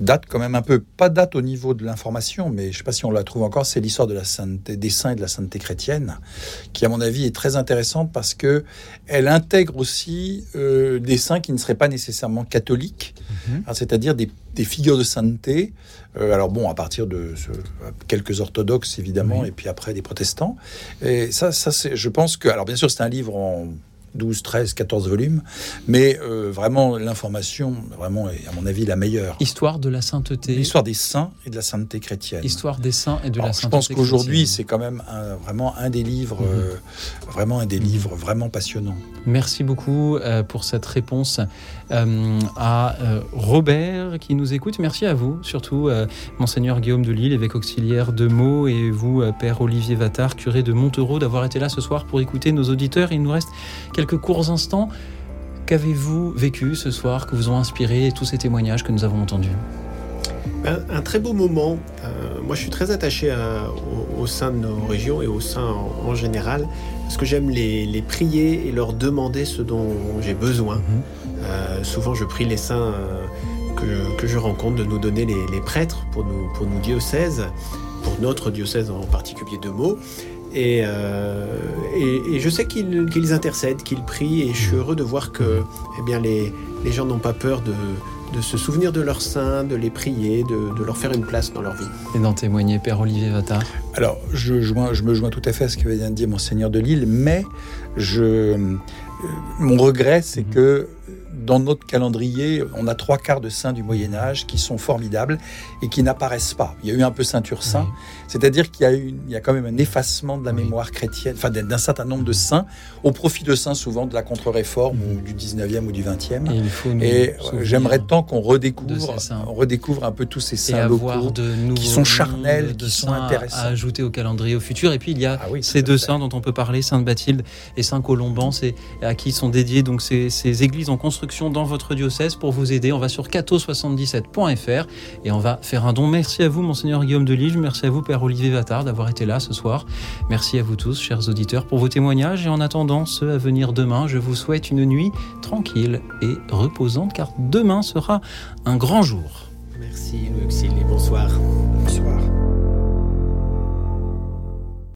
date quand même un peu, pas date au niveau de l'information, mais je ne sais pas si on la trouve encore, c'est l'histoire de la sainteté, des saints et de la sainteté chrétienne, qui à mon avis est très intéressante parce qu'elle intègre aussi des saints qui ne seraient pas nécessairement catholiques, c'est-à-dire des figures de sainteté, alors bon, à partir de quelques orthodoxes évidemment, et puis après des protestants, et ça c'est, je pense que, alors bien sûr c'est un livre en 12, 13, 14 volumes, mais vraiment l'information, vraiment est à mon avis la meilleure. Histoire de la sainteté. L'histoire des saints et de la sainteté chrétienne. Histoire des saints et de la sainteté. Je pense qu'aujourd'hui c'est quand même vraiment un des livres vraiment passionnants. Merci beaucoup pour cette réponse à Robert qui nous écoute. Merci à vous, surtout Monseigneur Guillaume de Lisle, évêque auxiliaire de Meaux, et vous Père Olivier Vatar, curé de Montereau, d'avoir été là ce soir pour écouter nos auditeurs. Il nous reste quelques courts instants. Qu'avez-vous vécu ce soir, que vous ont inspiré tous ces témoignages que nous avons entendus ? Un très beau moment. Moi, je suis très attaché au sein de nos régions et au sein en général, parce que j'aime les prier et leur demander ce dont j'ai besoin. Souvent, je prie les saints que je rencontre de nous donner les prêtres pour nos diocèses, pour notre diocèse en particulier de Meaux. Et je sais qu'ils intercèdent, qu'ils prient, et je suis heureux de voir que les gens n'ont pas peur de se souvenir de leurs saints, de les prier, de leur faire une place dans leur vie. Et d'en témoigner, Père Olivier Vatar. Alors, je me joins tout à fait à ce que vient de dire Monseigneur de Lisle, mais mon regret, c'est que dans notre calendrier, on a 3/4 de saints du Moyen-Âge qui sont formidables et qui n'apparaissent pas. Il y a eu un peu saint Ursin, c'est-à-dire qu'il y a quand même un effacement de la mémoire chrétienne, enfin d'un certain nombre de saints, au profit de saints souvent de la contre-réforme ou du 19e ou du 20e. Et j'aimerais tant qu'on redécouvre un peu tous ces saints locaux qui sont charnels, qui sont intéressants. À ajouter au calendrier au futur. Et puis il y a ces deux saints dont on peut parler, Sainte Bathilde et Saint Colomban, à qui sont dédiées donc ces églises en construction dans votre diocèse. Pour vous aider, on va sur catho77.fr et on va faire un don. Merci à vous, Monseigneur Guillaume de Lisle. Merci à vous, Père Olivier Vatar, d'avoir été là ce soir. Merci à vous tous, chers auditeurs, pour vos témoignages. Et en attendant ceux à venir demain, je vous souhaite une nuit tranquille et reposante, car demain sera un grand jour. Merci, Louis-Auxile, et bonsoir. Bonsoir.